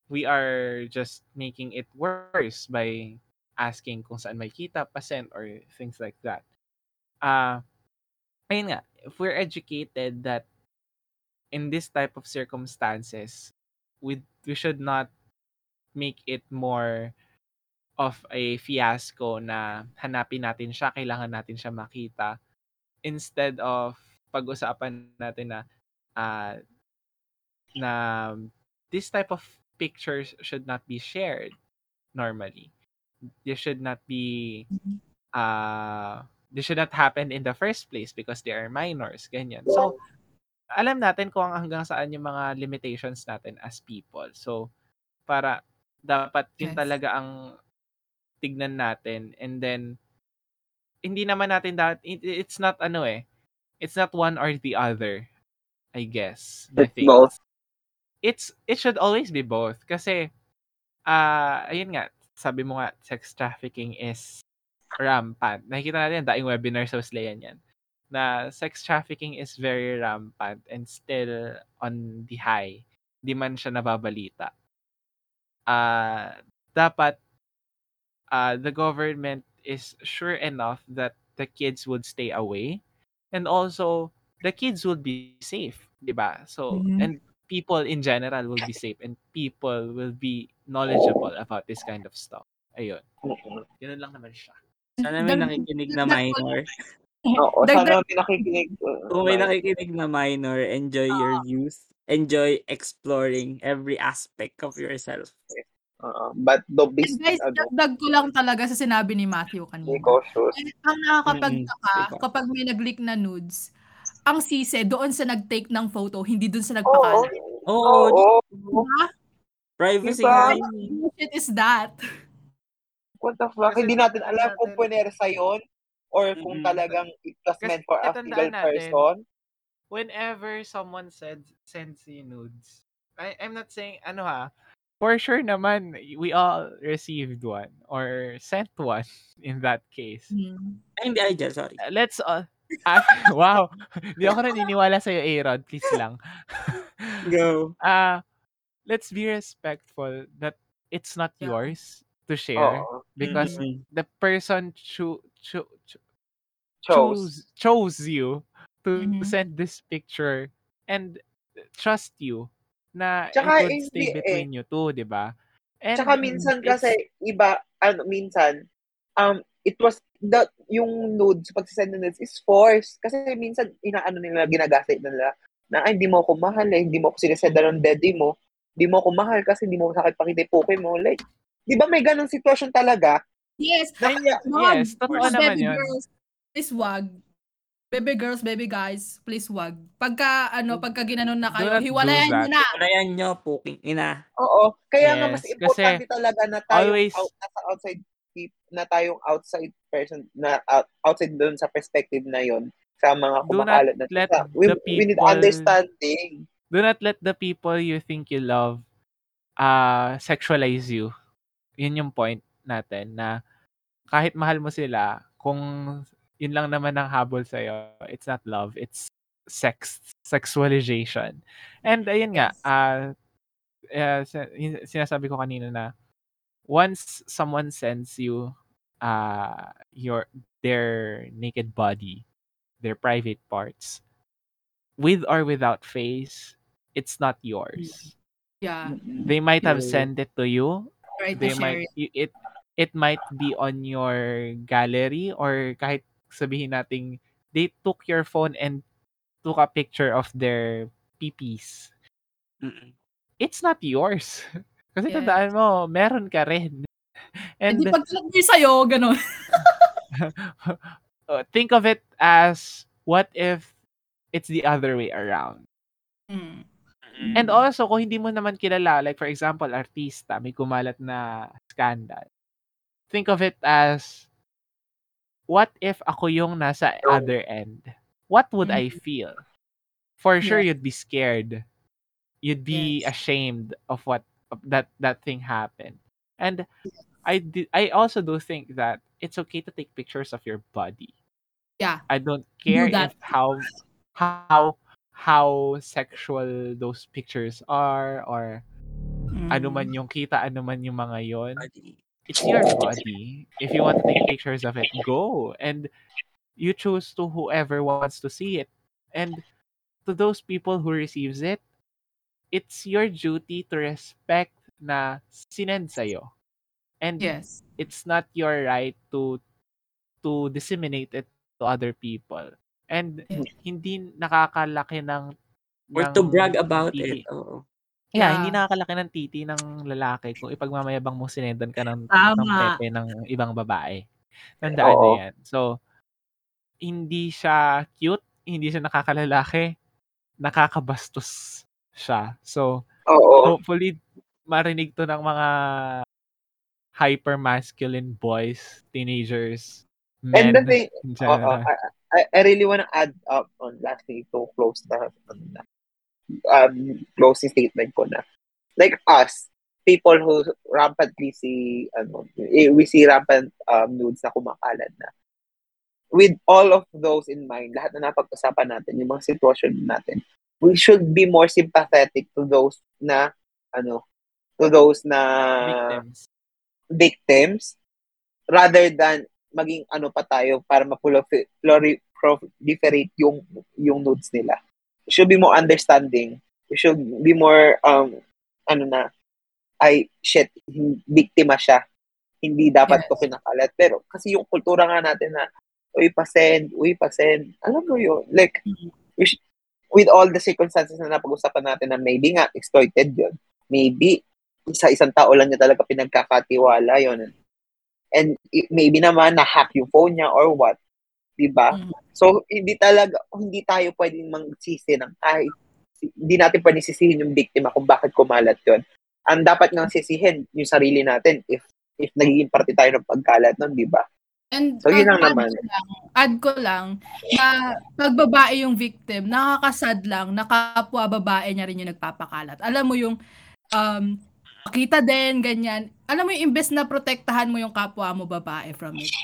we are just making it worse by asking kung saan may kita, percent, or things like that. Ayun nga, if we're educated that in this type of circumstances, we should not make it more of a fiasco na hanapin natin siya, kailangan natin siya makita. Instead of pag-usapan natin na this type of pictures should not be shared normally. They should not happen in the first place because they are minors, ganyan. So, alam natin kung hanggang saan yung mga limitations natin as people. So, para dapat yun talaga ang tignan natin. And then, hindi naman natin dapat, it's not one or the other, I guess. It's both. It should always be both. Kasi, ayun nga, sabi mo nga, sex trafficking is rampant. Nakikita natin yung daing webinar sa Wesleyan yan. Na sex trafficking is very rampant and still on the high. Di man siya nababalita. Dapat the government is sure enough that the kids would stay away and also the kids would be safe. Diba? So, and people in general will be safe and people will be knowledgeable about this kind of stuff. Ayun. Ganun lang naman siya. Sana may nakikinig na minor. Oo, sana may nakikinig. Kung may nakikinig na minor, enjoy your youth. Enjoy exploring every aspect of yourself. But the business... Guys, dagdag ko lang talaga sa sinabi ni Matthew kanina. Ang nakakapagtaka, kapag may nag-leak na nudes, ang sise doon sa nag-take ng photo, hindi doon sa nagpakalat. Oo. Privacy. What is that? What the fuck? Hindi natin alam kung punersa yun or kung talagang it was meant for a single person. Whenever someone sends you nudes, I'm not saying, for sure naman, we all received one or sent one in that case. Hindi, Angel, sorry. Let's all... wow! Di ako naniniwala sa'yo, A-Rod. Please lang. Go. Let's be respectful that it's not yours to share because the person chose you to send this picture and trust you na tsaka it would stay between you two, di ba? Tsaka minsan kasi iba, ano, minsan, it was, the, yung nudes, pagsasend ng nudes is forced. Kasi minsan, inaano nila, ginagaslight nila, na ay, hindi mo ako mahal eh, hindi mo ako sinisenda ng daddy mo, hindi mo ako mahal kasi hindi mo sakit pakita yung poke mo. Like, di ba may ganong sitwasyon talaga? Yes. Yes, totoo naman yun. Girls, please wag. Baby girls, baby guys, please wag. Pagka, ano, pagka ginanon na kayo, hiwalayan nyo na. Hiwalayan nyo, puking ina. Oo. Kaya yes, nga, mas importante talaga na tayo nasa outside, na tayong outside person, na outside doon sa perspective na yon sa mga kumakalat na sila. We need understanding. Do not let the people you think you love sexualize you. Yun yung point natin, na kahit mahal mo sila, kung yun lang naman ang habol sa'yo, it's not love, it's sex, sexualization. And ayun nga, sinasabi ko kanina na once someone sends you their naked body, their private parts, with or without face, it's not yours. Yeah. They might have sent it to you. Right, they might it might be on your gallery, or kahit sabihin nating they took your phone and took a picture of their peepees. Mm-mm. It's not yours. Kasi tandaan mo, meron ka rin. And hindi pagtulog sa'yo, ganun. Think of it as, what if it's the other way around? Mm. And also, kung hindi mo naman kilala, like for example, artista, may kumalat na scandal. Think of it as, what if ako yung nasa other end? What would I feel? For sure, you'd be scared. You'd be ashamed of what that thing happened. And I also do think that it's okay to take pictures of your body. Yeah. I don't care if how sexual those pictures are, or ano man yung kita, ano man yung mga yon. It's your body. If you want to take pictures of it, go. And you choose to whoever wants to see it. And to those people who receives it, it's your duty to respect na sinend sa'yo. And it's not your right to disseminate it to other people. And hindi nakakalaki or to brag about it. Oo. Yeah, hindi nakakalaki ng titi ng lalaki kung ipagmamayabang mo sinendan ka ng pepe ng ibang babae. Tandaan na yan. So, hindi siya cute, hindi siya nakakalalaki, nakakabastos siya. So, hopefully, marinig to ng mga hyper-masculine boys, teenagers, men. And the thing, I really want to add up on that thing to close that on that. Closing statement ko na. Like us, people who rampantly see, we see rampant nudes na kumakalat na. With all of those in mind, lahat na napag-usapan natin, yung mga sitwasyon natin, we should be more sympathetic to those na, victims rather than maging pa tayo para ma-proliferate yung nudes nila. We should be more understanding. We should be more, biktima siya. Hindi dapat ko pinakalat. Pero kasi yung kultura nga natin na, uy, pasend. Alam mo yun. Like, with all the circumstances na napag-usapan natin na maybe nga exploited yun. Maybe, isang tao lang niya talaga pinagkakatiwala yun. And maybe naman na-hack yung phone niya or what. Diba? So, hindi tayo pwedeng magsisi ng hindi natin pwedeng sisihin yung biktima kung bakit kumalat yun. Ang dapat nang sisihin yung sarili natin if nagiging parte tayo ng pagkalat nun, diba? And, so, yun lang naman. Add ko lang, pag babae yung victim, nakakasad lang, nakapwa babae niya rin yung nagpapakalat. Alam mo yung kita din, ganyan. Alam mo yung imbes na protektahan mo yung kapwa mo babae from it.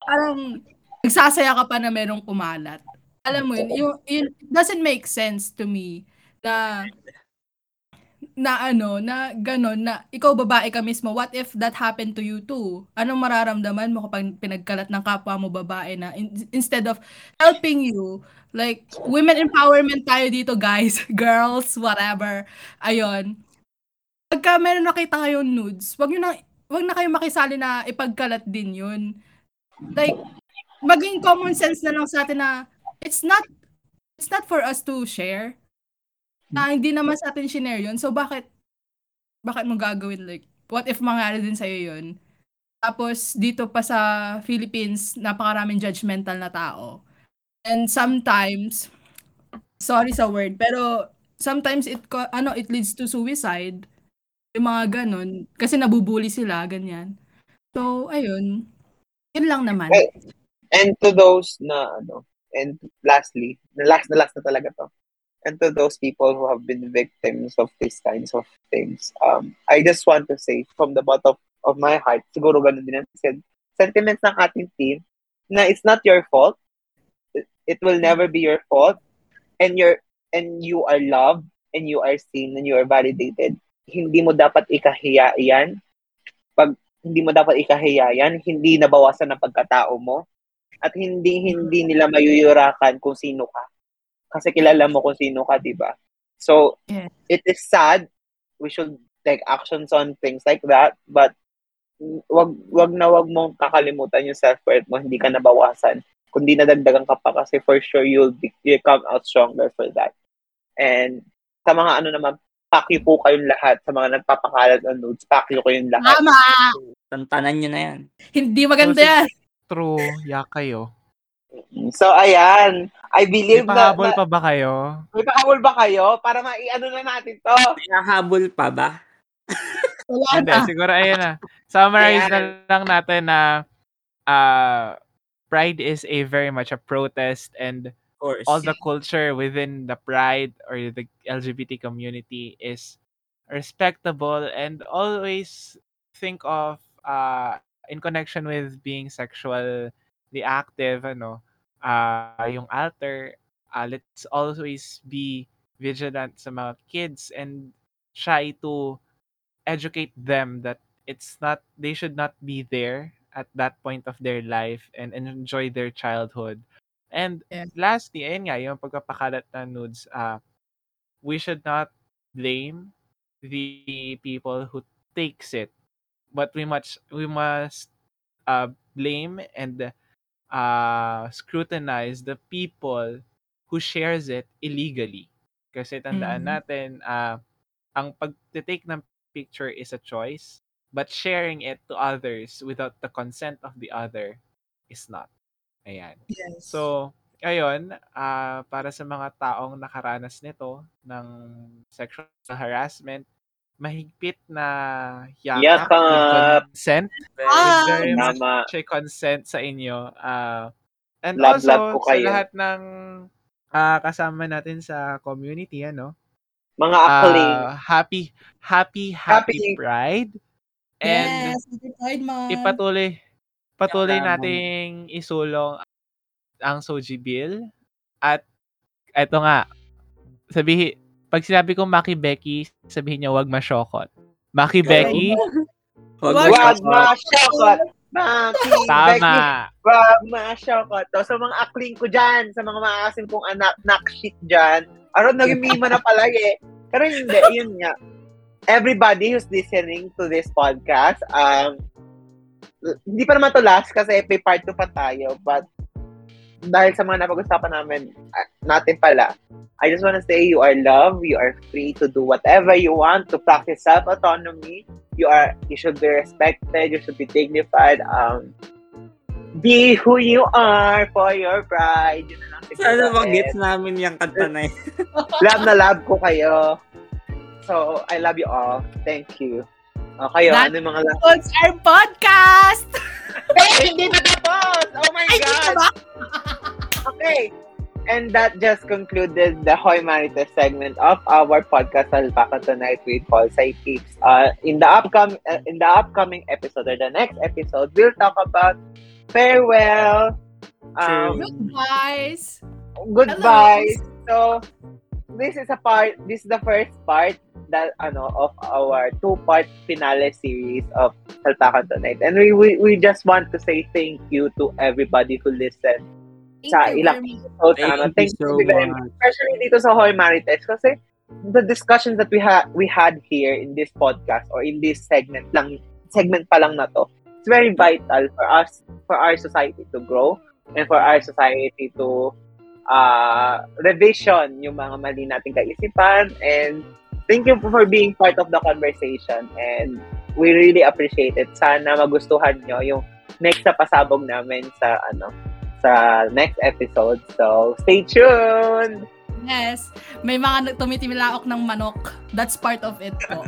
Parang nagsasaya ka pa na merong kumalat. Alam mo yun, it doesn't make sense to me na na ano, na gano'n, na ikaw babae ka mismo, what if that happened to you too? Anong mararamdaman mo kapag pinagkalat ng kapwa mo babae na instead of helping you, like, women empowerment tayo dito, guys, girls, whatever, ayun. Pagka meron nakita kayong nudes, wag na kayo makisali na ipagkalat din yun. Like, maging common sense na lang sa atin na it's not for us to share. Na hindi naman sa atin shinare yun. So, bakit mo gagawin? Like, what if mangyari din sa'yo yun? Tapos, dito pa sa Philippines, napakaraming judgmental na tao. And sometimes, sorry sa word, pero sometimes it leads to suicide. Yung mga ganun. Kasi nabubuli sila, ganyan. So, ayun. Yun lang naman. And to those na, and lastly, last na talaga to. And to those people who have been victims of these kinds of things, I just want to say from the bottom of my heart, siguro ganun din ang sentiments ng ating team, na it's not your fault, it will never be your fault, and you are loved, and you are seen, and you are validated. Hindi mo dapat ikahiya yan. Pag hindi mo dapat ikahiya yan, hindi nabawasan ang pagkatao mo, at hindi nila mayuyurakan kung sino ka. Kasi kilala mo kung sino ka, diba? So, yeah. It is sad. We should take actions on things like that. But, wag mong kakalimutan yung self-worth mo. Hindi ka nabawasan. Kundi nadagdagan ka pa kasi for sure you'll come out stronger for that. And, sa mga pakyo po kayong lahat. Sa mga nagpapakalat ng nudes, pakyo kayong lahat. Mama! Tantanan nyo na yan. Hindi maganda yan. True. Ya kayo. So, ayan. I believe may pahabol pa ba kayo? May pahabol ba kayo? Para ma-ano na natin to. May pahabol pa ba? Wala na. Hindi, siguro, ayan na. Summarize na lang natin na Pride is a very much a protest, and all the culture within the Pride or the LGBT community is respectable, and always think of in connection with being sexual the active, yung alter, let's always be vigilant sa mga kids and try to educate them that they should not be there at that point of their life and enjoy their childhood. And lastly, ayun nga, yung pagpapakalat ng nudes, we should not blame the people who takes it, but we must blame and scrutinize the people who shares it illegally. Kasi tandaan natin, ang pag-take ng picture is a choice, but sharing it to others without the consent of the other is not. Ayan. Yes. So, ayun, para sa mga taong nakaranas nito ng sexual harassment, mahigpit na yakap consent. Very much consent sa inyo. And love, also, love sa lahat ng kasama natin sa community, mga ACCLING. Happy Pride. And yes, happy Pride, man. Patuloy nating isulong ang SOGIE bill. At, eto nga, pag sinabi kong Maki Becky, sabihin niya wag masyokot. Maki Becky, wag masyokot. Maki Becky, wag masyokot. So, sa mga akling ko dyan, sa mga maasim kong anak, nakshit dyan, aron naging mima na pala eh. Pero hindi, yun nga. Everybody who's listening to this podcast, hindi pa naman to last kasi may part 2 pa tayo, but dahil sa mga napag-usapan natin pala, I just want to say you are loved, you are free to do whatever you want, to practice self-autonomy, you should be respected, you should be dignified, be who you are for your pride. Sana mag-gets namin yung kanta na yun. Love na love ko kayo. So, I love you all. Thank you. Okay, that concludes our podcast! Hey, hindi natapos! Oh my God! Okay, and that just concluded the Hoy Marites segment of our podcast Alpaca Tonight with Polsai Peeps. In the upcoming episode or the next episode, we'll talk about farewell. Goodbyes. So, this is the first part that of our two-part finale series of Salpang Tonight. And we just want to say thank you to everybody who listened sa ilang episodes. Thank you so much. Especially dito sa Hoy Marites, kasi the discussions that we had here in this podcast or in this segment pa lang na to, it's very vital for us, for our society to grow and for our society to revision yung mga mali nating kaisipan. And thank you for being part of the conversation, and we really appreciate it. Sana magustuhan nyo yung next na pasabog namin sa next episode, so stay tuned. Yes. May mga tumitimilaok ng manok. That's part of it po.